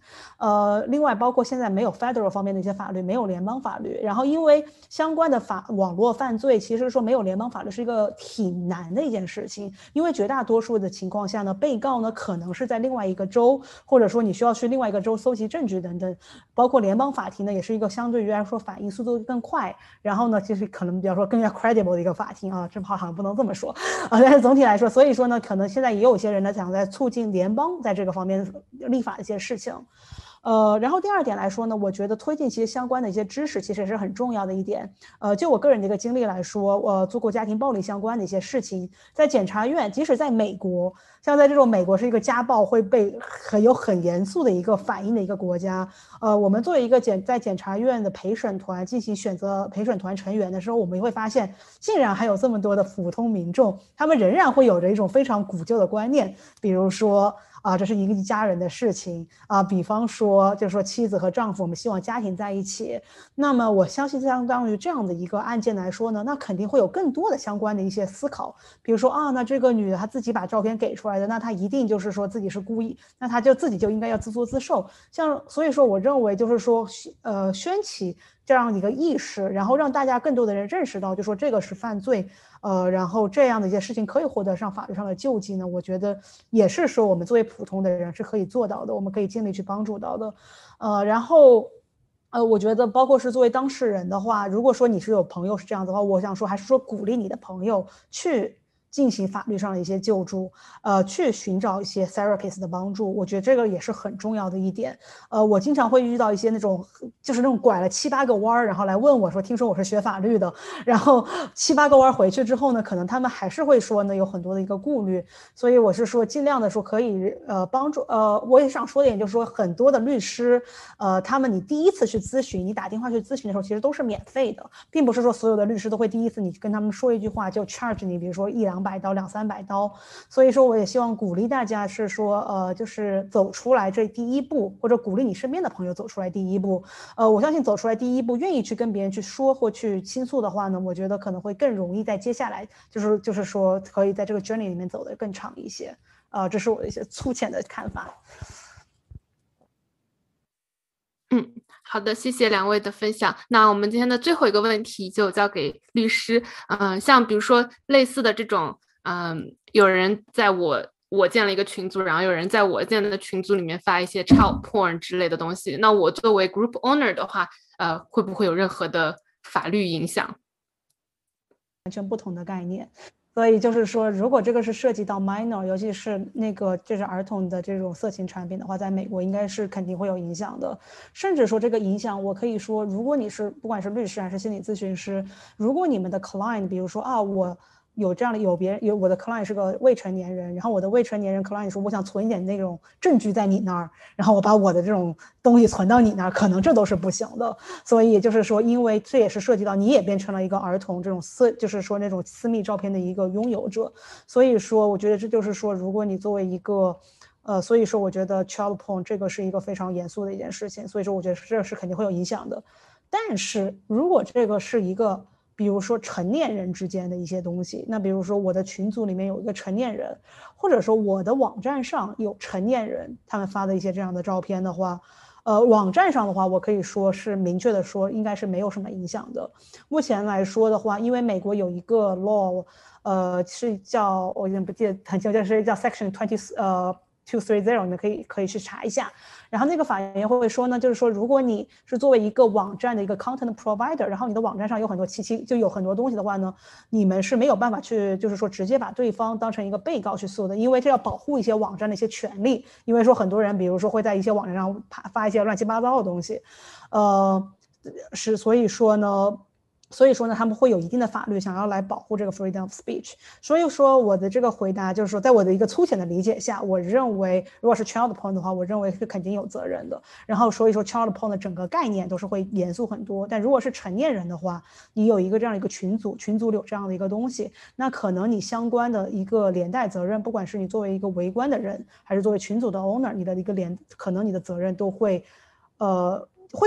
另外包括现在没有 federal 方面的一些法律，没有联邦法律，然后因为相关的网络犯罪，其实说没有联邦法律是一个挺难的一件事情，因为绝大多数的情况下呢，被告呢可能是在另外一个州，或者说你需要去另外一个州搜集证据等等。包括联邦法庭呢，也是一个相对于来说反应速度更快，然后呢，其实可能比较说更加 credible 的一个法庭啊，这好像不能这么说啊。但是总体来说，所以说呢，可能现在也有些人呢想在促进联邦在这个方面立法的一些事情。然后第2点来说呢，我觉得推进其实相关的一些知识其实也是很重要的一点。就我个人的一个经历来说，我做过家庭暴力相关的一些事情，在检察院，即使在美国，像在这种美国是一个家暴会被很严肃的一个反应的一个国家，我们作为一个在检察院的陪审团进行选择陪审团成员的时候，我们会发现竟然还有这么多的普通民众，他们仍然会有着一种非常古旧的观念，比如说这是一家人的事情啊，比方说就是说妻子和丈夫，我们希望家庭在一起。那么我相信相当于这样的一个案件来说呢，那肯定会有更多的相关的一些思考，比如说那这个女的她自己把照片给出来的，那她一定就是说自己是故意，那她就自己就应该要自作自受。所以说我认为就是说掀起这样一个意识，然后让大家更多的人认识到，就说这个是犯罪，然后这样的一些事情可以获得上法律上的救济呢，我觉得也是说我们作为普通的人是可以做到的，我们可以尽力去帮助到的。然后我觉得包括是作为当事人的话，如果说你是有朋友是这样的话，我想说还是说鼓励你的朋友去进行法律上的一些救助，去寻找一些 therapist 的帮助，我觉得这个也是很重要的一点。我经常会遇到一些那种，就是那种拐了7-8个弯儿，然后来问我说，听说我是学法律的，然后7-8个弯回去之后呢，可能他们还是会说呢有很多的一个顾虑，所以我是说尽量的说可以帮助。我也想说一点，就是说很多的律师，他们你第一次去咨询，你打电话去咨询的时候，其实都是免费的，并不是说所有的律师都会第一次你跟他们说一句话就 charge 你，比如说100-200刀200-300刀，所以说我也希望鼓励大家是说就是走出来这第一步，或者鼓励你身边的朋友走出来第一步。我相信走出来第一步，愿意去跟别人去说或去倾诉的话呢，我觉得可能会更容易在接下来就是说可以在这个 journey 里面走得更长一些。这是我的一些粗浅的看法。嗯，好的，谢谢两位的分享。那我们今天的最后一个问题就交给律师。像比如说类似的这种，有人在我建了一个群组，然后有人在我建的群组里面发一些child porn 之类的东西，那我作为 group owner 的话，会不会有任何的法律影响？完全不同的概念。所以就是说，如果这个是涉及到 minor， 尤其是那个就是儿童的这种色情产品的话，在美国应该是肯定会有影响的。甚至说这个影响，我可以说，如果你是不管是律师还是心理咨询师，如果你们的 client， 比如说我有这样的有我的 client 是个未成年人，然后我的未成年人 client 说我想存一点那种证据在你那儿，然后我把我的这种东西存到你那儿，可能这都是不行的。所以就是说，因为这也是涉及到你也变成了一个儿童这种就是说那种私密照片的一个拥有者，所以说我觉得这就是说，如果你作为一个所以说我觉得 child porn 这个是一个非常严肃的一件事情，所以说我觉得这是肯定会有影响的。但是如果这个是一个比如说成年人之间的一些东西，那比如说我的群组里面有一个成年人，或者说我的网站上有成年人他们发的一些这样的照片的话，网站上的话，我可以说是明确的说，应该是没有什么影响的。目前来说的话，因为美国有一个 law， 是叫我有点不记得很清楚，是叫 section 230，你们可以去查一下。然后那个法院会说呢，就是说如果你是作为一个网站的一个 content provider， 然后你的网站上有很多就有很多东西的话呢，你们是没有办法去就是说直接把对方当成一个被告去诉的，因为这要保护一些网站的一些权利，因为说很多人比如说会在一些网站上发一些乱七八糟的东西，所以说呢他们会有一定的法律想要来保护这个 freedom of speech。 所以说我的这个回答就是说，在我的一个粗浅的理解下，我认为如果是 child porn 的话，我认为是肯定有责任的，然后所以说 child porn 的整个概念都是会严肃很多。但如果是成年人的话，你有一个这样一个群组里有这样的一个东西，那可能你相关的一个连带责任，不管是你作为一个围观的人还是作为群组的 owner， 你的一个可能你的责任都会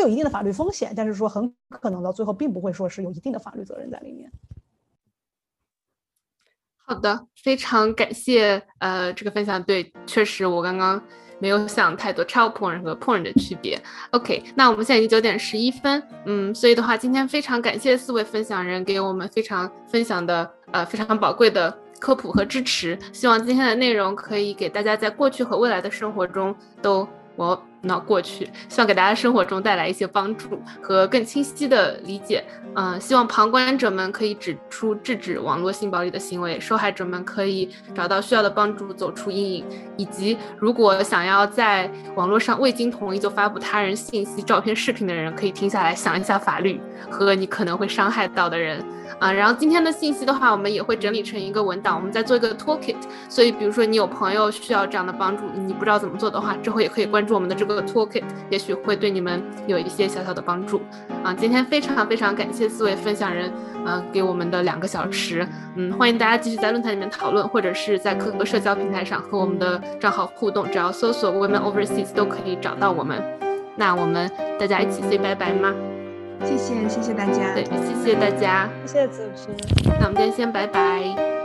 有一定的法律风险，但是说很可能到最后并不会说是有一定的法律责任在里面。好的，非常感谢这个分享。对，确实我刚刚没有想太多 child porn 和 porn 的区别。 OK， 那我们现在已经9:11，所以的话今天非常感谢4位分享人给我们非常宝贵的科普和支持，希望今天的内容可以给大家在过去和未来的生活中希望给大家生活中带来一些帮助和更清晰的理解。希望旁观者们可以制止网络性暴力的行为，受害者们可以找到需要的帮助，走出阴影，以及如果想要在网络上未经同意就发布他人信息、照片、视频的人，可以停下来想一下法律和你可能会伤害到的人。然后今天的信息的话，我们也会整理成一个文档，我们再做一个 toolkit。 所以比如说你有朋友需要这样的帮助，你不知道怎么做的话，之后也可以关注我们的这个 toolkit， 也许会对你们有一些小小的帮助。今天非常非常感谢4位分享人给我们的2个小时。欢迎大家继续在论坛里面讨论，或者是在各个社交平台上和我们的账号互动，只要搜索 Women Overseas 都可以找到我们。那我们大家一起 say 拜拜吗？谢谢大家。对，谢谢大家，谢谢主持。那我们今天先拜拜。